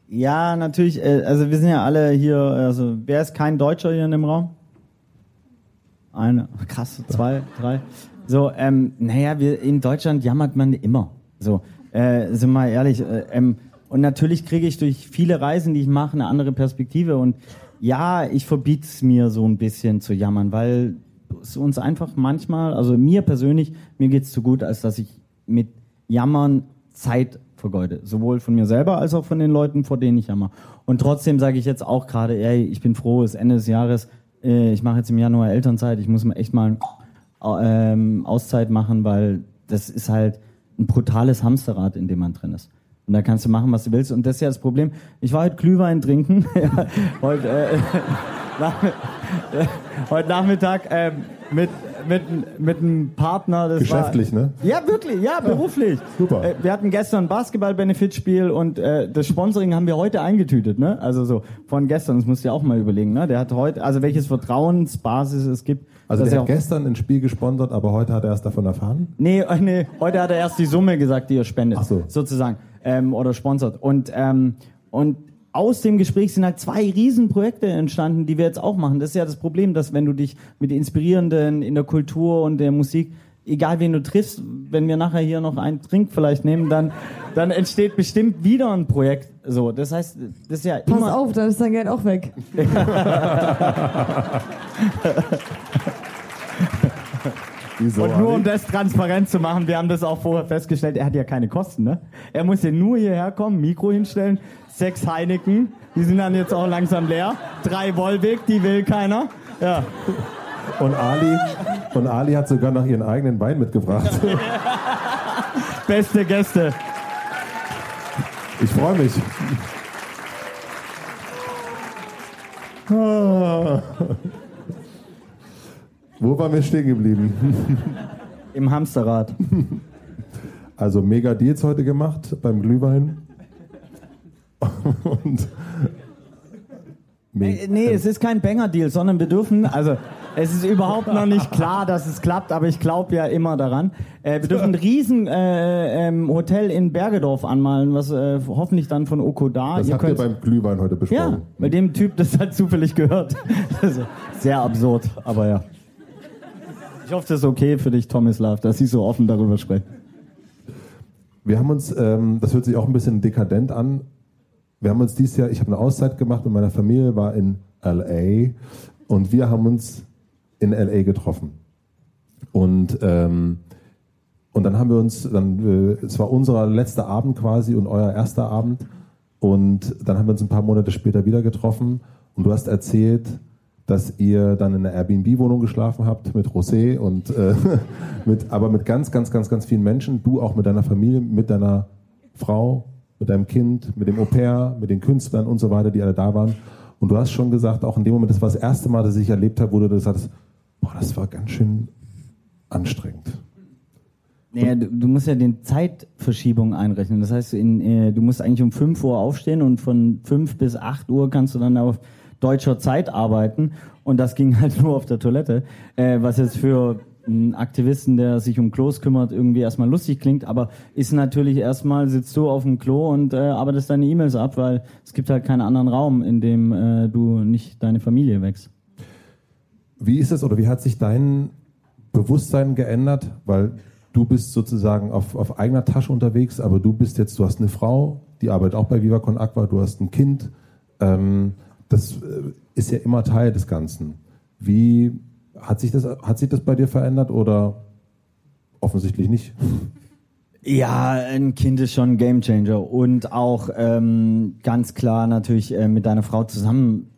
Ja, natürlich. Also wir sind ja alle hier, also wer ist kein Deutscher hier in dem Raum? Eine, krass, zwei, drei. So, ähm, naja, wir, in Deutschland jammert man immer. So. Äh, sind wir mal ehrlich, äh, ähm, und natürlich kriege ich durch viele Reisen, die ich mache, eine andere Perspektive und ja, ich verbiete es mir so ein bisschen zu jammern, weil es uns einfach manchmal, also mir persönlich, mir geht es zu gut, als dass ich mit Jammern Zeit vergeude, sowohl von mir selber als auch von den Leuten, vor denen ich jammer. Und trotzdem sage ich jetzt auch gerade, ey, ich bin froh, es ist Ende des Jahres, äh, ich mache jetzt im Januar Elternzeit, ich muss mir echt mal ähm, Auszeit machen, weil das ist halt ein brutales Hamsterrad, in dem man drin ist. Und da kannst du machen, was du willst. Und das ist ja das Problem. Ich war heute Glühwein trinken. heute, äh, nach, äh, heute Nachmittag äh, mit, mit, mit einem Partner. Das geschäftlich, war, ne? Ja, wirklich. Ja, beruflich. Ja, super. Äh, wir hatten gestern ein Basketball-Benefitspiel und äh, das Sponsoring haben wir heute eingetütet. Ne? Also so von gestern. Das musst du ja auch mal überlegen. Ne? Der hat heute, also welches Vertrauensbasis es gibt. Also das der hat gestern ein Spiel gesponsert, aber heute hat er erst davon erfahren? Nee, nee, heute hat er erst die Summe gesagt, die er spendet, so. sozusagen, ähm, oder sponsert. Und, ähm, und aus dem Gespräch sind halt zwei Riesenprojekte entstanden, die wir jetzt auch machen. Das ist ja das Problem, dass wenn du dich mit Inspirierenden in der Kultur und der Musik, egal wen du triffst, wenn wir nachher hier noch einen Trink vielleicht nehmen, dann, dann entsteht bestimmt wieder ein Projekt. So, das heißt, das ist ja immer... Pass auf, dann ist dein Geld auch weg. Wieso, und nur um das transparent zu machen, wir haben das auch vorher festgestellt, er hat ja keine Kosten, ne? Er muss ja nur hierher kommen, Mikro hinstellen, sechs Heineken, die sind dann jetzt auch langsam leer, drei Wolwig, die will keiner. Ja. Und Ali, und Ali hat sogar noch ihren eigenen Wein mitgebracht. Beste Gäste. Ich freue mich. Ah. Wo waren wir stehen geblieben? Im Hamsterrad. Also mega Deals heute gemacht beim Glühwein. Und nee, nee, es ist kein Banger-Deal, sondern wir dürfen, also es ist überhaupt noch nicht klar, dass es klappt, aber ich glaube ja immer daran. Äh, wir dürfen ein riesen äh, ähm, Hotel in Bergedorf anmalen, was äh, hoffentlich dann von Oko da. Das ihr habt könnt... ihr beim Glühwein heute besprochen. Ja, bei dem Typ, das hat zufällig gehört. Sehr absurd, aber ja. Ich hoffe, das ist okay für dich, Tomislav, dass Sie so offen darüber sprechen. Wir haben uns, ähm, das hört sich auch ein bisschen dekadent an, wir haben uns dieses Jahr, ich habe eine Auszeit gemacht mit meiner Familie, war in L A und wir haben uns in L A getroffen. Und, ähm, und dann haben wir uns, dann, äh, es war unser letzter Abend quasi und euer erster Abend und dann haben wir uns ein paar Monate später wieder getroffen und du hast erzählt, dass ihr dann in einer Airbnb-Wohnung geschlafen habt mit Rosé und äh, mit, aber mit ganz, ganz, ganz, ganz vielen Menschen, du auch mit deiner Familie, mit deiner Frau, mit deinem Kind, mit dem Au-pair, mit den Künstlern und so weiter, die alle da waren. Und du hast schon gesagt, auch in dem Moment, das war das erste Mal, dass ich erlebt habe, wo du gesagt hast, boah, das war ganz schön anstrengend. Naja, du, du musst ja den Zeitverschiebung einrechnen. Das heißt, in, äh, du musst eigentlich um fünf Uhr aufstehen und von fünf bis acht Uhr kannst du dann auf deutscher Zeit arbeiten. Und das ging halt nur auf der Toilette, äh, was jetzt für ein Aktivisten, der sich um Klos kümmert, irgendwie erstmal lustig klingt, aber ist natürlich erstmal, sitzt du auf dem Klo und äh, arbeitest deine E-Mails ab, weil es gibt halt keinen anderen Raum, in dem äh, du nicht deine Familie wächst. Wie ist das oder wie hat sich dein Bewusstsein geändert? Weil du bist sozusagen auf, auf eigener Tasche unterwegs, aber du bist jetzt, du hast eine Frau, die arbeitet auch bei Viva con Agua, du hast ein Kind. Ähm, das ist ja immer Teil des Ganzen. Wie Hat sich das, hat sich das bei dir verändert oder offensichtlich nicht? Ja, ein Kind ist schon ein Gamechanger und auch ähm, ganz klar natürlich äh, mit deiner Frau zusammen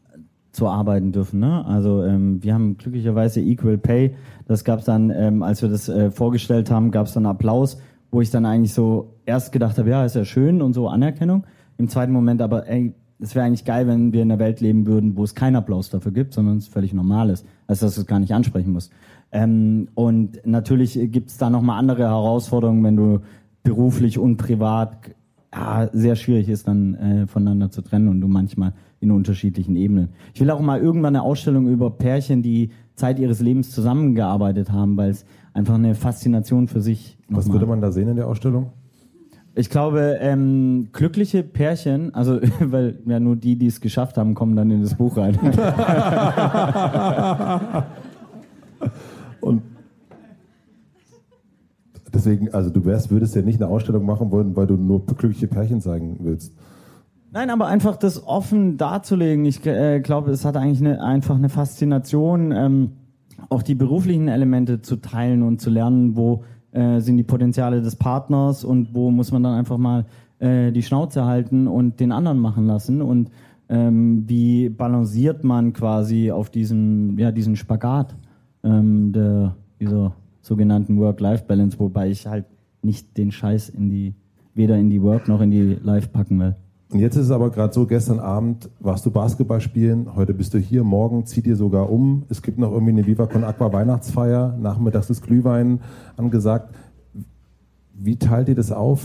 zu arbeiten dürfen. Ne? Also ähm, wir haben glücklicherweise Equal Pay. Das gab es dann, ähm, als wir das äh, vorgestellt haben, gab es dann Applaus, wo ich dann eigentlich so erst gedacht habe, ja, ist ja schön und so Anerkennung. Im zweiten Moment aber, ey, es wäre eigentlich geil, wenn wir in einer Welt leben würden, wo es keinen Applaus dafür gibt, sondern es völlig normal ist. Also, dass du es gar nicht ansprechen musst. Ähm, und natürlich gibt es da nochmal andere Herausforderungen, wenn du beruflich und privat ja, sehr schwierig ist, dann äh, voneinander zu trennen und du manchmal in unterschiedlichen Ebenen. Ich will auch mal irgendwann eine Ausstellung über Pärchen, die Zeit ihres Lebens zusammengearbeitet haben, weil es einfach eine Faszination für sich ist. Was würde man da sehen in der Ausstellung? Ich glaube, ähm, glückliche Pärchen, also weil ja nur die, die es geschafft haben, kommen dann in das Buch rein. Und deswegen, also du wärst, würdest ja nicht eine Ausstellung machen wollen, weil du nur glückliche Pärchen zeigen willst. Nein, aber einfach das offen darzulegen. Ich äh, glaube, es hat eigentlich eine, einfach eine Faszination, ähm, auch die beruflichen Elemente zu teilen und zu lernen, wo sind die Potenziale des Partners und wo muss man dann einfach mal äh, die Schnauze halten und den anderen machen lassen und ähm, wie balanciert man quasi auf diesen, ja, diesen Spagat ähm, der, dieser sogenannten Work-Life-Balance, wobei ich halt nicht den Scheiß in die, weder in die Work noch in die Life packen will. Und jetzt ist es aber gerade so, gestern Abend warst du Basketball spielen, heute bist du hier, morgen zieht ihr sogar um. Es gibt noch irgendwie eine Viva con Agua Weihnachtsfeier, nachmittags ist Glühwein angesagt. Wie teilt ihr das auf?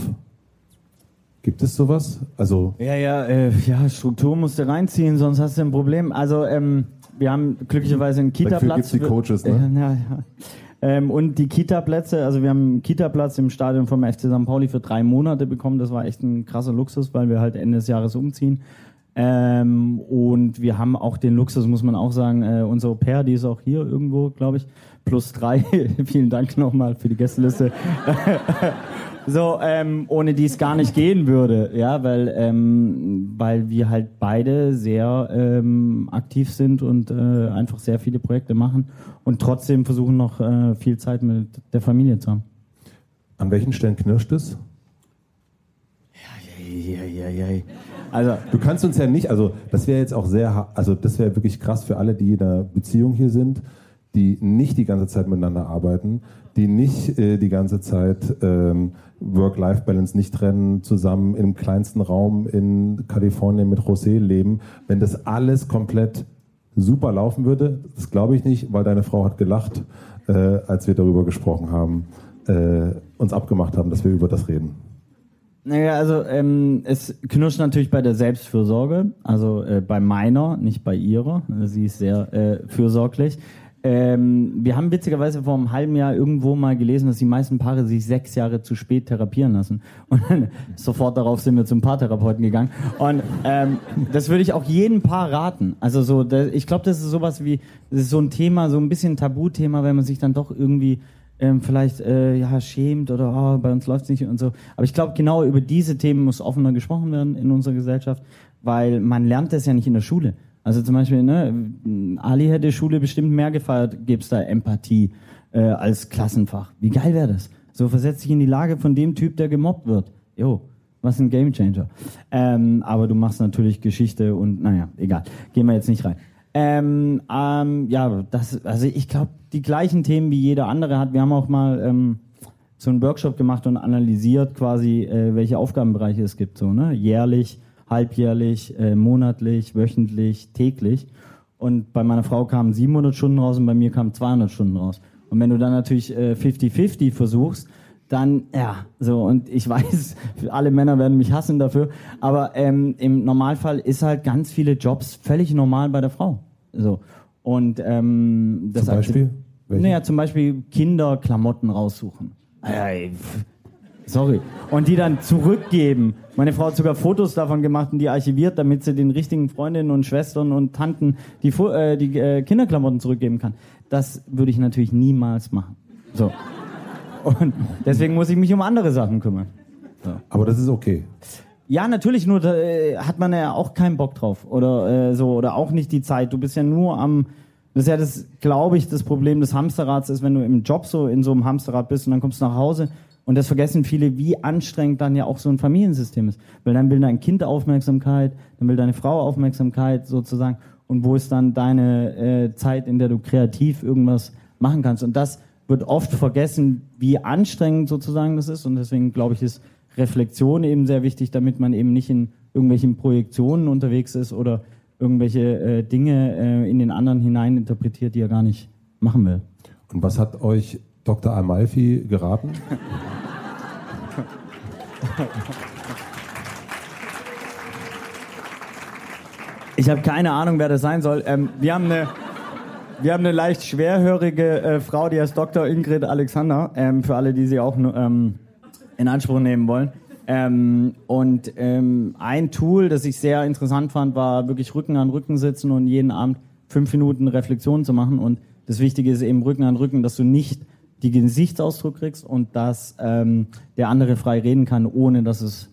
Gibt es sowas? Also ja, ja, äh, ja, Struktur musst du reinziehen, sonst hast du ein Problem. Also ähm, wir haben glücklicherweise einen Kita-Platz. Dafür gibt's die Coaches, ne? Äh, ja, ja. Ähm, und die Kita-Plätze, also wir haben einen Kita-Platz im Stadion vom F C Sankt Pauli für drei Monate bekommen. Das war echt ein krasser Luxus, weil wir halt Ende des Jahres umziehen. Ähm, und wir haben auch den Luxus, muss man auch sagen, äh, unsere Au-pair, die ist auch hier irgendwo, glaube ich, plus drei. Vielen Dank nochmal für die Gästeliste. So, ähm, ohne die es gar nicht gehen würde, ja, weil, ähm, weil wir halt beide sehr ähm, aktiv sind und äh, einfach sehr viele Projekte machen und trotzdem versuchen noch äh, viel Zeit mit der Familie zu haben. An welchen Stellen knirscht es? Ja, ja, ja, ja, ja. Also, du kannst uns ja nicht, also das wäre jetzt auch sehr, also das wäre wirklich krass für alle, die in einer Beziehung hier sind, die nicht die ganze Zeit miteinander arbeiten, die nicht äh, die ganze Zeit ähm, Work-Life-Balance nicht trennen, zusammen im kleinsten Raum in Kalifornien mit José leben. Wenn das alles komplett super laufen würde, das glaube ich nicht, weil deine Frau hat gelacht, äh, als wir darüber gesprochen haben, äh, uns abgemacht haben, dass wir über das reden. Naja, also ähm, es knirscht natürlich bei der Selbstfürsorge, also äh, bei meiner, nicht bei ihrer. Sie ist sehr äh, fürsorglich. Ähm, wir haben witzigerweise vor einem halben Jahr irgendwo mal gelesen, dass die meisten Paare sich sechs Jahre zu spät therapieren lassen. Und dann, sofort darauf sind wir zum Paartherapeuten gegangen. Und ähm, das würde ich auch jedem Paar raten. Also so, das, ich glaube, das ist sowas wie, das ist so ein Thema, so ein bisschen Tabuthema, wenn man sich dann doch irgendwie ähm, vielleicht äh, ja schämt oder oh, bei uns läuft's nicht und so. Aber ich glaube, genau über diese Themen muss offener gesprochen werden in unserer Gesellschaft, weil man lernt das ja nicht in der Schule. Also zum Beispiel, ne, Ali hätte Schule bestimmt mehr gefeiert, gäbe es da Empathie äh, als Klassenfach. Wie geil wäre das? So versetzt sich in die Lage von dem Typ, der gemobbt wird. Jo, was ein Gamechanger. Ähm, aber du machst natürlich Geschichte und naja, egal. Gehen wir jetzt nicht rein. Ähm, ähm, ja, das, also ich glaube, die gleichen Themen wie jeder andere hat. Wir haben auch mal ähm, so einen Workshop gemacht und analysiert quasi, äh, welche Aufgabenbereiche es gibt, so, ne? Jährlich, halbjährlich, äh, monatlich, wöchentlich, täglich. Und bei meiner Frau kamen siebenhundert Stunden raus und bei mir kamen zweihundert Stunden raus. Und wenn du dann natürlich äh, fünfzig fünfzig versuchst, dann, ja, so, und ich weiß, alle Männer werden mich hassen dafür, aber ähm, im Normalfall ist halt ganz viele Jobs völlig normal bei der Frau. So. Und ähm, das zum Beispiel? Naja, zum Beispiel Kinderklamotten raussuchen. Ey, sorry. Und die dann zurückgeben. Meine Frau hat sogar Fotos davon gemacht und die archiviert, damit sie den richtigen Freundinnen und Schwestern und Tanten die, äh, die äh, Kinderklamotten zurückgeben kann. Das würde ich natürlich niemals machen. So. Und deswegen muss ich mich um andere Sachen kümmern. So. Aber das ist okay. Ja, natürlich, nur da, äh, hat man ja auch keinen Bock drauf. Oder, äh, so, oder auch nicht die Zeit. Du bist ja nur am... Das ist ja, das, glaube ich, das Problem des Hamsterrads ist, wenn du im Job so in so einem Hamsterrad bist und dann kommst du nach Hause... Und das vergessen viele, wie anstrengend dann ja auch so ein Familiensystem ist. Weil dann will dein Kind Aufmerksamkeit, dann will deine Frau Aufmerksamkeit sozusagen. Und wo ist dann deine äh, Zeit, in der du kreativ irgendwas machen kannst? Und das wird oft vergessen, wie anstrengend sozusagen das ist. Und deswegen, glaube ich, ist Reflexion eben sehr wichtig, damit man eben nicht in irgendwelchen Projektionen unterwegs ist oder irgendwelche äh, Dinge äh, in den anderen hinein interpretiert, die er gar nicht machen will. Und was hat euch... Doktor Amalfi geraten? Ich habe keine Ahnung, wer das sein soll. Ähm, wir haben eine, wir haben eine leicht schwerhörige äh, Frau, die heißt Doktor Ingrid Alexander, ähm, für alle, die sie auch ähm, in Anspruch nehmen wollen. Ähm, und ähm, ein Tool, das ich sehr interessant fand, war wirklich Rücken an Rücken sitzen und jeden Abend fünf Minuten Reflexion zu machen. Und das Wichtige ist eben Rücken an Rücken, dass du nicht die Gesichtsausdruck kriegst und dass ähm, der andere frei reden kann, ohne dass es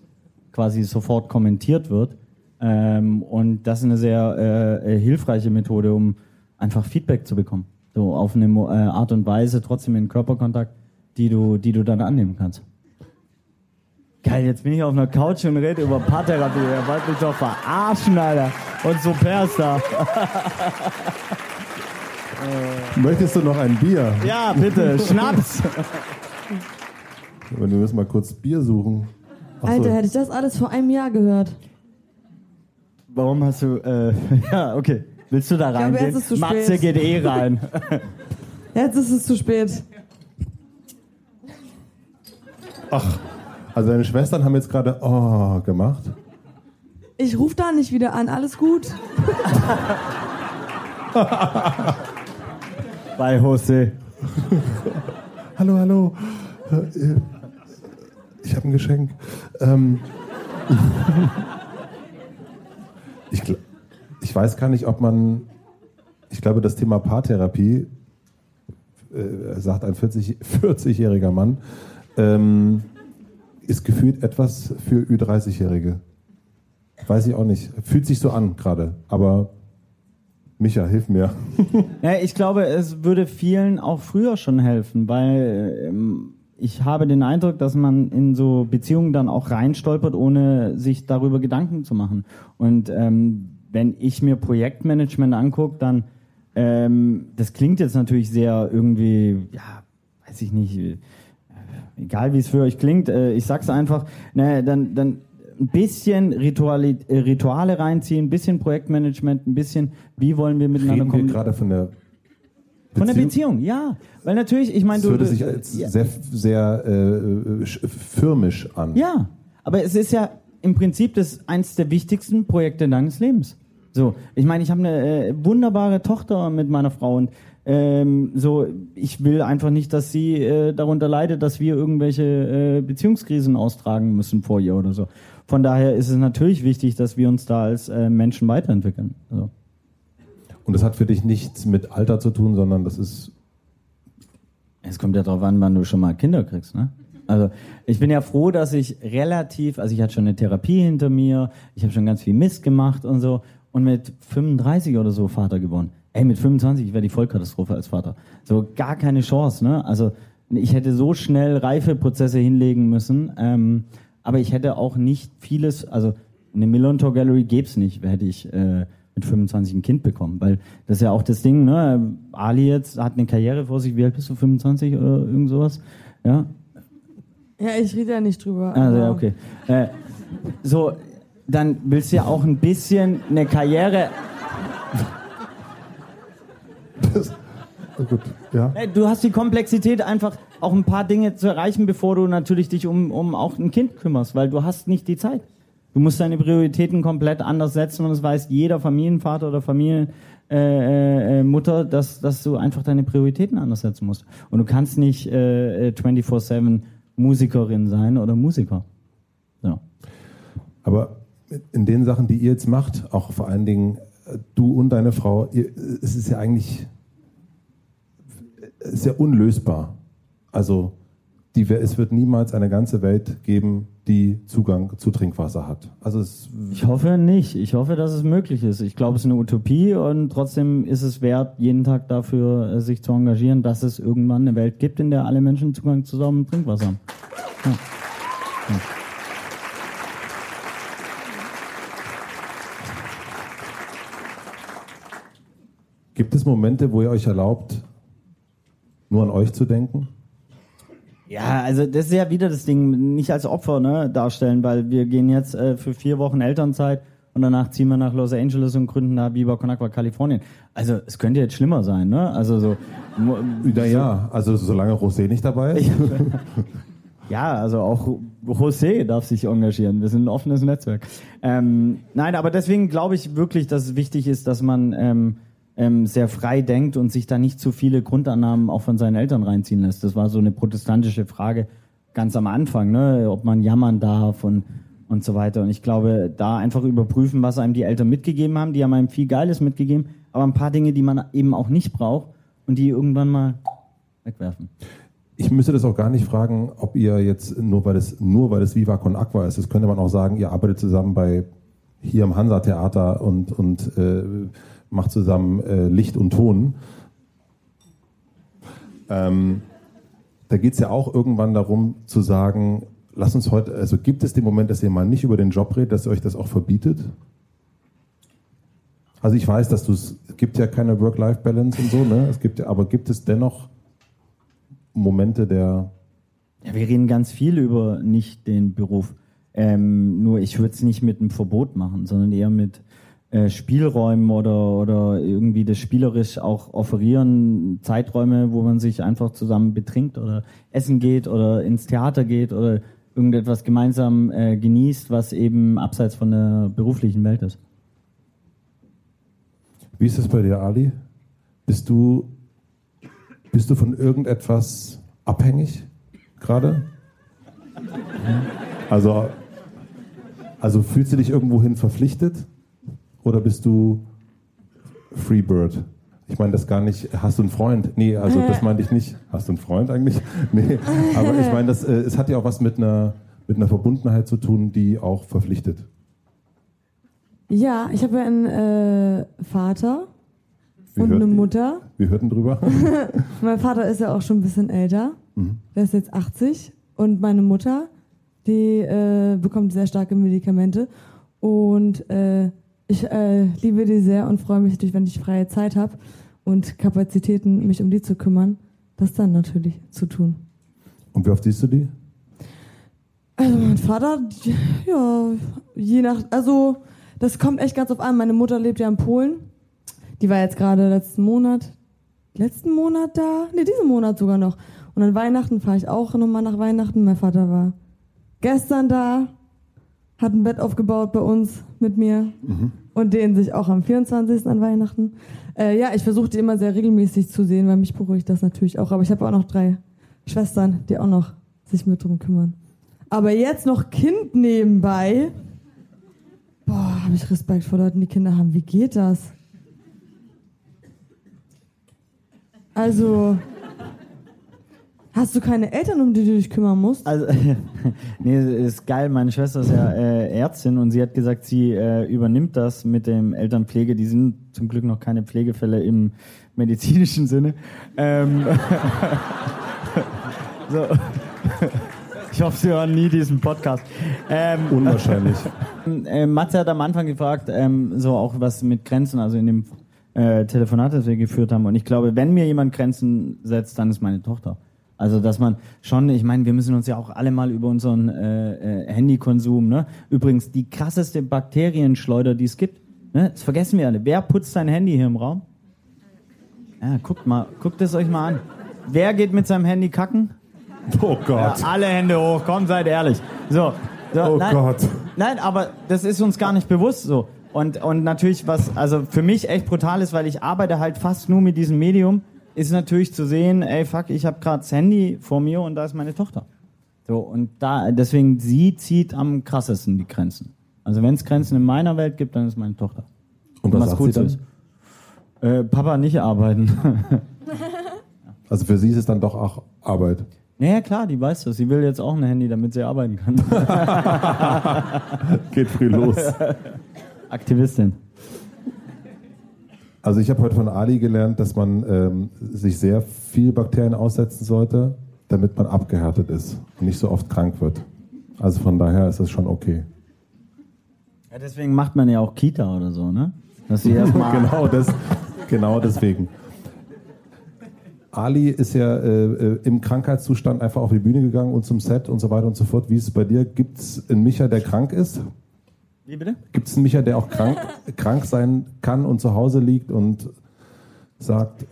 quasi sofort kommentiert wird. Ähm, und das ist eine sehr äh, hilfreiche Methode, um einfach Feedback zu bekommen. So auf eine äh, Art und Weise, trotzdem in Körperkontakt, die du, die du dann annehmen kannst. Geil, jetzt bin ich auf einer Couch und rede über Paartherapie. Ihr wollt mich doch verarschen, Alter. Und Superstar. Möchtest du noch ein Bier? Ja, bitte, Schnaps! Wir müssen mal kurz Bier suchen. Achso. Alter, hätte ich das alles vor einem Jahr gehört. Warum hast du... Äh, ja, okay. Willst du da reingehen? Matze geht eh rein. Jetzt ist es zu spät. Ach, also deine Schwestern haben jetzt gerade oh gemacht. Ich rufe da nicht wieder an, alles gut. Bei José. Hallo, hallo. Ich habe ein Geschenk. Ähm ich, ich weiß gar nicht, ob man... Ich glaube, das Thema Paartherapie, äh, sagt ein vierzig-jähriger Mann, ähm, ist gefühlt etwas für Ü dreißig-Jährige. Weiß ich auch nicht. Fühlt sich so an gerade, aber... Micha, hilf mir. Ja, ich glaube, es würde vielen auch früher schon helfen, weil ähm, ich habe den Eindruck, dass man in so Beziehungen dann auch reinstolpert, ohne sich darüber Gedanken zu machen. Und ähm, wenn ich mir Projektmanagement angucke, dann, ähm, das klingt jetzt natürlich sehr irgendwie, ja, weiß ich nicht, äh, egal wie es für euch klingt, äh, ich sag's einfach, ne, dann, dann, ein bisschen Rituali- Rituale reinziehen, ein bisschen Projektmanagement, ein bisschen, wie wollen wir miteinander kommen? Reden wir gerade von der Beziehung? Von der Beziehung, ja. Weil natürlich, ich meine... Das hört sich als ja. sehr, sehr äh, firmisch an. Ja, aber es ist ja im Prinzip das eines der wichtigsten Projekte deines Lebens. So, ich meine, ich habe eine äh, wunderbare Tochter mit meiner Frau und ähm, so, ich will einfach nicht, dass sie äh, darunter leidet, dass wir irgendwelche äh, Beziehungskrisen austragen müssen vor ihr oder so. Von daher ist es natürlich wichtig, dass wir uns da als äh, Menschen weiterentwickeln. So. Und das hat für dich nichts mit Alter zu tun, sondern das ist... Es kommt ja darauf an, wann du schon mal Kinder kriegst, ne? Also ich bin ja froh, dass ich relativ... Also ich hatte schon eine Therapie hinter mir, ich habe schon ganz viel Mist gemacht und so und mit fünfunddreißig oder so Vater geworden. Ey, mit fünfundzwanzig wäre die Vollkatastrophe als Vater. So gar keine Chance, ne? Also ich hätte so schnell Reifeprozesse hinlegen müssen, ähm... Aber ich hätte auch nicht vieles, also eine Millerntor Gallerie gäbe es nicht, hätte ich äh, mit fünfundzwanzig ein Kind bekommen. Weil das ist ja auch das Ding, ne? Ali jetzt hat eine Karriere vor sich, wie alt bist du, fünfundzwanzig oder irgend sowas? Ja, ja ich rede ja nicht drüber. Also ja, okay. Äh, so, dann willst du ja auch ein bisschen eine Karriere... Das, gut, ja. Du hast die Komplexität einfach... auch ein paar Dinge zu erreichen, bevor du natürlich dich um, um auch ein Kind kümmerst, weil du hast nicht die Zeit. Du musst deine Prioritäten komplett anders setzen und das weiß jeder Familienvater oder Familienmutter, äh, äh, dass, dass du einfach deine Prioritäten anders setzen musst. Und du kannst nicht äh, vierundzwanzig sieben Musikerin sein oder Musiker. Ja. Aber in den Sachen, die ihr jetzt macht, auch vor allen Dingen du und deine Frau, ihr, es ist ja eigentlich es ist ja unlösbar. Also die, es wird niemals eine ganze Welt geben, die Zugang zu Trinkwasser hat. Also es ich hoffe nicht. Ich hoffe, dass es möglich ist. Ich glaube, es ist eine Utopie und trotzdem ist es wert, jeden Tag dafür sich zu engagieren, dass es irgendwann eine Welt gibt, in der alle Menschen Zugang zu sauberem Trinkwasser haben. Ja. Ja. Gibt es Momente, wo ihr euch erlaubt, nur an euch zu denken? Ja, also das ist ja wieder das Ding, nicht als Opfer ne, darstellen, weil wir gehen jetzt äh, für vier Wochen Elternzeit und danach ziehen wir nach Los Angeles und gründen da Viva con Agua, Kalifornien. Also es könnte jetzt schlimmer sein, ne? Also so. Naja, also solange José nicht dabei ist. Ja, also auch José darf sich engagieren. Wir sind ein offenes Netzwerk. Ähm, nein, aber deswegen glaube ich wirklich, dass es wichtig ist, dass man... Ähm, sehr frei denkt und sich da nicht zu viele Grundannahmen auch von seinen Eltern reinziehen lässt. Das war so eine protestantische Frage ganz am Anfang, ne? Ob man jammern darf und, und so weiter. Und ich glaube, da einfach überprüfen, was einem die Eltern mitgegeben haben. Die haben einem viel Geiles mitgegeben, aber ein paar Dinge, die man eben auch nicht braucht und die irgendwann mal wegwerfen. Ich müsste das auch gar nicht fragen, ob ihr jetzt, nur weil es nur weil es Viva con Agua ist, das könnte man auch sagen, ihr arbeitet zusammen bei hier im Hansa-Theater und, und äh, macht zusammen äh, Licht und Ton. Ähm, da geht es ja auch irgendwann darum zu sagen, lass uns heute, also gibt es den Moment, dass ihr mal nicht über den Job redet, dass ihr euch das auch verbietet? Also ich weiß, dass du es gibt ja keine Work-Life-Balance und so, ne? Es gibt ja, aber gibt es dennoch Momente der... Ja, wir reden ganz viel über nicht den Beruf. Ähm, nur ich würde es nicht mit einem Verbot machen, sondern eher mit Spielräumen oder, oder irgendwie das spielerisch auch offerieren, Zeiträume, wo man sich einfach zusammen betrinkt oder essen geht oder ins Theater geht oder irgendetwas gemeinsam äh, genießt, was eben abseits von der beruflichen Welt ist. Wie ist das bei dir, Ali? Bist du, bist du von irgendetwas abhängig gerade? Also, also fühlst du dich irgendwohin verpflichtet? Oder bist du Freebird? Ich meine das gar nicht, hast du einen Freund? Nee, also das meinte ich nicht. Hast du einen Freund eigentlich? Nee, aber ich meine, das, äh, es hat ja auch was mit einer, mit einer Verbundenheit zu tun, die auch verpflichtet. Ja, ich habe ja einen äh, Vater wir und hört, eine Mutter. Wir hörten drüber. Mein Vater ist ja auch schon ein bisschen älter. Mhm. Der ist jetzt achtzig. Und meine Mutter, die äh, bekommt sehr starke Medikamente. Und äh, ich äh, liebe die sehr und freue mich natürlich, wenn ich freie Zeit habe und Kapazitäten, mich um die zu kümmern, das dann natürlich zu tun. Und wie oft siehst du die? Also mein Vater, ja, je nach, also das kommt echt ganz auf an. Meine Mutter lebt ja in Polen. Die war jetzt gerade letzten Monat, letzten Monat da? Ne, diesen Monat sogar noch. Und an Weihnachten fahre ich auch nochmal nach Weihnachten. Mein Vater war gestern da, hat ein Bett aufgebaut bei uns mit mir mhm. und dehnt sich auch am vierundzwanzigsten an Weihnachten. Äh, ja, ich versuche die immer sehr regelmäßig zu sehen, weil mich beruhigt das natürlich auch. Aber ich habe auch noch drei Schwestern, die auch noch sich mit drum kümmern. Aber jetzt noch Kind nebenbei. Boah, habe ich Respekt vor Leuten, die Kinder haben. Wie geht das? Also... Hast du keine Eltern, um die du dich kümmern musst? Also, nee, ist geil. Meine Schwester ist ja äh, Ärztin und sie hat gesagt, sie äh, übernimmt das mit dem Elternpflege. Die sind zum Glück noch keine Pflegefälle im medizinischen Sinne. Ähm, so. Ich hoffe, Sie hören nie diesen Podcast. Ähm, Unwahrscheinlich. Äh, Matze hat am Anfang gefragt, ähm, so auch was mit Grenzen, also in dem äh, Telefonat, das wir geführt haben. Und ich glaube, wenn mir jemand Grenzen setzt, dann ist meine Tochter. Also, dass man schon, ich meine, wir müssen uns ja auch alle mal über unseren äh, äh, Handykonsum, ne? Übrigens, die krasseste Bakterienschleuder, die es gibt, ne? Das vergessen wir alle. Wer putzt sein Handy hier im Raum? Ja, guckt mal, guckt es euch mal an. Wer geht mit seinem Handy kacken? Oh Gott. Ja, alle Hände hoch, komm, seid ehrlich. So. so oh nein, Gott. Nein, aber das ist uns gar nicht bewusst so. Und, und natürlich, was also für mich echt brutal ist, weil ich arbeite halt fast nur mit diesem Medium, ist natürlich zu sehen, ey, fuck, ich habe gerade das Handy vor mir und da ist meine Tochter. So, und da, deswegen, sie zieht am krassesten die Grenzen. Also wenn es Grenzen in meiner Welt gibt, dann ist meine Tochter. Und, und was sagt sie dann? Ist, äh, Papa, nicht arbeiten. Also für sie ist es dann doch auch Arbeit. Naja, klar, die weiß das. Sie will jetzt auch ein Handy, damit sie arbeiten kann. Geht früh los. Aktivistin. Also ich habe heute von Ali gelernt, dass man ähm, sich sehr viel Bakterien aussetzen sollte, damit man abgehärtet ist und nicht so oft krank wird. Also von daher ist das schon okay. Ja, deswegen macht man ja auch Kita oder so, ne? Dass sie erstmal genau, das, genau deswegen. Ali ist ja äh, im Krankheitszustand einfach auf die Bühne gegangen und zum Set und so weiter und so fort. Wie ist es bei dir? Gibt es einen Micha, der krank ist? Wie bitte? Gibt es einen Micha, der auch krank, krank sein kann und zu Hause liegt und sagt,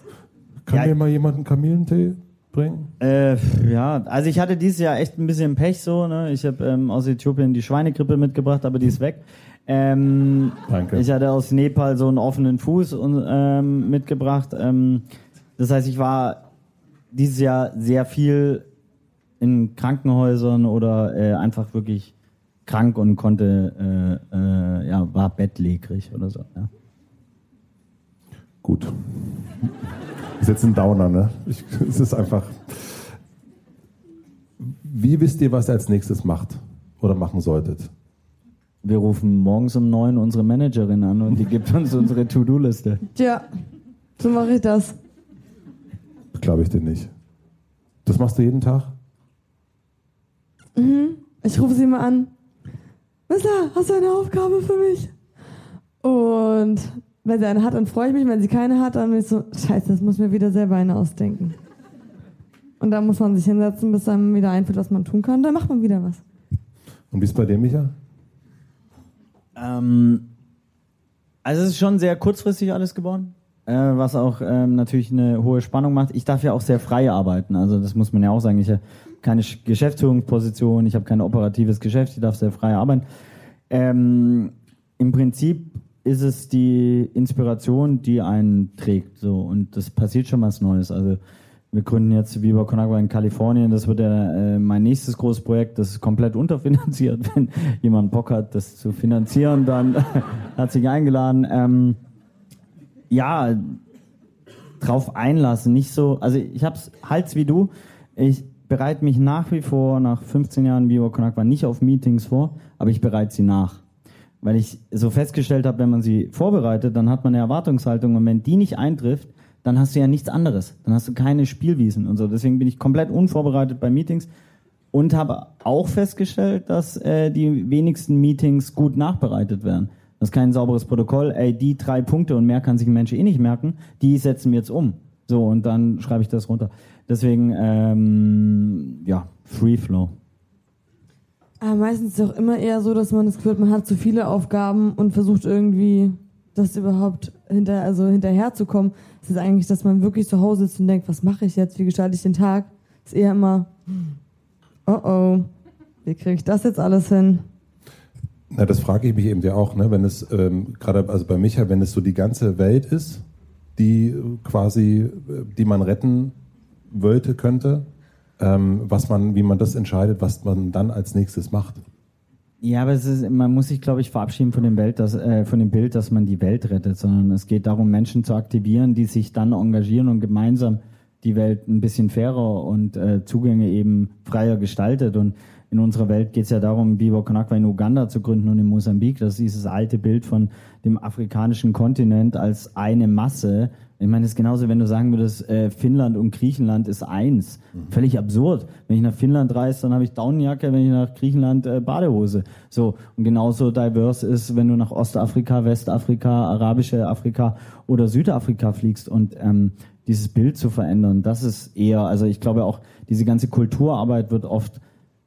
kann ja, mir mal jemand einen Kamillentee bringen? Äh, ja, also ich hatte dieses Jahr echt ein bisschen Pech so. Ne? Ich habe ähm, aus Äthiopien die Schweinegrippe mitgebracht, aber die ist weg. Ähm, Danke. Ich hatte aus Nepal so einen offenen Fuß und, ähm, mitgebracht. Ähm, das heißt, ich war dieses Jahr sehr viel in Krankenhäusern oder äh, einfach wirklich krank und konnte, äh, äh, ja, war bettlägerig oder so. Ja. Gut. Ist jetzt ein Downer, ne? Ich, es ist einfach. Wie wisst ihr, was ihr als nächstes macht oder machen solltet? Wir rufen morgens um neun unsere Managerin an und die gibt uns unsere To-Do-Liste. Tja, so mache ich das. Glaube ich dir nicht. Das machst du jeden Tag? Mhm. Ich rufe sie mal an. Mister, hast du eine Aufgabe für mich? Und wenn sie eine hat, dann freue ich mich. Wenn sie keine hat, dann bin ich so, scheiße, das muss ich mir wieder selber eine ausdenken. Und dann muss man sich hinsetzen, bis einem wieder einfällt, was man tun kann. Dann macht man wieder was. Und wie ist bei dir, Micha? Ähm, also es ist schon sehr kurzfristig alles geworden, äh, was auch ähm, natürlich eine hohe Spannung macht. Ich darf ja auch sehr frei arbeiten. Also das muss man ja auch sagen. Ich keine Geschäftsführungsposition, ich habe kein operatives Geschäft, ich darf sehr frei arbeiten. Ähm, im Prinzip ist es die Inspiration, die einen trägt. So. Und das passiert schon was Neues. Also wir gründen jetzt Viva con Agua in Kalifornien, das wird ja äh, mein nächstes großes Projekt, das ist komplett unterfinanziert. Wenn jemand Bock hat, das zu finanzieren, dann herzlich eingeladen. Ähm, ja, drauf einlassen, nicht so, also ich hab's Hals wie du, ich bereite mich nach wie vor nach fünfzehn Jahren Viva con Agua nicht auf Meetings vor, aber ich bereite sie nach. Weil ich so festgestellt habe, wenn man sie vorbereitet, dann hat man eine Erwartungshaltung und wenn die nicht eintrifft, dann hast du ja nichts anderes. Dann hast du keine Spielwiesen und so. Deswegen bin ich komplett unvorbereitet bei Meetings und habe auch festgestellt, dass äh, die wenigsten Meetings gut nachbereitet werden. Das ist kein sauberes Protokoll. Ey, die drei Punkte und mehr kann sich ein Mensch eh nicht merken, die setzen wir jetzt um. So, und dann schreibe ich das runter. Deswegen, ähm, ja, Free Flow. Aber meistens ist es auch immer eher so, dass man das Gefühl hat, man hat zu viele Aufgaben und versucht irgendwie, das überhaupt hinter, also hinterherzukommen. Es ist eigentlich, dass man wirklich zu Hause sitzt und denkt, was mache ich jetzt, wie gestalte ich den Tag? Ist eher immer, oh oh, wie kriege ich das jetzt alles hin? Na, das frage ich mich eben ja auch, ne? Wenn es ähm, gerade, also bei Micha, wenn es so die ganze Welt ist, die quasi, die man retten wollte, könnte, ähm, was man, wie man das entscheidet, was man dann als nächstes macht. Ja, aber es ist, man muss sich, glaube ich, verabschieden von dem, Welt, dass, äh, von dem Bild, dass man die Welt rettet, sondern es geht darum, Menschen zu aktivieren, die sich dann engagieren und gemeinsam die Welt ein bisschen fairer und äh, Zugänge eben freier gestaltet. Und in unserer Welt geht es ja darum, Viva con Agua in Uganda zu gründen und in Mosambik. Das ist dieses alte Bild von dem afrikanischen Kontinent als eine Masse. Ich meine, es ist genauso, wenn du sagen würdest, äh, Finnland und Griechenland ist eins. Mhm. Völlig absurd. Wenn ich nach Finnland reise, dann habe ich Daunenjacke, wenn ich nach Griechenland äh, Badehose. So. Und genauso diverse ist, wenn du nach Ostafrika, Westafrika, arabische Afrika oder Südafrika fliegst und ähm, dieses Bild zu verändern, das ist eher, also ich glaube auch, diese ganze Kulturarbeit wird oft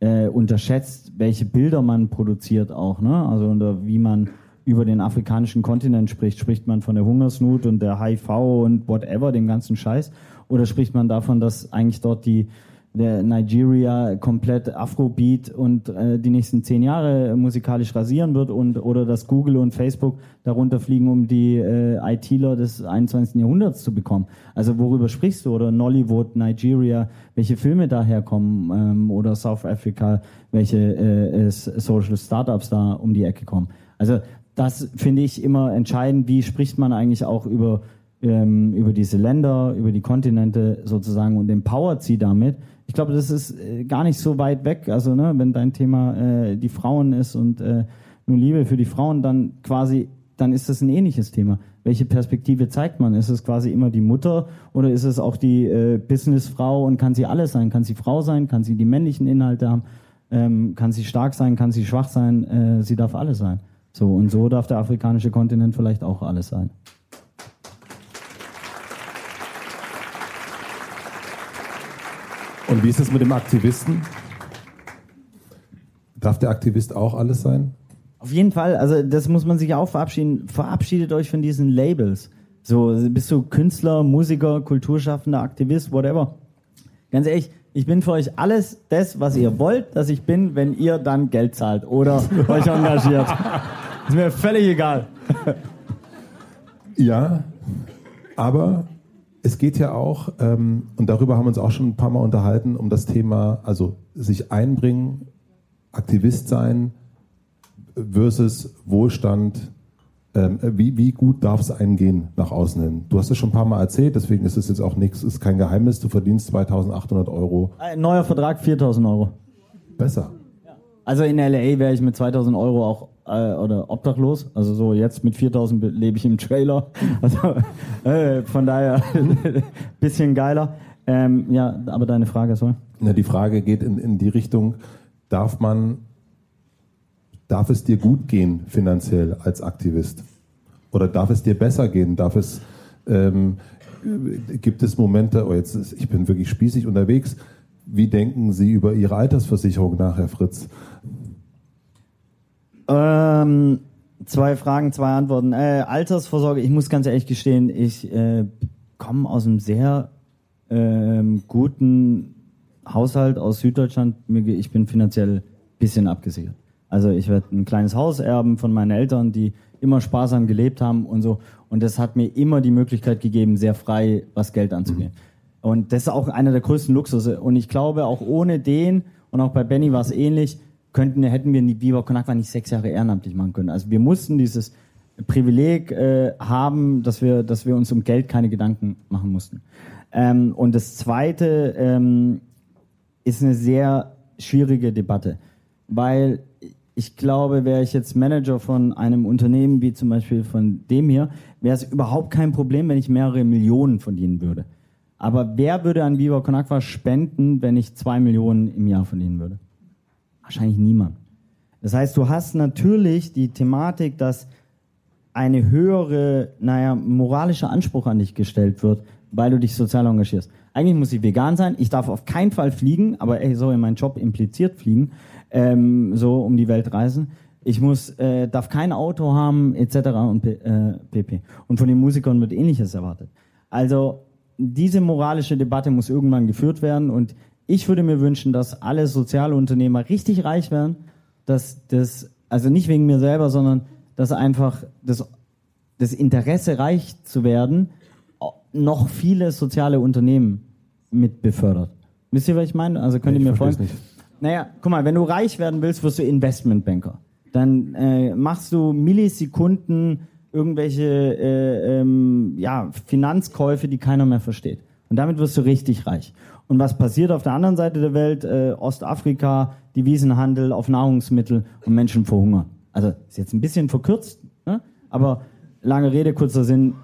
Äh, unterschätzt, welche Bilder man produziert auch, ne? Also unter, wie man über den afrikanischen Kontinent spricht. Spricht man von der Hungersnot und der H I V und whatever, dem ganzen Scheiß? Oder spricht man davon, dass eigentlich dort die der Nigeria komplett Afrobeat und äh, die nächsten zehn Jahre musikalisch rasieren wird und oder dass Google und Facebook darunter fliegen, um die äh, ITler des einundzwanzigsten Jahrhunderts zu bekommen? Also worüber sprichst du? Oder Nollywood, Nigeria, welche Filme daher kommen? Ähm, oder South Africa, welche äh, Social Startups da um die Ecke kommen? Also das finde ich immer entscheidend. Wie spricht man eigentlich auch über ähm, über diese Länder, über die Kontinente sozusagen und empowert sie damit? Ich glaube, das ist gar nicht so weit weg. Also ne, wenn dein Thema äh, die Frauen ist und äh, nur Liebe für die Frauen, dann quasi, dann ist das ein ähnliches Thema. Welche Perspektive zeigt man? Ist es quasi immer die Mutter oder ist es auch die äh, Businessfrau und kann sie alles sein? Kann sie Frau sein? Kann sie die männlichen Inhalte haben? Ähm, kann sie stark sein? Kann sie schwach sein? Äh, sie darf alles sein. So, und so darf der afrikanische Kontinent vielleicht auch alles sein. Und wie ist es mit dem Aktivisten? Darf der Aktivist auch alles sein? Auf jeden Fall, also das muss man sich auch verabschieden. Verabschiedet euch von diesen Labels. So, bist du Künstler, Musiker, Kulturschaffender, Aktivist, whatever. Ganz ehrlich, ich bin für euch alles das, was ihr wollt, dass ich bin, wenn ihr dann Geld zahlt oder euch engagiert. Ist mir völlig egal. Ja, aber es geht ja auch, ähm, und darüber haben wir uns auch schon ein paar Mal unterhalten, um das Thema, also sich einbringen, Aktivist sein versus Wohlstand. Ähm, wie, wie gut darf es einem gehen nach außen hin? Du hast es schon ein paar Mal erzählt, deswegen ist es jetzt auch nichts, ist kein Geheimnis, du verdienst zweitausendachthundert Euro. Ein neuer Vertrag, viertausend Euro. Besser. Also in L A wäre ich mit zweitausend Euro auch äh, oder obdachlos. Also so jetzt mit viertausend lebe ich im Trailer. Also äh, von daher bisschen geiler. Ähm, ja, aber deine Frage soll? Na, die Frage geht in, in die Richtung: Darf man, darf es dir gut gehen finanziell als Aktivist? Oder darf es dir besser gehen? Darf es? Ähm, gibt es Momente? Oh, jetzt ist, ich bin wirklich spießig unterwegs. Wie denken Sie über Ihre Altersversicherung nach, Herr Fritz? Ähm, zwei Fragen, zwei Antworten. Äh, Altersvorsorge, ich muss ganz ehrlich gestehen, ich äh, komme aus einem sehr äh, guten Haushalt aus Süddeutschland. Ich bin finanziell ein bisschen abgesichert. Also ich werde ein kleines Haus erben von meinen Eltern, die immer sparsam gelebt haben und so. Und das hat mir immer die Möglichkeit gegeben, sehr frei was Geld anzugehen. Mhm. Und das ist auch einer der größten Luxusse. Und ich glaube, auch ohne den, und auch bei Benny war es ähnlich, könnten, hätten wir die Viva con Agua nicht sechs Jahre ehrenamtlich machen können. Also wir mussten dieses Privileg äh, haben, dass wir, dass wir uns um Geld keine Gedanken machen mussten. Ähm, und das Zweite, ähm, ist eine sehr schwierige Debatte, weil ich glaube, wäre ich jetzt Manager von einem Unternehmen wie zum Beispiel von dem hier, wäre es überhaupt kein Problem, wenn ich mehrere Millionen verdienen würde. Aber wer würde an Viva con Agua spenden, wenn ich zwei Millionen im Jahr verdienen würde? Wahrscheinlich niemand. Das heißt, du hast natürlich die Thematik, dass eine höhere, naja, moralischer Anspruch an dich gestellt wird, weil du dich sozial engagierst. Eigentlich muss ich vegan sein, ich darf auf keinen Fall fliegen, aber ey, sorry, mein Job impliziert fliegen, ähm, so um die Welt reisen. Ich muss, äh, darf kein Auto haben, et cetera und äh, pp. Und von den Musikern wird Ähnliches erwartet. Also diese moralische Debatte muss irgendwann geführt werden und ich würde mir wünschen, dass alle Sozialunternehmer richtig reich werden, dass das, also nicht wegen mir selber, sondern dass einfach das, das Interesse, reich zu werden, noch viele soziale Unternehmen mit befördert. Wisst ihr, was ich meine? Also könnt ihr mir folgen? Naja, guck mal, wenn du reich werden willst, wirst du Investmentbanker. Dann äh, machst du Millisekunden irgendwelche äh, ähm, ja, Finanzkäufe, die keiner mehr versteht. Und damit wirst du richtig reich. Und was passiert auf der anderen Seite der Welt? Äh, Ostafrika, Devisenhandel auf Nahrungsmittel und Menschen verhungern. Also ist jetzt ein bisschen verkürzt, ne? Aber lange Rede, kurzer Sinn,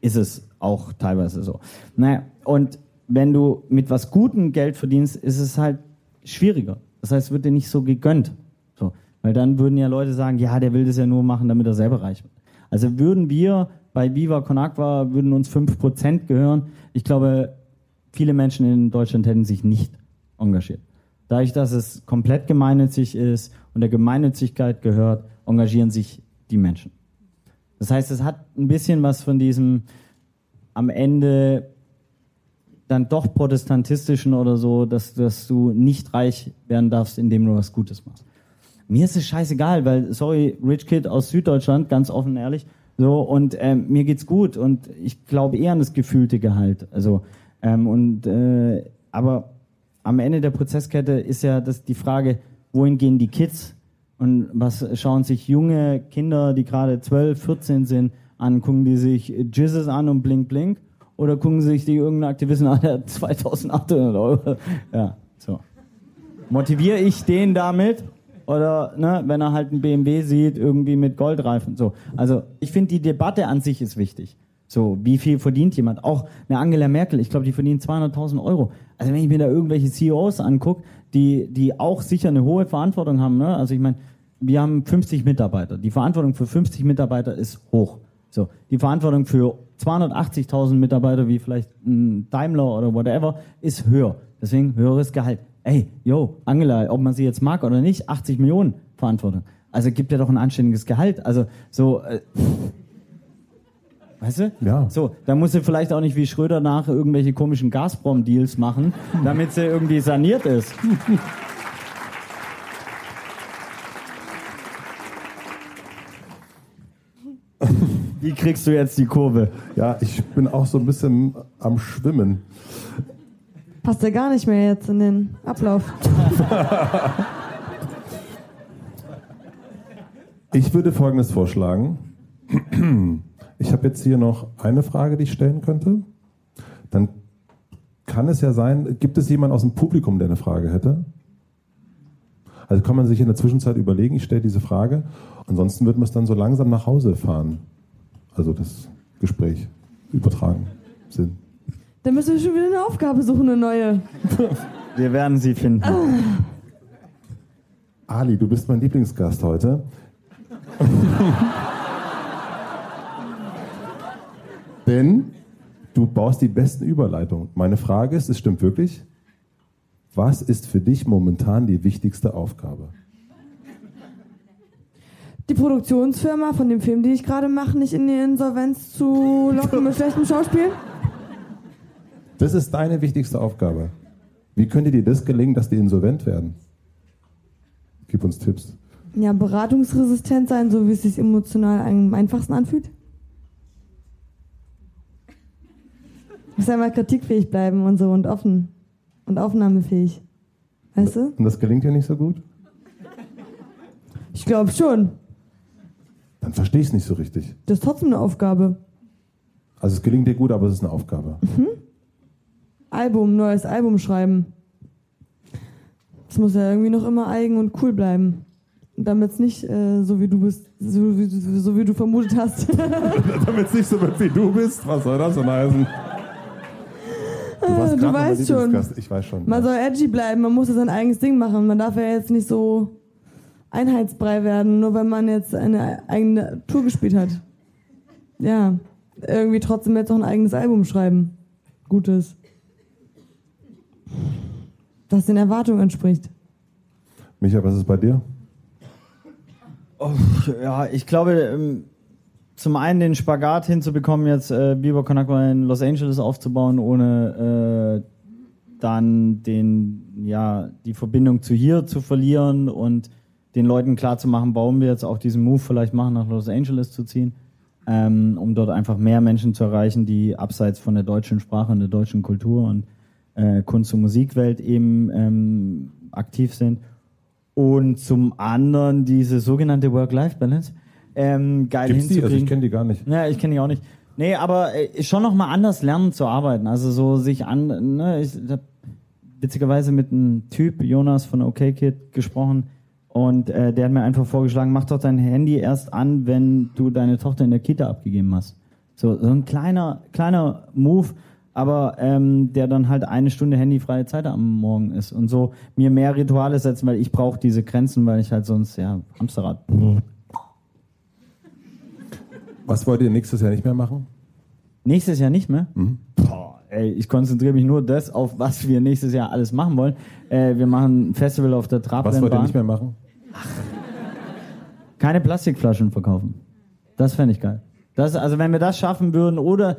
ist es auch teilweise so. Naja, und wenn du mit was Gutem Geld verdienst, ist es halt schwieriger. Das heißt, es wird dir nicht so gegönnt. So, weil dann würden ja Leute sagen, ja, der will das ja nur machen, damit er selber reich wird. Also würden wir bei Viva con Agua, würden uns fünf Prozent gehören. Ich glaube, viele Menschen in Deutschland hätten sich nicht engagiert. Dadurch, dass es komplett gemeinnützig ist und der Gemeinnützigkeit gehört, engagieren sich die Menschen. Das heißt, es hat ein bisschen was von diesem am Ende dann doch protestantistischen oder so, dass, dass du nicht reich werden darfst, indem du was Gutes machst. Mir ist es scheißegal, weil, sorry, Rich Kid aus Süddeutschland, ganz offen ehrlich, so, und ähm, mir geht's gut und ich glaube eher an das gefühlte Gehalt. Also, ähm, und, äh, aber am Ende der Prozesskette ist ja das die Frage, wohin gehen die Kids? Und was schauen sich junge Kinder, die gerade zwölf, vierzehn sind, an? Gucken die sich Jizzes an und Blink Blink? Oder gucken sich die irgendeinen Aktivisten an, der zweitausendachthundert Euro? Ja, so. Motiviere ich den damit? Oder, ne, wenn er halt einen B M W sieht, irgendwie mit Goldreifen? So. Also, ich finde, die Debatte an sich ist wichtig. So, wie viel verdient jemand? Auch eine Angela Merkel, ich glaube, die verdient zweihunderttausend Euro. Also, wenn ich mir da irgendwelche C E Os angucke, die, die auch sicher eine hohe Verantwortung haben, ne? Also, ich meine, wir haben fünfzig Mitarbeiter. Die Verantwortung für fünfzig Mitarbeiter ist hoch. So, die Verantwortung für zweihundertachtzigtausend Mitarbeiter, wie vielleicht ein Daimler oder whatever, ist höher. Deswegen höheres Gehalt. Ey, yo, Angela, ob man sie jetzt mag oder nicht, achtzig Millionen Verantwortung. Also gibt ja doch ein anständiges Gehalt. Also so, äh, weißt du? Ja. So, dann musst du vielleicht auch nicht wie Schröder nach irgendwelche komischen Gazprom-Deals machen, damit sie irgendwie saniert ist. Wie kriegst du jetzt die Kurve? Ja, ich bin auch so ein bisschen am Schwimmen. Passt ja gar nicht mehr jetzt in den Ablauf. Ich würde Folgendes vorschlagen. Ich habe jetzt hier noch eine Frage, die ich stellen könnte. Dann kann es ja sein, gibt es jemanden aus dem Publikum, der eine Frage hätte? Also kann man sich in der Zwischenzeit überlegen, ich stelle diese Frage. Ansonsten wird man es dann so langsam nach Hause fahren. Also das Gespräch übertragen. Sinn. Dann müssen wir schon wieder eine Aufgabe suchen, eine neue. Wir werden sie finden. Ah. Ali, du bist mein Lieblingsgast heute. Denn du baust die besten Überleitungen. Meine Frage ist, es stimmt wirklich, was ist für dich momentan die wichtigste Aufgabe? Die Produktionsfirma von dem Film, den ich gerade mache, nicht in die Insolvenz zu locken mit schlechtem Schauspiel? Das ist deine wichtigste Aufgabe. Wie könnte dir das gelingen, dass die insolvent werden? Gib uns Tipps. Ja, beratungsresistent sein, so wie es sich emotional am einfachsten anfühlt. Muss einmal kritikfähig bleiben und so und offen und aufnahmefähig. Weißt du? Und das gelingt dir nicht so gut? Ich glaube schon. Dann verstehe ich es nicht so richtig. Das ist trotzdem eine Aufgabe. Also es gelingt dir gut, aber es ist eine Aufgabe. Mhm. Album, neues Album schreiben. Es muss ja irgendwie noch immer eigen und cool bleiben. Damit es nicht äh, so wie du bist, so wie, so wie du vermutet hast. Damit es nicht so wird wie du bist, was soll das denn heißen? Du, warst du weißt schon. Ich weiß schon. Man ja. soll edgy bleiben, man muss ja sein eigenes Ding machen. Man darf ja jetzt nicht so einheitsbrei werden, nur weil man jetzt eine eigene Tour gespielt hat. Ja, irgendwie trotzdem jetzt noch ein eigenes Album schreiben. Gutes. Das den Erwartungen entspricht. Micha, was ist bei dir? Oh, ja, ich glaube, zum einen den Spagat hinzubekommen, jetzt äh, Viva con Agua in Los Angeles aufzubauen, ohne äh, dann den, ja, die Verbindung zu hier zu verlieren und den Leuten klarzumachen, warum wir jetzt auch diesen Move vielleicht machen, nach Los Angeles zu ziehen, ähm, um dort einfach mehr Menschen zu erreichen, die abseits von der deutschen Sprache und der deutschen Kultur und äh, Kunst- und Musikwelt eben ähm, aktiv sind. Und zum anderen diese sogenannte Work-Life-Balance. Ähm, geil Gibt's hinzukriegen. Die? Also ich kenne die gar nicht. Ja, ich kenne die auch nicht. Nee, aber äh, schon nochmal anders lernen zu arbeiten. Also so sich an... Ne, ich habe witzigerweise mit einem Typ, Jonas von O K Kid, gesprochen. Und äh, der hat mir einfach vorgeschlagen, mach doch dein Handy erst an, wenn du deine Tochter in der Kita abgegeben hast. So, so ein kleiner kleiner Move, aber ähm, der dann halt eine Stunde handyfreie Zeit am Morgen ist. Und so mir mehr Rituale setzen, weil ich brauche diese Grenzen, weil ich halt sonst, ja, Hamsterrad... Was wollt ihr nächstes Jahr nicht mehr machen? Nächstes Jahr nicht mehr? Mhm. Boah, ey, ich konzentriere mich nur das, auf was wir nächstes Jahr alles machen wollen. Äh, wir machen ein Festival auf der Trabrennbahn. Was wollt ihr nicht mehr machen? Ach. Keine Plastikflaschen verkaufen. Das fände ich geil. Das, also wenn wir das schaffen würden oder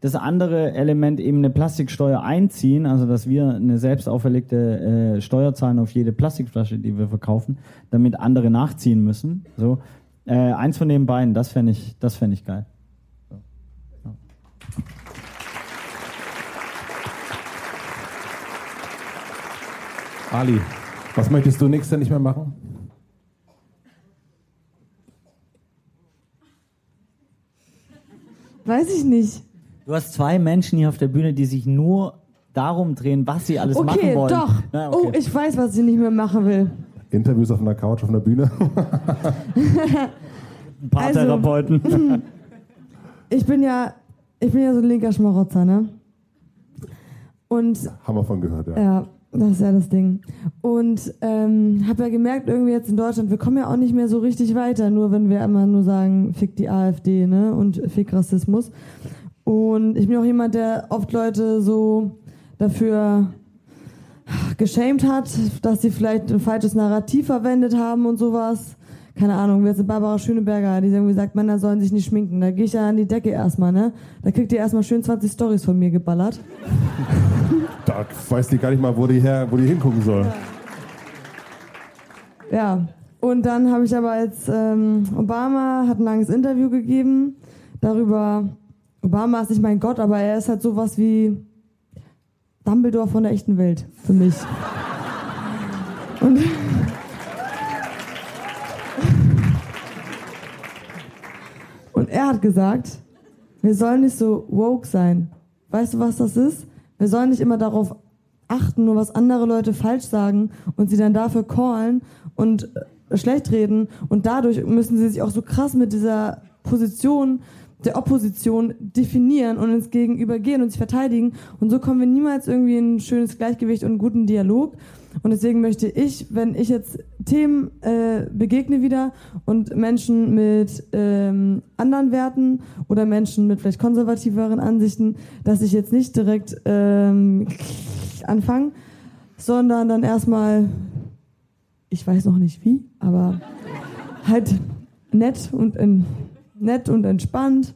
das andere Element eben eine Plastiksteuer einziehen, also dass wir eine selbst auferlegte äh, Steuer zahlen auf jede Plastikflasche, die wir verkaufen, damit andere nachziehen müssen, so. Äh, eins von den beiden, das fände ich, das fänd ich geil. So. Ja. Ali, was möchtest du nächstes Jahr nicht mehr machen? Weiß ich nicht. Du hast zwei Menschen hier auf der Bühne, die sich nur darum drehen, was sie alles okay, machen wollen. Doch. Na, okay, doch. Oh, ich weiß, was ich nicht mehr machen will. Interviews auf einer Couch, auf einer Bühne. Ein paar also, Therapeuten. Ich bin ja, ich bin ja so ein linker Schmarotzer, ne? Und haben wir von gehört, ja. Ja, das ist ja das Ding. Und ähm, habe ja gemerkt, irgendwie jetzt in Deutschland, wir kommen ja auch nicht mehr so richtig weiter, nur wenn wir immer nur sagen, fick die A F D, ne? Und fick Rassismus. Und ich bin auch jemand, der oft Leute so dafür geschämt hat, dass sie vielleicht ein falsches Narrativ verwendet haben und sowas. Keine Ahnung, jetzt Barbara Schöneberger, die irgendwie sagt, Männer sollen sich nicht schminken. Da gehe ich ja an die Decke erstmal, ne? Da kriegt ihr erstmal schön zwanzig Storys von mir geballert. Da weiß die gar nicht mal, wo die, her, wo die hingucken soll. Ja, ja. Und dann habe ich aber jetzt, ähm, Obama hat ein langes Interview gegeben darüber, Obama ist nicht mein Gott, aber er ist halt sowas wie Dumbledore von der echten Welt, für mich. Und, und er hat gesagt, wir sollen nicht so woke sein. Weißt du, was das ist? Wir sollen nicht immer darauf achten, nur was andere Leute falsch sagen und sie dann dafür callen und schlecht reden. Und dadurch müssen sie sich auch so krass mit dieser Position der Opposition definieren und ins Gegenüber gehen und sich verteidigen. Und so kommen wir niemals irgendwie in ein schönes Gleichgewicht und einen guten Dialog. Und deswegen möchte ich, wenn ich jetzt Themen äh, begegne wieder und Menschen mit ähm, anderen Werten oder Menschen mit vielleicht konservativeren Ansichten, dass ich jetzt nicht direkt ähm, anfange, sondern dann erstmal, ich weiß noch nicht wie, aber halt nett und in nett und entspannt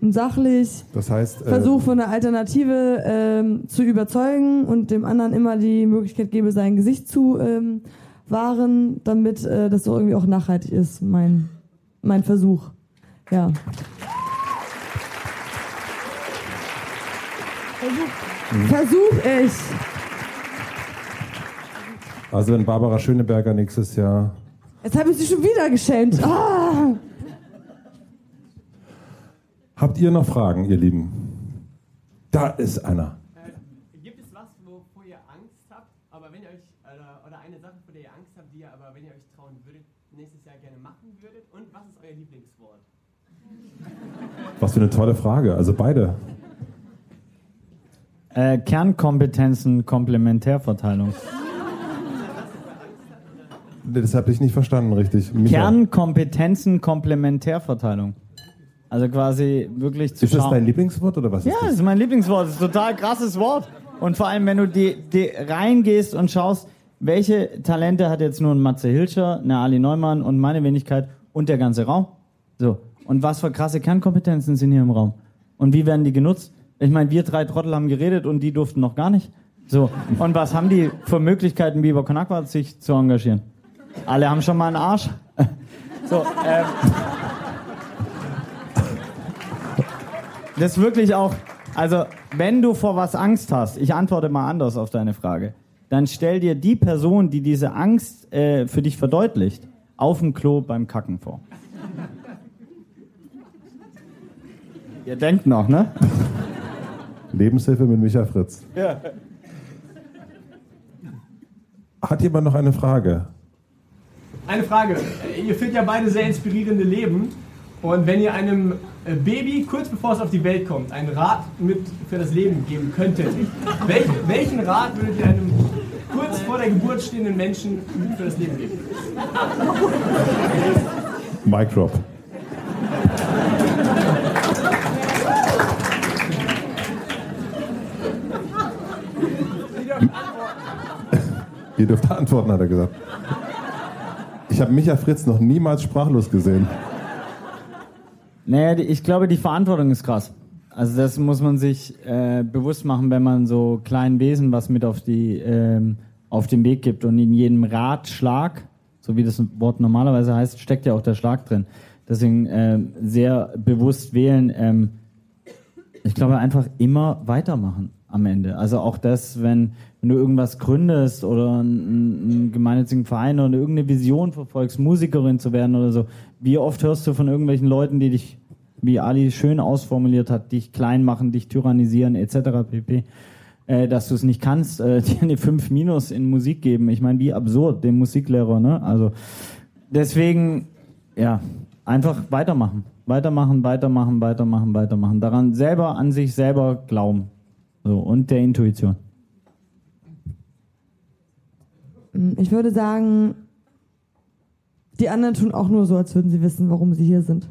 und sachlich. Das heißt, äh, Versuch von der Alternative ähm, zu überzeugen und dem anderen immer die Möglichkeit gebe, sein Gesicht zu ähm, wahren, damit äh, das so irgendwie auch nachhaltig ist, mein, mein Versuch. Ja. Versuch, mhm. Versuch ich. Also wenn Barbara Schöneberger nächstes Jahr... Jetzt habe ich sie schon wieder geschämt. Ah! Habt ihr noch Fragen, ihr Lieben? Da ist einer. Äh, gibt es was, wovor ihr Angst habt? Aber wenn ihr euch, äh, oder eine Sache, aber wenn ihr euch trauen würdet, nächstes Jahr gerne machen würdet? Und was ist euer Lieblingswort? Was für eine tolle Frage, also beide. Äh, Kernkompetenzen, Komplementärverteilung. Das habe ich nicht verstanden, richtig. Micha. Kernkompetenzen, Komplementärverteilung. Also quasi wirklich zu. Ist das dein Lieblingswort oder was? Ja, ist das? Das ist mein Lieblingswort. Das ist ein total krasses Wort. Und vor allem, wenn du die, die reingehst und schaust, welche Talente hat jetzt nur ein Matze Hielscher, eine Ali Neumann und meine Wenigkeit und der ganze Raum. So. Und was für krasse Kernkompetenzen sind hier im Raum? Und wie werden die genutzt? Ich meine, wir drei Trottel haben geredet und die durften noch gar nicht. So. Und was haben die für Möglichkeiten, Viva con Agua sich zu engagieren? Alle haben schon mal einen Arsch. So, ähm. Das ist wirklich auch, also wenn du vor was Angst hast, ich antworte mal anders auf deine Frage, dann stell dir die Person, die diese Angst äh, für dich verdeutlicht, auf dem Klo beim Kacken vor. Ihr denkt noch, ne? Lebenshilfe mit Micha Fritz. Ja. Hat jemand noch eine Frage? Eine Frage. Ihr führt ja beide sehr inspirierende Leben. Und wenn ihr einem Baby, kurz bevor es auf die Welt kommt, einen Rat mit für das Leben geben könntet, welch, welchen Rat würdet ihr einem kurz vor der Geburt stehenden Menschen mit für das Leben geben? Mic drop. Ihr dürft antworten, hat er gesagt. Ich habe Micha Fritz noch niemals sprachlos gesehen. Naja, ich glaube, die Verantwortung ist krass. Also das muss man sich äh, bewusst machen, wenn man so kleinen Wesen was mit auf, die, ähm, auf den Weg gibt. Und in jedem Ratschlag, so wie das Wort normalerweise heißt, steckt ja auch der Schlag drin. Deswegen äh, sehr bewusst wählen. Ähm, ich glaube, einfach immer weitermachen am Ende. Also auch das, wenn, wenn du irgendwas gründest oder einen, einen gemeinnützigen Verein oder irgendeine Vision verfolgst, Musikerin zu werden oder so. Wie oft hörst du von irgendwelchen Leuten, die dich, wie Ali schön ausformuliert hat, dich klein machen, dich tyrannisieren et cetera pp., äh, dass du es nicht kannst, äh, dir eine fünf minus in Musik geben. Ich meine, wie absurd, dem Musiklehrer, ne? Also deswegen, ja, einfach weitermachen. Weitermachen, weitermachen, weitermachen, weitermachen. Daran selber, an sich selber glauben. So, und der Intuition. Ich würde sagen, die anderen tun auch nur so, als würden sie wissen, warum sie hier sind.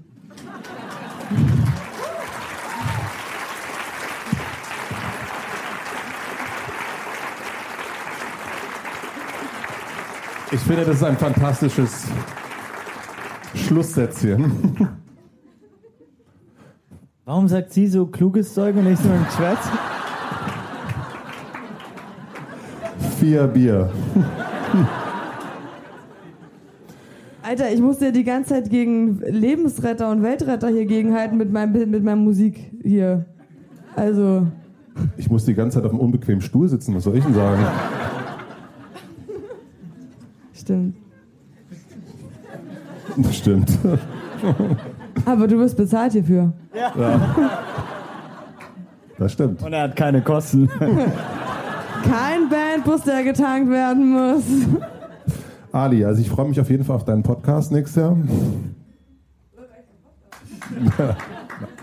Ich finde, das ist ein fantastisches Schlusssätzchen. Warum sagt sie so kluges Zeug und nicht nur im Chat? Vier Bier. Alter, ich musste ja die ganze Zeit gegen Lebensretter und Weltretter hier gegenhalten mit meinem, mit meiner Musik hier. Also. Ich muss die ganze Zeit auf einem unbequemen Stuhl sitzen, was soll ich denn sagen? Stimmt. Stimmt. Aber du wirst bezahlt hierfür. Ja. Ja. Das stimmt. Und er hat keine Kosten. Kein Bandbus, der getankt werden muss. Ali, also ich freue mich auf jeden Fall auf deinen Podcast nächstes Jahr.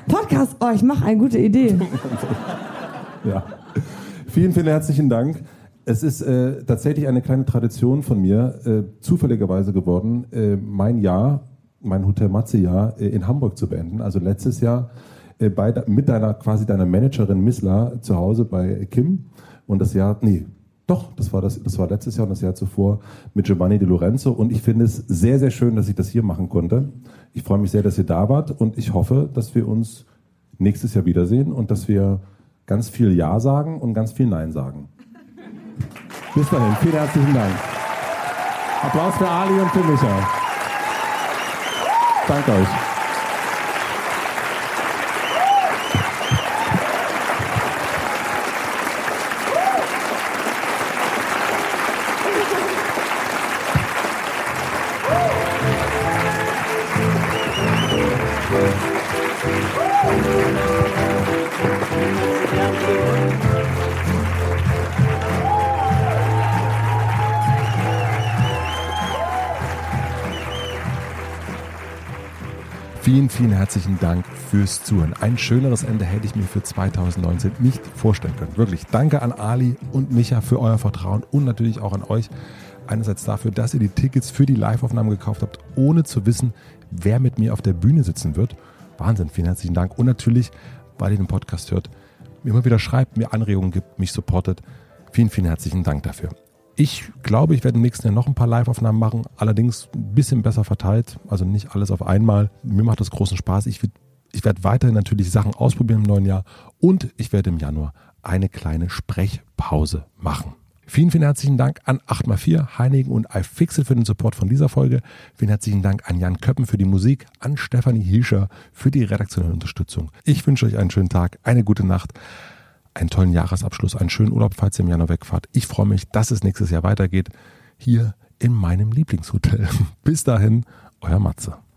Podcast? Oh, ich mache eine gute Idee. Ja. Vielen, vielen herzlichen Dank. Es ist äh, tatsächlich eine kleine Tradition von mir, äh, zufälligerweise geworden, äh, mein Jahr, mein Hotel Matze-Jahr äh, in Hamburg zu beenden. Also letztes Jahr äh, bei, mit deiner quasi deiner Managerin Missler zu Hause bei Kim. Und das Jahr, nee, doch, das war, das, das war letztes Jahr und das Jahr zuvor mit Giovanni De Lorenzo. Und ich finde es sehr, sehr schön, dass ich das hier machen konnte. Ich freue mich sehr, dass ihr da wart und ich hoffe, dass wir uns nächstes Jahr wiedersehen und dass wir ganz viel Ja sagen und ganz viel Nein sagen. Bis dahin, vielen herzlichen Dank. Applaus für Ali und für Micha. Danke euch. Vielen, vielen herzlichen Dank fürs Zuhören. Ein schöneres Ende hätte ich mir für zwanzig neunzehn nicht vorstellen können. Wirklich, danke an Ali und Micha für euer Vertrauen und natürlich auch an euch. Einerseits dafür, dass ihr die Tickets für die Live-Aufnahmen gekauft habt, ohne zu wissen, wer mit mir auf der Bühne sitzen wird. Wahnsinn, vielen herzlichen Dank. Und natürlich, weil ihr den Podcast hört, mir immer wieder schreibt, mir Anregungen gibt, mich supportet. Vielen, vielen herzlichen Dank dafür. Ich glaube, ich werde im nächsten Jahr noch ein paar Live-Aufnahmen machen, allerdings ein bisschen besser verteilt, also nicht alles auf einmal. Mir macht das großen Spaß. Ich, ich werde weiterhin natürlich Sachen ausprobieren im neuen Jahr und ich werde im Januar eine kleine Sprechpause machen. Vielen, vielen herzlichen Dank an acht mal vier, Heineken und iFixit für den Support von dieser Folge. Vielen herzlichen Dank an Jan Köppen für die Musik, an Stefanie Hielscher für die redaktionelle Unterstützung. Ich wünsche euch einen schönen Tag, eine gute Nacht, einen tollen Jahresabschluss, einen schönen Urlaub, falls ihr im Januar wegfahrt. Ich freue mich, dass es nächstes Jahr weitergeht, hier in meinem Lieblingshotel. Bis dahin, euer Matze.